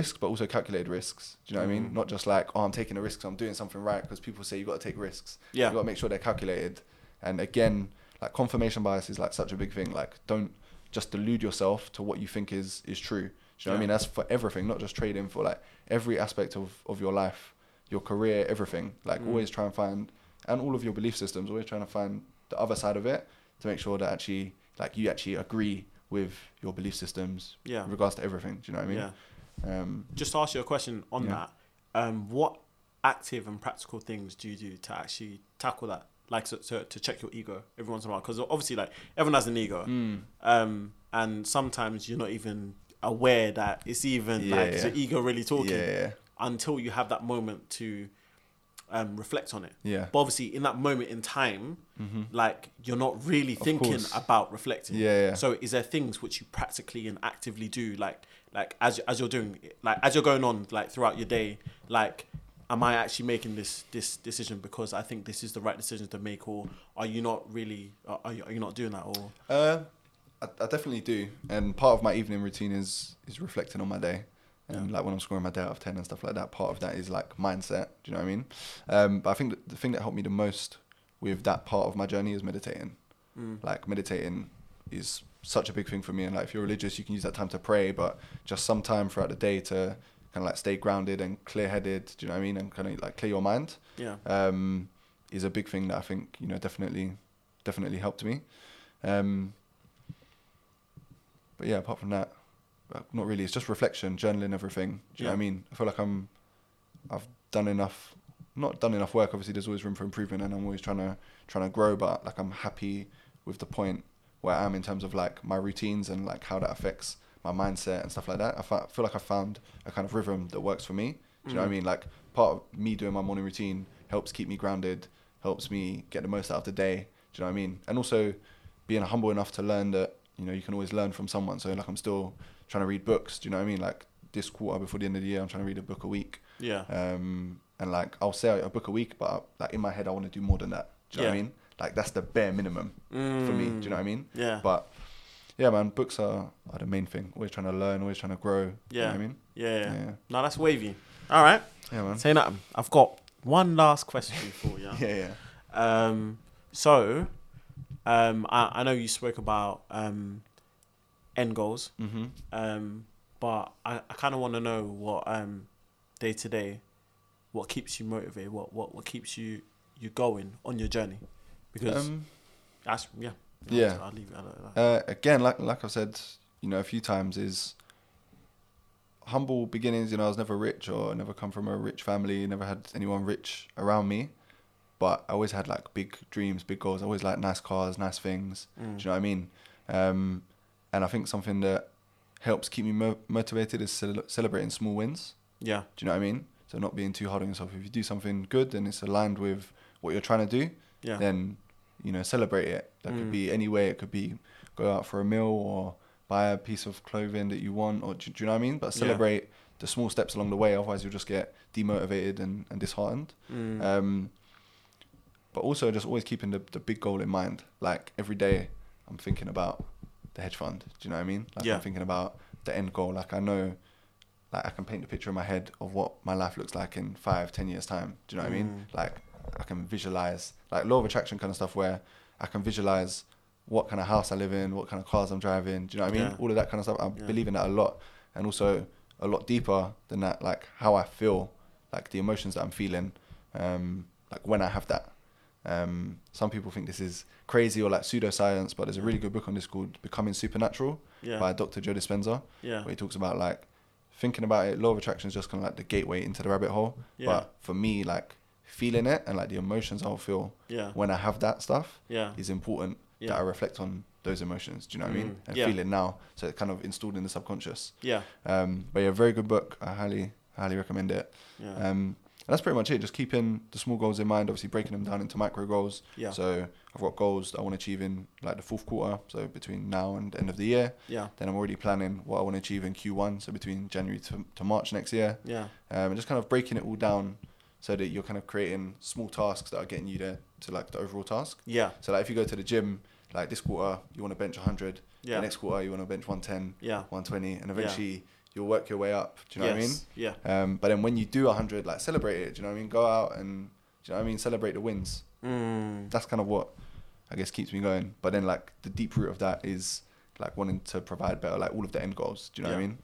risk, but also calculated risks. Do you know what mm. I mean? Not just like, oh, I'm taking a risk, so I'm doing something right, because people say you got to take risks. Yeah. You got to make sure they're calculated. And again, like confirmation bias is like such a big thing. Like don't just delude yourself to what you think is is true. Do you know yeah. what I mean? That's for everything, not just trading, for like every aspect of, of your life, your career, everything. Like mm. always try and find, and all of your belief systems, always trying to find the other side of it to make sure that actually, like you actually agree with your belief systems yeah. in regards to everything. Do you know what I mean? Yeah. Um, just to ask you a question on yeah. that. Um, what active and practical things do you do to actually tackle that? Like to, to, to check your ego every once in a while, because obviously like everyone has an ego, mm. um, and sometimes you're not even aware that it's even yeah, like yeah. the ego really talking yeah. until you have that moment to um, reflect on it. Yeah. But obviously in that moment in time, mm-hmm. like you're not really of thinking course. About reflecting. Yeah, yeah. So is there things which you practically and actively do, like like as as you're doing, like as you're going on, like throughout your day, like. Am I actually making this this decision because I think this is the right decision to make, or are you not really are you, are you not doing that? Or uh, I, I definitely do, and part of my evening routine is is reflecting on my day, and yeah. like when I'm scoring my day out of ten and stuff like that. Part of that is like mindset. Do you know what I mean? Um, but I think that the thing that helped me the most with that part of my journey is meditating. Mm. Like meditating is such a big thing for me, and like if you're religious, you can use that time to pray, but just some time throughout the day to kind of like stay grounded and clear-headed, do you know what I mean? And kind of like clear your mind. Yeah. Um, is a big thing that I think, you know, definitely, definitely helped me. Um, but yeah, apart from that, not really. It's just reflection, journaling, everything. Do you yeah. know what I mean? I feel like I'm, I've done enough, not done enough work. Obviously, there's always room for improvement, and I'm always trying to trying to grow. But like, I'm happy with the point where I am in terms of like my routines and like how that affects my mindset and stuff like that. I feel like I found a kind of rhythm that works for me. Do you mm. know what I mean? Like part of me doing my morning routine helps keep me grounded, helps me get the most out of the day. Do you know what I mean? And also being humble enough to learn that, you know, you can always learn from someone. So like I'm still trying to read books. Do you know what I mean? Like this quarter before the end of the year, I'm trying to read a book a week. Yeah. Um, and like I'll say a book a week, but like in my head, I want to do more than that. Do you yeah. know what I mean? Like that's the bare minimum mm. for me. Do you know what I mean? Yeah. But yeah, man, books are, are the main thing. Always trying to learn, always trying to grow. Yeah. You know what I mean? Yeah, yeah. yeah. No, that's wavy. All right. Yeah, man. Say nothing. I've got one last question for you. yeah, yeah. Um, so, um, I, I know you spoke about um, end goals, mm-hmm. um, but I, I kind of want to know what um, day-to-day, what keeps you motivated, what, what, what keeps you, you going on your journey? Because um, that's, yeah. Yeah. I'll leave it like that. Uh, again, like like I've said, you know, a few times is humble beginnings. You know, I was never rich or never come from a rich family. Never had anyone rich around me, but I always had like big dreams, big goals. I always liked nice cars, nice things. Mm. Do you know what I mean? Um, and I think something that helps keep me mo- motivated is cel- celebrating small wins. Yeah. Do you know what I mean? So not being too hard on yourself. If you do something good and it's aligned with what you're trying to do, yeah. then you know, celebrate it. That mm. could be any way. It could be go out for a meal or buy a piece of clothing that you want, or do, do you know what I mean? But celebrate yeah. the small steps along the way. Otherwise you'll just get demotivated and, and disheartened. Mm. Um, but also just always keeping the, the big goal in mind. Like every day I'm thinking about the hedge fund. Do you know what I mean? Like yeah. I'm thinking about the end goal. Like I know, like I can paint the picture in my head of what my life looks like in five, ten years time. Do you know what mm. I mean? Like I can visualize, like law of attraction kind of stuff, where I can visualize what kind of house I live in, what kind of cars I'm driving. Do you know what I mean? Yeah. All of that kind of stuff. I yeah. believe in that a lot. And also a lot deeper than that, like how I feel, like the emotions that I'm feeling, um, like when I have that. Um, some people think this is crazy or like pseudoscience, but there's a really good book on this called Becoming Supernatural yeah. by Doctor Joe Dispenza, yeah. where he talks about like thinking about it. Law of attraction is just kind of like the gateway into the rabbit hole. Yeah. But for me, like feeling it and like the emotions I'll feel yeah. when I have that stuff yeah. is important yeah. that I reflect on those emotions. Do you know what mm. I mean? And yeah. feel it now. So it's kind of installed in the subconscious. Yeah. Um, but yeah, very good book. I highly, highly recommend it. Yeah. Um, and that's pretty much it. Just keeping the small goals in mind, obviously breaking them down into micro goals. Yeah. So I've got goals that I want to achieve in like the fourth quarter. So between now and end of the year. Yeah. Then I'm already planning what I want to achieve in Q one. So between January to, to March next year. Yeah. Um, and just kind of breaking it all down, so that you're kind of creating small tasks that are getting you there to like the overall task. Yeah. So like if you go to the gym, like this quarter, you want to bench one hundred. Yeah. The next quarter, you want to bench one ten, yeah. one twenty. And eventually yeah. you'll work your way up. Do you know yes. what I mean? Yeah. Um, but then when you do one hundred, like celebrate it. Do you know what I mean? Go out and, do you know what I mean? Celebrate the wins. Mm. That's kind of what I guess keeps me going. But then like the deep root of that is like wanting to provide better, like all of the end goals. Do you know yeah. what I mean?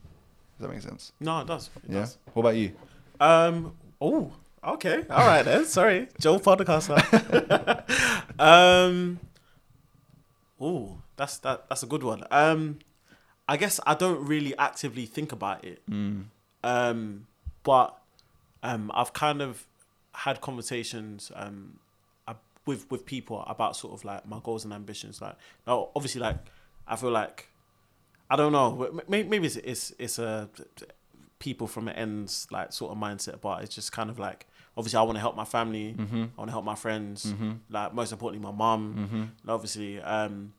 Does that make sense? No, it does. It yeah. does. What about you? Um. Oh, okay. All right then. Sorry. Joe Podcaster. um, oh, that's that. That's a good one. Um, I guess I don't really actively think about it. Mm. Um, but um, I've kind of had conversations um with with people about sort of like my goals and ambitions. Like now, obviously, like I feel like I don't know. Maybe, maybe it's, it's it's a people from an ends like sort of mindset, but it's just kind of like obviously I want to help my family. Mm-hmm. I want to help my friends. Mm-hmm. Like most importantly, my mum. Mm-hmm. And obviously, um,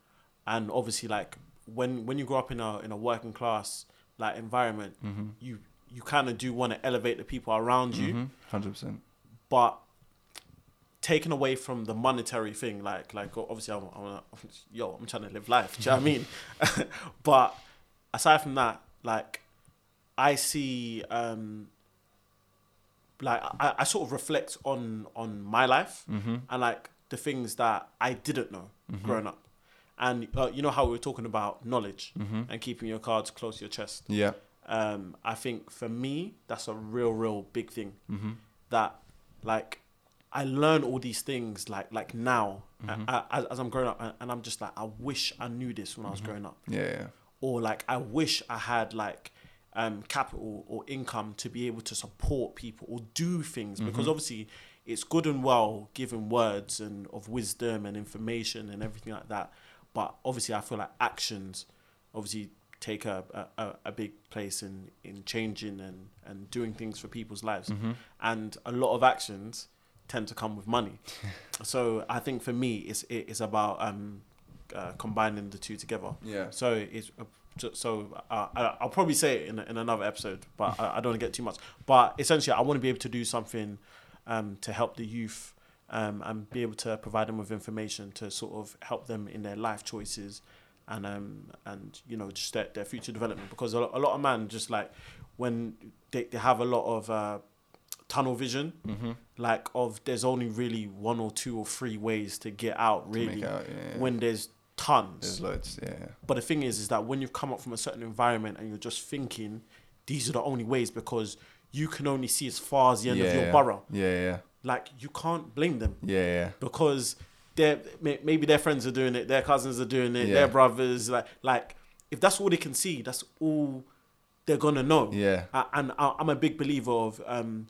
and obviously, like when when you grow up in a in a working class like environment, mm-hmm. you you kind of do want to elevate the people around you. Mm-hmm. one hundred percent. But taken away from the monetary thing, like like obviously I'm, I'm yo I'm trying to live life. Do you know what I mean? But aside from that, like I see, um, like I, I sort of reflect on on my life mm-hmm. and like the things that I didn't know mm-hmm. growing up, and uh, you know how we were talking about knowledge mm-hmm. and keeping your cards close to your chest. Yeah, um, I think for me that's a real real big thing mm-hmm. that like. I learn all these things like like now mm-hmm. I, I, as I'm growing up, and I'm just like, I wish I knew this when mm-hmm. I was growing up. Yeah, yeah. Or like, I wish I had like um, capital or income to be able to support people or do things mm-hmm. because obviously it's good and well giving words and of wisdom and information and everything like that. But obviously I feel like actions obviously take a, a, a big place in, in changing and, and doing things for people's lives. Mm-hmm. And a lot of actions tend to come with money. So I think for me, it's it's about um, uh, combining the two together. Yeah. So it's so uh, I'll probably say it in in another episode, but I, I don't want to get too much. But essentially, I want to be able to do something um, to help the youth um, and be able to provide them with information to sort of help them in their life choices and um and you know just their, their future development, because a lot, a lot of men just like when they, they have a lot of. Uh, tunnel vision mm-hmm. like of there's only really one or two or three ways to get out really out, yeah, when yeah. there's tons there's loads yeah but the thing is is that when you've come up from a certain environment and you're just thinking these are the only ways because you can only see as far as the end yeah, of your yeah. borough yeah yeah like you can't blame them yeah yeah because they're maybe their friends are doing it, their cousins are doing it yeah. their brothers like like if that's all they can see, that's all they're gonna know. Yeah. I, and I, I'm a big believer of um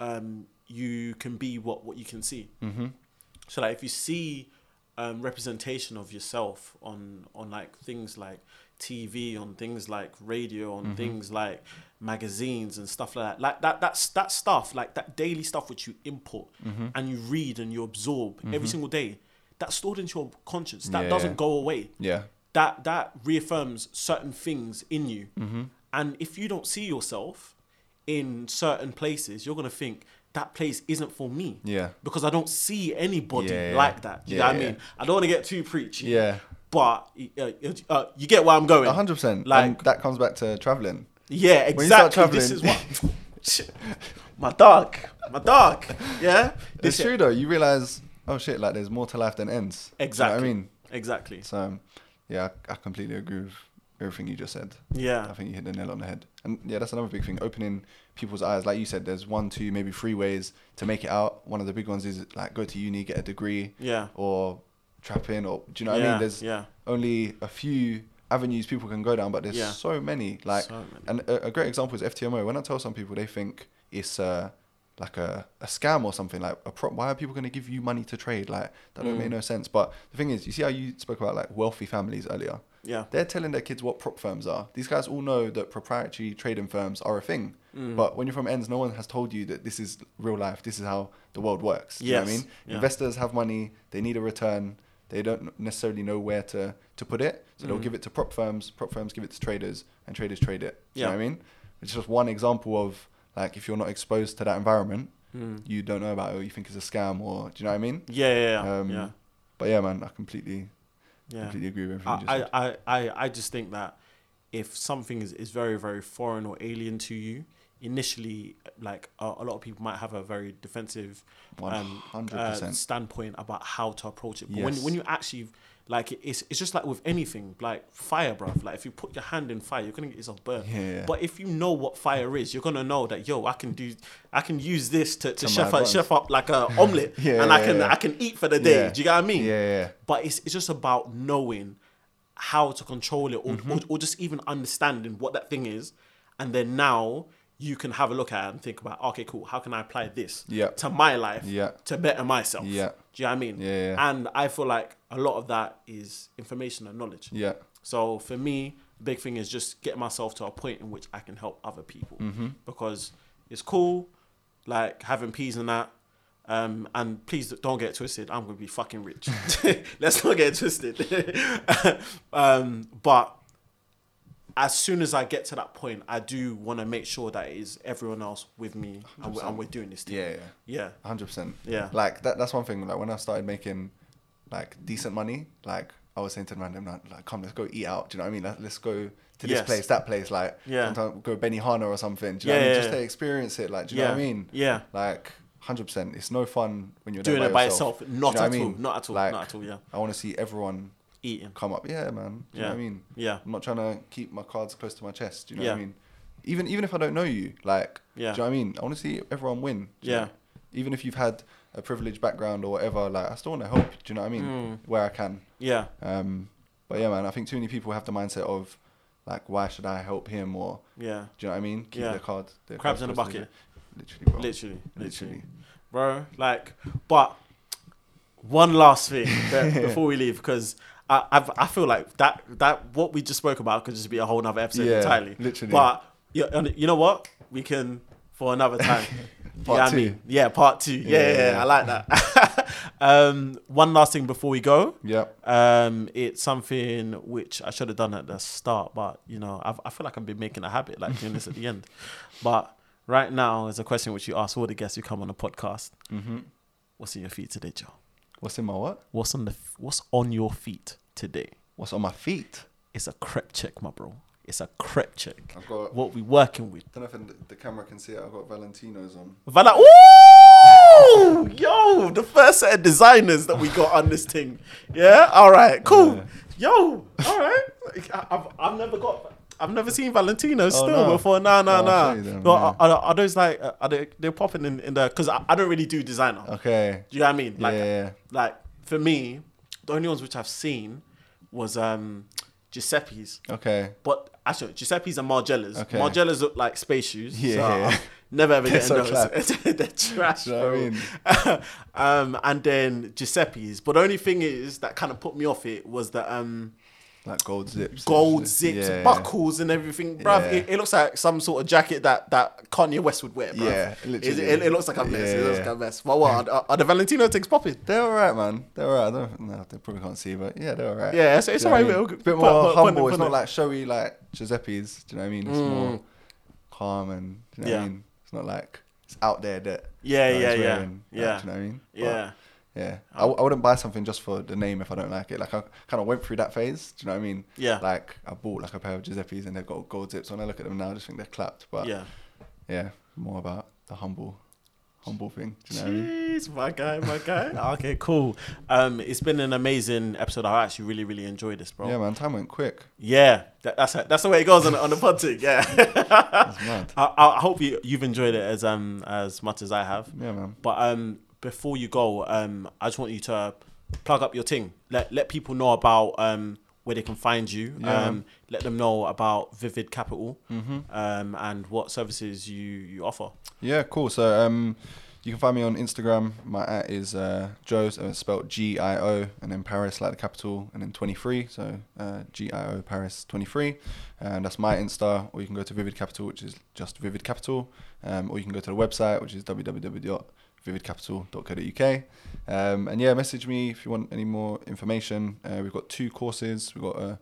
Um, you can be what, what you can see. Mm-hmm. So like if you see um, representation of yourself on, on like things like T V, on things like radio, on mm-hmm. things like magazines and stuff like that, like that that's that stuff, like that daily stuff which you import mm-hmm. and you read and you absorb mm-hmm. every single day, that's stored into your conscience. That yeah, doesn't yeah. go away. Yeah. That that reaffirms certain things in you. Mm-hmm. And if you don't see yourself in certain places, you're going to think that place isn't for me. Yeah. Because I don't see anybody yeah, yeah. like that. You yeah, know what yeah. I mean? I don't want to get too preachy. Yeah. But uh, uh, you get where I'm going. one hundred percent. Like, and that comes back to traveling. Yeah, exactly. When you start traveling, this is what... my dog. My dog. Yeah? This it's shit. True, though. You realise, oh, shit, like, there's more to life than ends. Exactly. You know what I mean? Exactly. So, yeah, I, I completely agree with everything you just said. Yeah. I think you hit the nail on the head. And yeah, that's another big thing, opening people's eyes. Like you said, there's one, two, maybe three ways to make it out. One of the big ones is like go to uni, get a degree. Yeah. Or trap in, or do you know what yeah, I mean? There's yeah. only a few avenues people can go down, but there's yeah. so many. Like, so many. And a, a great example is F T M O. When I tell some people, they think it's uh, like a, a scam or something. Like, a prop. Why are people going to give you money to trade? Like, that don't mm. make no sense. But the thing is, you see how you spoke about like wealthy families earlier? Yeah, they're telling their kids what prop firms are. These guys all know that proprietary trading firms are a thing. Mm. But when you're from E N D S, no one has told you that this is real life. This is how the world works. Do yes. you know what I mean? Yeah. Investors have money. They need a return. They don't necessarily know where to, to put it. So mm. they'll give it to prop firms. Prop firms give it to traders. And traders trade it. Do yeah. you know what I mean? It's just one example of, like, if you're not exposed to that environment, mm. you don't know about it, or you think it's a scam, or do you know what I mean? Yeah, yeah, yeah. Um, yeah. But yeah, man, I completely... Yeah, completely agree with everything I, you just I, I, I, I just think that if something is, is very, very foreign or alien to you, initially, like uh, a lot of people might have a very defensive um, uh, standpoint about how to approach it. But yes. when when you actually, like, it's it's just like with anything, like fire, bruv. Like, if you put your hand in fire, you're going to get yourself burnt. Yeah, yeah. But if you know what fire is, you're going to know that, yo, I can do, I can use this to, to, to chef, up, chef up like an omelette yeah, and yeah, I can yeah. I can eat for the day. Yeah. Do you get what I mean? Yeah, yeah. But it's it's just about knowing how to control it, or, mm-hmm. or, or just even understanding what that thing is. And then now... you can have a look at and think about, okay, cool, how can I apply this yeah. to my life yeah. to better myself? Yeah. Do you know what I mean? Yeah, yeah. And I feel like a lot of that is information and knowledge. Yeah. So for me, the big thing is just get myself to a point in which I can help other people. Mm-hmm. Because it's cool, like, having peas and that. Um, and please don't get it twisted. I'm going to be fucking rich. Let's not get it twisted. um, but as soon as I get to that point, I do want to make sure that it is everyone else with me and we're, and we're doing this thing. Yeah, yeah. Yeah. one hundred percent. Yeah. Like, that, that's one thing. Like, when I started making, like, decent money, like, I was saying to the random, like, come, let's go eat out. Do you know what I mean? Like, let's go to this yes. place, that place. Like, yeah. go Benihana or something. Do you yeah, know what I mean? Yeah, just yeah. to experience it. Like, do you yeah. know what I mean? Yeah. Like... one hundred percent. It's no fun when you're doing there by it by yourself. yourself. Not you know at I mean? all. Not at all. Like, not at all. Yeah. I want to see everyone eating. Come up. Yeah, man. Do you yeah. know what I mean? Yeah. I'm not trying to keep my cards close to my chest. Do you know yeah. what I mean? Even even if I don't know you, like, yeah. do you know what I mean? I want to see everyone win. Do yeah. you know? Even if you've had a privileged background or whatever, like, I still want to help. Do you know what I mean? Mm. Where I can. Yeah. Um. But yeah, man, I think too many people have the mindset of, like, why should I help him? Or yeah. Do you know what I mean? Keep yeah. their card. Their Crabs in a bucket. Literally, bro. Literally, literally, bro. Like, but one last thing before we leave, because I I've, I feel like that that what we just spoke about could just be a whole nother episode yeah, entirely. Literally, but you, you know what? We can for another time. part you know two, I mean? yeah, part two. Yeah, yeah, yeah, yeah. I like that. um, one last thing before we go. Yeah. Um, it's something which I should have done at the start, but you know, I've, I feel like I've been making a habit, like doing this at the end, but. Right now is a question which you ask all the guests who come on the podcast. Mm-hmm. What's in your feet today, Joe? What's in my what? What's on the What's on your feet today? What's on my feet? It's a crepe check, my bro. It's a crepe check. I've got what we working with. I don't know if the, the camera can see it. I've got Valentino's on. Val- Ooh, yo, the first set of designers that we got on this thing. Yeah, all right, cool. Yeah. Yo, all right. I, I've I've never got. I've never seen Valentino's oh, still no. before. Nah, nah, no, nah. Them, no, are, are, are those like, are they, they're popping in, in the, because I, I don't really do designer. Okay. Do you know what I mean? Like, yeah, yeah. like for me, the only ones which I've seen was um, Giuseppe's. Okay. But actually, Giuseppe's and Margiela's. Okay. Margiela's look like space shoes. Yeah. So yeah. Never ever get in those. They're trash, bro. um, and then Giuseppe's. But the only thing is that kind of put me off it was that... Um, Like gold zips. Gold zips, yeah. buckles and everything. Bruv, yeah. it, it looks like some sort of jacket that, that Kanye West would wear, bruv. Yeah, literally. It, it, it looks like a mess. Yeah, it looks yeah. like a mess. But what, are, are the Valentino things popping? They're all right, man. They're all right. They're, no, they probably can't see, but yeah, they're all right. Yeah, so it's all right. Mean? A bit more but, but, humble. But, but, it's not like showy like Giuseppe's. Do you know what I mean? It's mm. more calm and, do you know yeah. what I mean? It's not like, it's out there that. Yeah, you know, yeah, yeah. Wearing, yeah. Like, do you know what I mean? But, yeah. Yeah, I, w- I wouldn't buy something just for the name if I don't like it. Like, I kind of went through that phase. Do you know what I mean? Yeah. Like, I bought like a pair of Giuseppe's and they've got gold zips. When I look at them now, I just think they're clapped. But yeah, yeah, more about the humble, humble thing. Do you know Jeez, what I mean? my guy, my guy. Okay, cool. Um, it's been an amazing episode. I actually really, really enjoyed this, bro. Yeah, man, time went quick. Yeah, that, that's that's the way it goes on on the pod too. Yeah. That's mad. I, I hope you you've enjoyed it as um as much as I have. Yeah, man. But um. Before you go, um, I just want you to plug up your thing. Let let people know about um, where they can find you. Yeah. Um, let them know about Vivid Capital mm-hmm. um, and what services you, you offer. Yeah, cool. So um, you can find me on Instagram. My at is uh, Joe, so it's spelled G I O, and then Paris, like the capital, and then twenty-three. So uh, G I O Paris twenty-three. And that's my Insta. Or you can go to Vivid Capital, which is just Vivid Capital. Um, or you can go to the website, which is www. vivid capital dot co dot u k. Um, and yeah, message me if you want any more information. Uh, we've got two courses. We've got a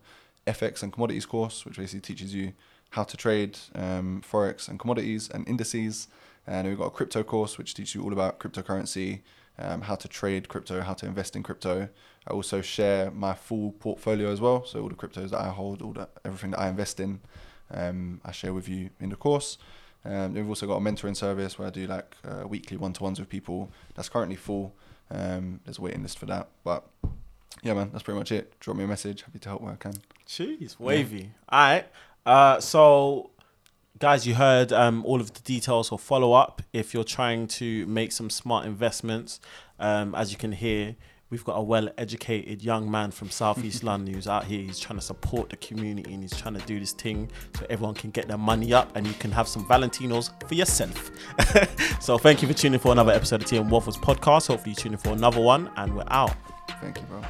F X and commodities course, which basically teaches you how to trade um, Forex and commodities and indices. And we've got a crypto course, which teaches you all about cryptocurrency, um, how to trade crypto, how to invest in crypto. I also share my full portfolio as well. So all the cryptos that I hold, all that, everything that I invest in, um, I share with you in the course. Um, we've also got a mentoring service where I do like uh, weekly one-to-ones with people. That's currently full. Um, there's a waiting list for that. But yeah, man, that's pretty much it. Drop me a message. Happy to help where I can. Jeez, wavy. Yeah. All right. Uh, so, guys, you heard um, all of the details or follow up if you're trying to make some smart investments. Um, as you can hear, we've got a well-educated young man from Southeast London who's out here. He's trying to support the community and he's trying to do this thing so everyone can get their money up and you can have some Valentinos for yourself. So thank you for tuning in for another episode of Team Waffles Podcast. Hopefully you tune in for another one, and we're out. Thank you, bro.